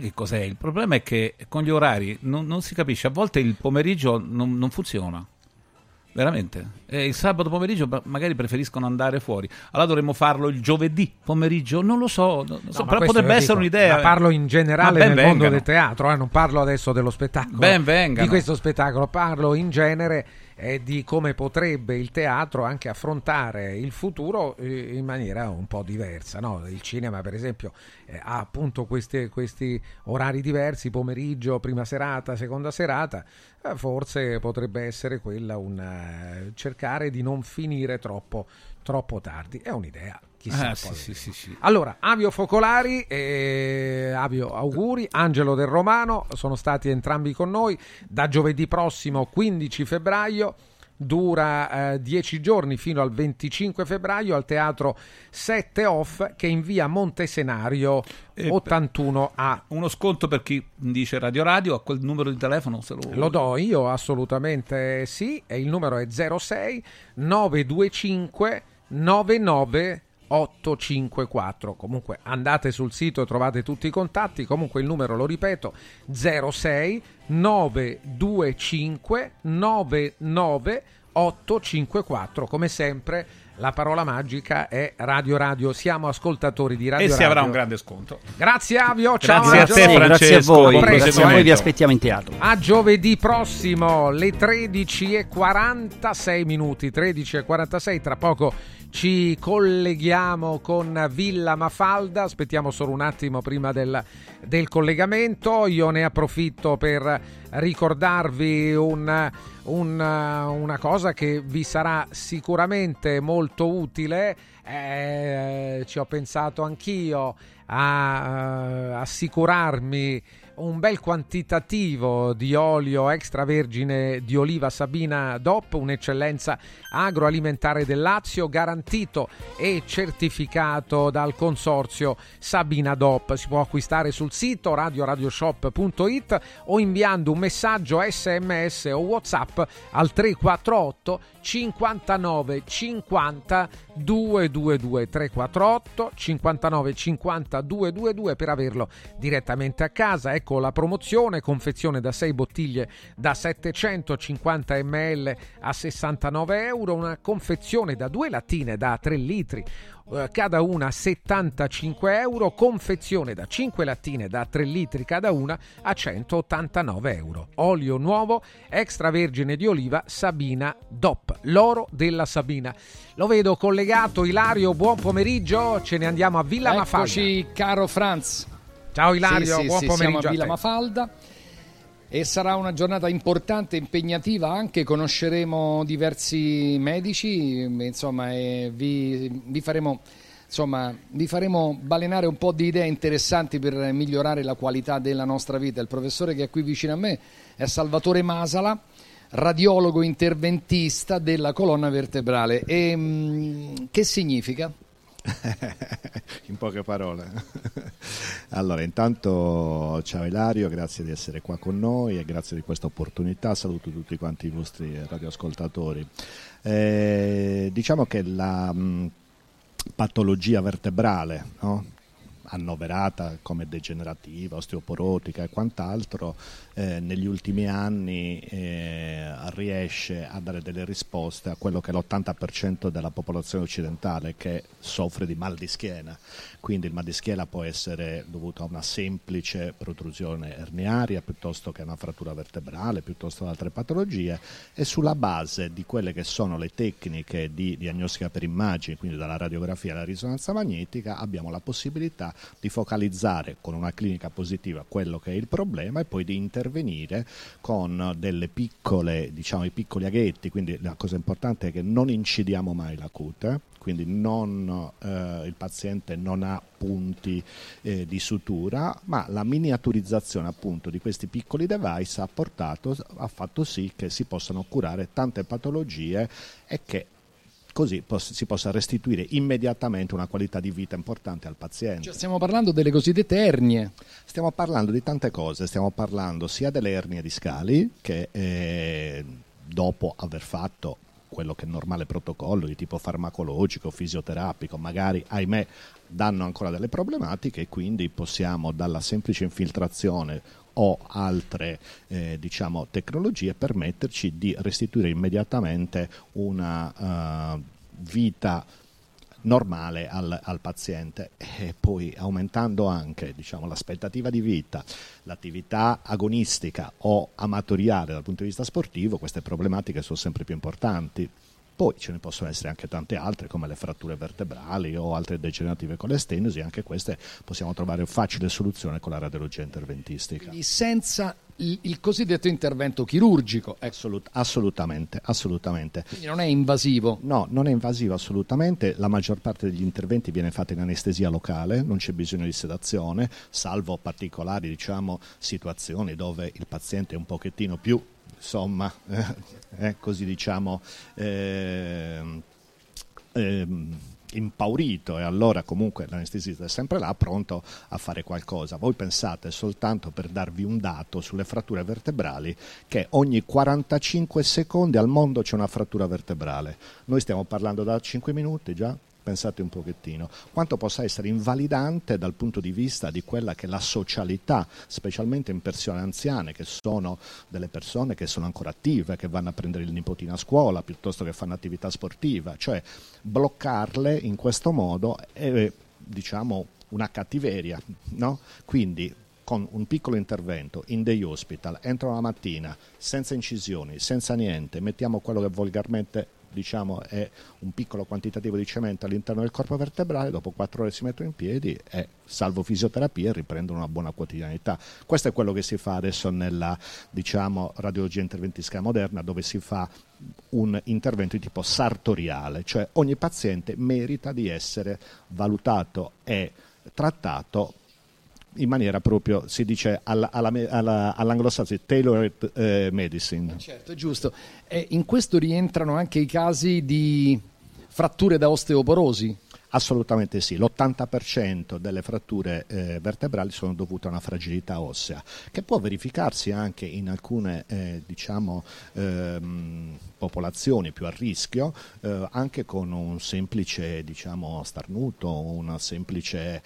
che cos'è? Il problema è che con gli orari non si capisce, a volte il pomeriggio non funziona. Veramente, il sabato pomeriggio magari preferiscono andare fuori, allora dovremmo farlo il giovedì pomeriggio, non lo so, però potrebbe essere un'idea. Ma parlo in generale nel mondo del teatro, non parlo adesso dello spettacolo, di questo spettacolo, parlo in genere di come potrebbe il teatro anche affrontare il futuro in maniera un po' diversa, no? Il cinema, per esempio, ha appunto questi orari diversi, pomeriggio, prima serata, seconda serata. Forse potrebbe essere quella cercare di non finire troppo tardi. È un'idea. Chissà, sì. Allora, Avio Focolari, Avio auguri, Angelo De Romano sono stati entrambi con noi da giovedì prossimo 15 febbraio. Dura 10 giorni fino al 25 febbraio al Teatro 7 Off, che in via Montesenario 81A. Uno sconto per chi dice Radio, a quel numero di telefono se lo do io, assolutamente sì, e il numero è 06 925 99 854. Comunque andate sul sito e trovate tutti i contatti. Comunque il numero, lo ripeto, 06 925 99 854. Come sempre la parola magica è Radio. Siamo ascoltatori di Radio. E si avrà un grande sconto. Grazie Avio, ciao. Grazie a te, grazie a voi. Grazie a voi, vi aspettiamo in teatro. A giovedì prossimo, le 13:46. 13:46, tra poco ci colleghiamo con Villa Mafalda. Aspettiamo solo un attimo prima del collegamento. Io ne approfitto per ricordarvi una cosa che vi sarà sicuramente molto utile. Ci ho pensato anch'io a assicurarmi un bel quantitativo di olio extravergine di oliva Sabina DOP, un'eccellenza agroalimentare del Lazio, garantito e certificato dal consorzio Sabina DOP. Si può acquistare sul sito radioradioshop.it o inviando un messaggio SMS o WhatsApp al 348 59 50 222 348 59 50 222 per averlo direttamente a casa. Ecco la promozione: confezione da 6 bottiglie da 750 ml a €69, una confezione da 2 lattine da 3 litri cada una €75, confezione da 5 lattine da 3 litri cada una a €189. Olio nuovo extravergine di oliva Sabina DOP, l'oro della Sabina. Lo vedo collegato Ilario, buon pomeriggio, ce ne andiamo a Villa Mafalda. Eccoci, caro Franz. Ciao Ilario, buon pomeriggio. Siamo a Villa Mafalda e sarà una giornata importante, impegnativa anche, conosceremo diversi medici, insomma, e vi faremo balenare un po' di idee interessanti per migliorare la qualità della nostra vita. Il professore che è qui vicino a me è Salvatore Masala, radiologo interventista della colonna vertebrale. E che significa? in poche parole. Allora, intanto ciao Ilario, grazie di essere qua con noi e grazie di questa opportunità, saluto tutti quanti i vostri radioascoltatori. Diciamo che la patologia vertebrale, no? Annoverata come degenerativa, osteoporotica e quant'altro, negli ultimi anni riesce a dare delle risposte a quello che è l'80% della popolazione occidentale, che soffre di mal di schiena. Quindi il mal di schiena può essere dovuto a una semplice protrusione erniaria, piuttosto che a una frattura vertebrale, piuttosto ad altre patologie, e sulla base di quelle che sono le tecniche di diagnostica per immagini, quindi dalla radiografia alla risonanza magnetica, abbiamo la possibilità di focalizzare con una clinica positiva quello che è il problema e poi di intervenire con delle piccole, diciamo, i piccoli aghetti. Quindi la cosa importante è che non incidiamo mai la cute, quindi non, il paziente non ha punti di sutura, ma la miniaturizzazione appunto di questi piccoli device ha fatto sì che si possano curare tante patologie e che così si possa restituire immediatamente una qualità di vita importante al paziente. Cioè, stiamo parlando delle cosiddette ernie. Stiamo parlando di tante cose, stiamo parlando sia delle ernie discali che dopo aver fatto quello che è il normale protocollo di tipo farmacologico, fisioterapico, magari ahimè danno ancora delle problematiche, e quindi possiamo dalla semplice infiltrazione o altre diciamo tecnologie permetterci di restituire immediatamente una vita normale al paziente, e poi aumentando anche, diciamo, l'aspettativa di vita, l'attività agonistica o amatoriale dal punto di vista sportivo. Queste problematiche sono sempre più importanti. Poi ce ne possono essere anche tante altre, come le fratture vertebrali o altre degenerative con le stenosi, anche queste possiamo trovare facile soluzione con la radiologia interventistica. Quindi senza il cosiddetto intervento chirurgico. Assolutamente. Quindi non è invasivo? No, non è invasivo assolutamente. La maggior parte degli interventi viene fatta in anestesia locale, non c'è bisogno di sedazione, salvo particolari, diciamo, situazioni dove il paziente è un pochettino più, insomma, così diciamo, impaurito, e allora comunque l'anestesista è sempre là pronto a fare qualcosa. Voi pensate, soltanto per darvi un dato sulle fratture vertebrali, che ogni 45 secondi al mondo c'è una frattura vertebrale. Noi stiamo parlando da 5 minuti già. Pensate un pochettino quanto possa essere invalidante dal punto di vista di quella che è la socialità, specialmente in persone anziane, che sono delle persone che sono ancora attive, che vanno a prendere il nipotino a scuola, piuttosto che fanno attività sportiva. Cioè, bloccarle in questo modo è, diciamo, una cattiveria, no? Quindi con un piccolo intervento in day hospital, entro la mattina, senza incisioni, senza niente, mettiamo quello che volgarmente, diciamo, è un piccolo quantitativo di cemento all'interno del corpo vertebrale, dopo 4 ore si mettono in piedi e, salvo fisioterapia, riprendono una buona quotidianità. Questo è quello che si fa adesso nella, diciamo, radiologia interventistica moderna, dove si fa un intervento di tipo sartoriale, cioè ogni paziente merita di essere valutato e trattato in maniera proprio, si dice all'anglosassone, tailored medicine. Certo, è giusto. E in questo rientrano anche i casi di fratture da osteoporosi? Assolutamente sì, l'80% delle fratture vertebrali sono dovute a una fragilità ossea, che può verificarsi anche in alcune popolazioni più a rischio, anche con un semplice, diciamo, starnuto, un semplice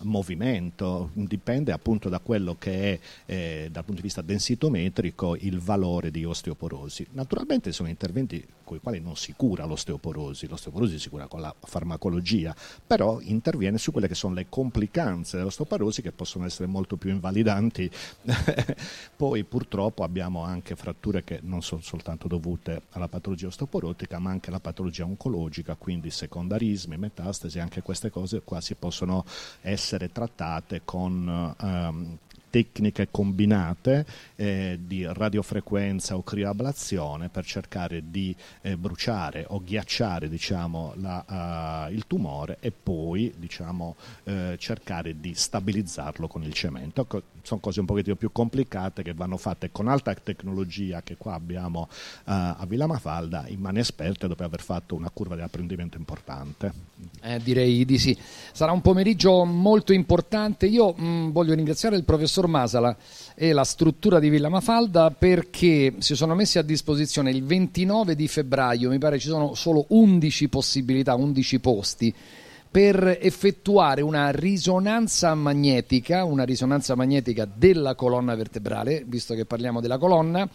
movimento. Dipende appunto da quello che è, dal punto di vista densitometrico, il valore di osteoporosi. Naturalmente sono interventi con i quali non si cura l'osteoporosi, l'osteoporosi si cura con la farmacologia, però interviene su quelle che sono le complicanze dell'osteoporosi, che possono essere molto più invalidanti. Poi purtroppo abbiamo anche fratture che non sono soltanto dovute alla patologia osteoporotica, ma anche alla patologia oncologica, quindi secondarismi, metastasi, anche queste cose qua si possono essere trattate con tecniche combinate di radiofrequenza o crioablazione per cercare di bruciare o ghiacciare, diciamo, il tumore, e poi, diciamo, cercare di stabilizzarlo con il cemento. Sono cose un pochettino più complicate che vanno fatte con alta tecnologia che qua abbiamo a Villa Mafalda in mani esperte, dopo aver fatto una curva di apprendimento importante. Direi di sì. Sarà un pomeriggio molto importante. Io voglio ringraziare il professor Masala e la struttura di Villa Mafalda, perché si sono messi a disposizione il 29 di febbraio, mi pare ci sono solo 11 possibilità, 11 posti, per effettuare una risonanza magnetica della colonna vertebrale, visto che parliamo della colonna,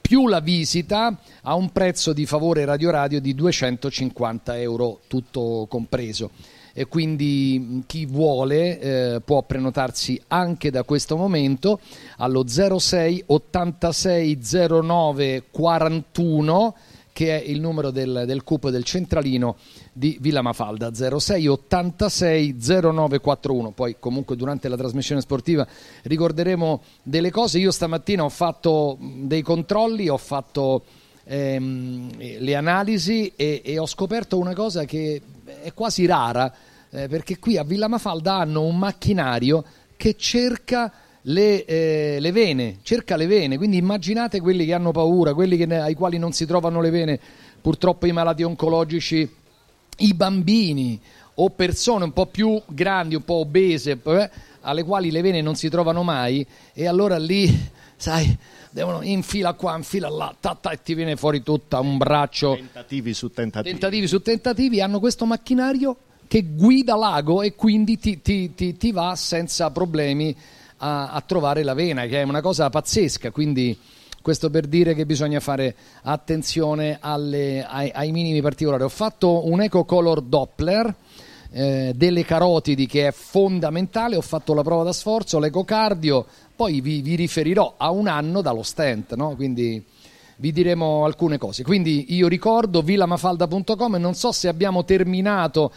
più la visita a un prezzo di favore Radio Radio di €250, tutto compreso. E quindi chi vuole può prenotarsi anche da questo momento allo 06 86 09 41, che è il numero del CUP del centralino di Villa Mafalda, 06 86 0941. Poi comunque durante la trasmissione sportiva ricorderemo delle cose. Io stamattina ho fatto dei controlli, ho fatto le analisi e ho scoperto una cosa che è quasi rara, perché qui a Villa Mafalda hanno un macchinario che cerca le vene, quindi immaginate quelli che hanno paura, quelli ai quali non si trovano le vene, purtroppo i malati oncologici, i bambini o persone un po' più grandi, un po' obese, alle quali le vene non si trovano mai, e allora lì, sai, devono infila qua, infila là, e ti viene fuori tutta un braccio. Tentativi su tentativi, hanno questo macchinario che guida l'ago e quindi ti va senza problemi a trovare la vena, che è una cosa pazzesca. Quindi questo per dire che bisogna fare attenzione ai minimi particolari. Ho fatto un eco color Doppler delle carotidi, che è fondamentale, ho fatto la prova da sforzo, l'ecocardio, poi vi riferirò a un anno dallo stent, no? Quindi vi diremo alcune cose. Quindi io ricordo villamafalda.com, e non so se abbiamo terminato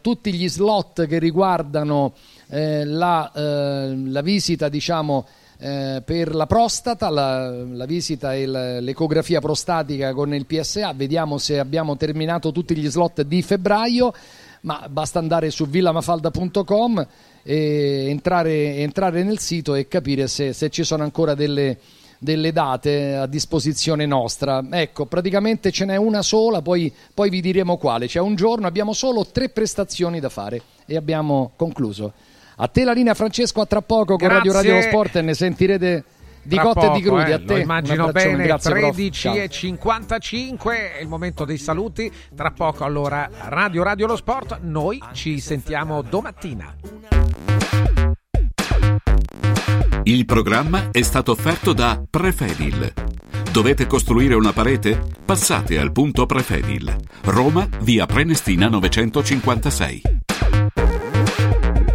tutti gli slot che riguardano la visita, diciamo, per la prostata, la visita e l'ecografia prostatica con il PSA. Vediamo se abbiamo terminato tutti gli slot di febbraio, ma basta andare su villamafalda.com e entrare nel sito e capire se ci sono ancora delle date a disposizione nostra. Ecco, praticamente ce n'è una sola, poi vi diremo quale. C'è un giorno, abbiamo solo 3 prestazioni da fare e abbiamo concluso. A te la linea, Francesco, a tra poco. Grazie. Con Radio Sport, e ne sentirete di cotte e di crudi. A te, immagino bene. Grazie, 13:55 è il momento dei saluti. Tra poco allora Radio Lo Sport, noi ci sentiamo domattina. Il programma è stato offerto da Prefedil. Dovete costruire una parete? Passate al punto Prefedil, Roma, via Prenestina 956.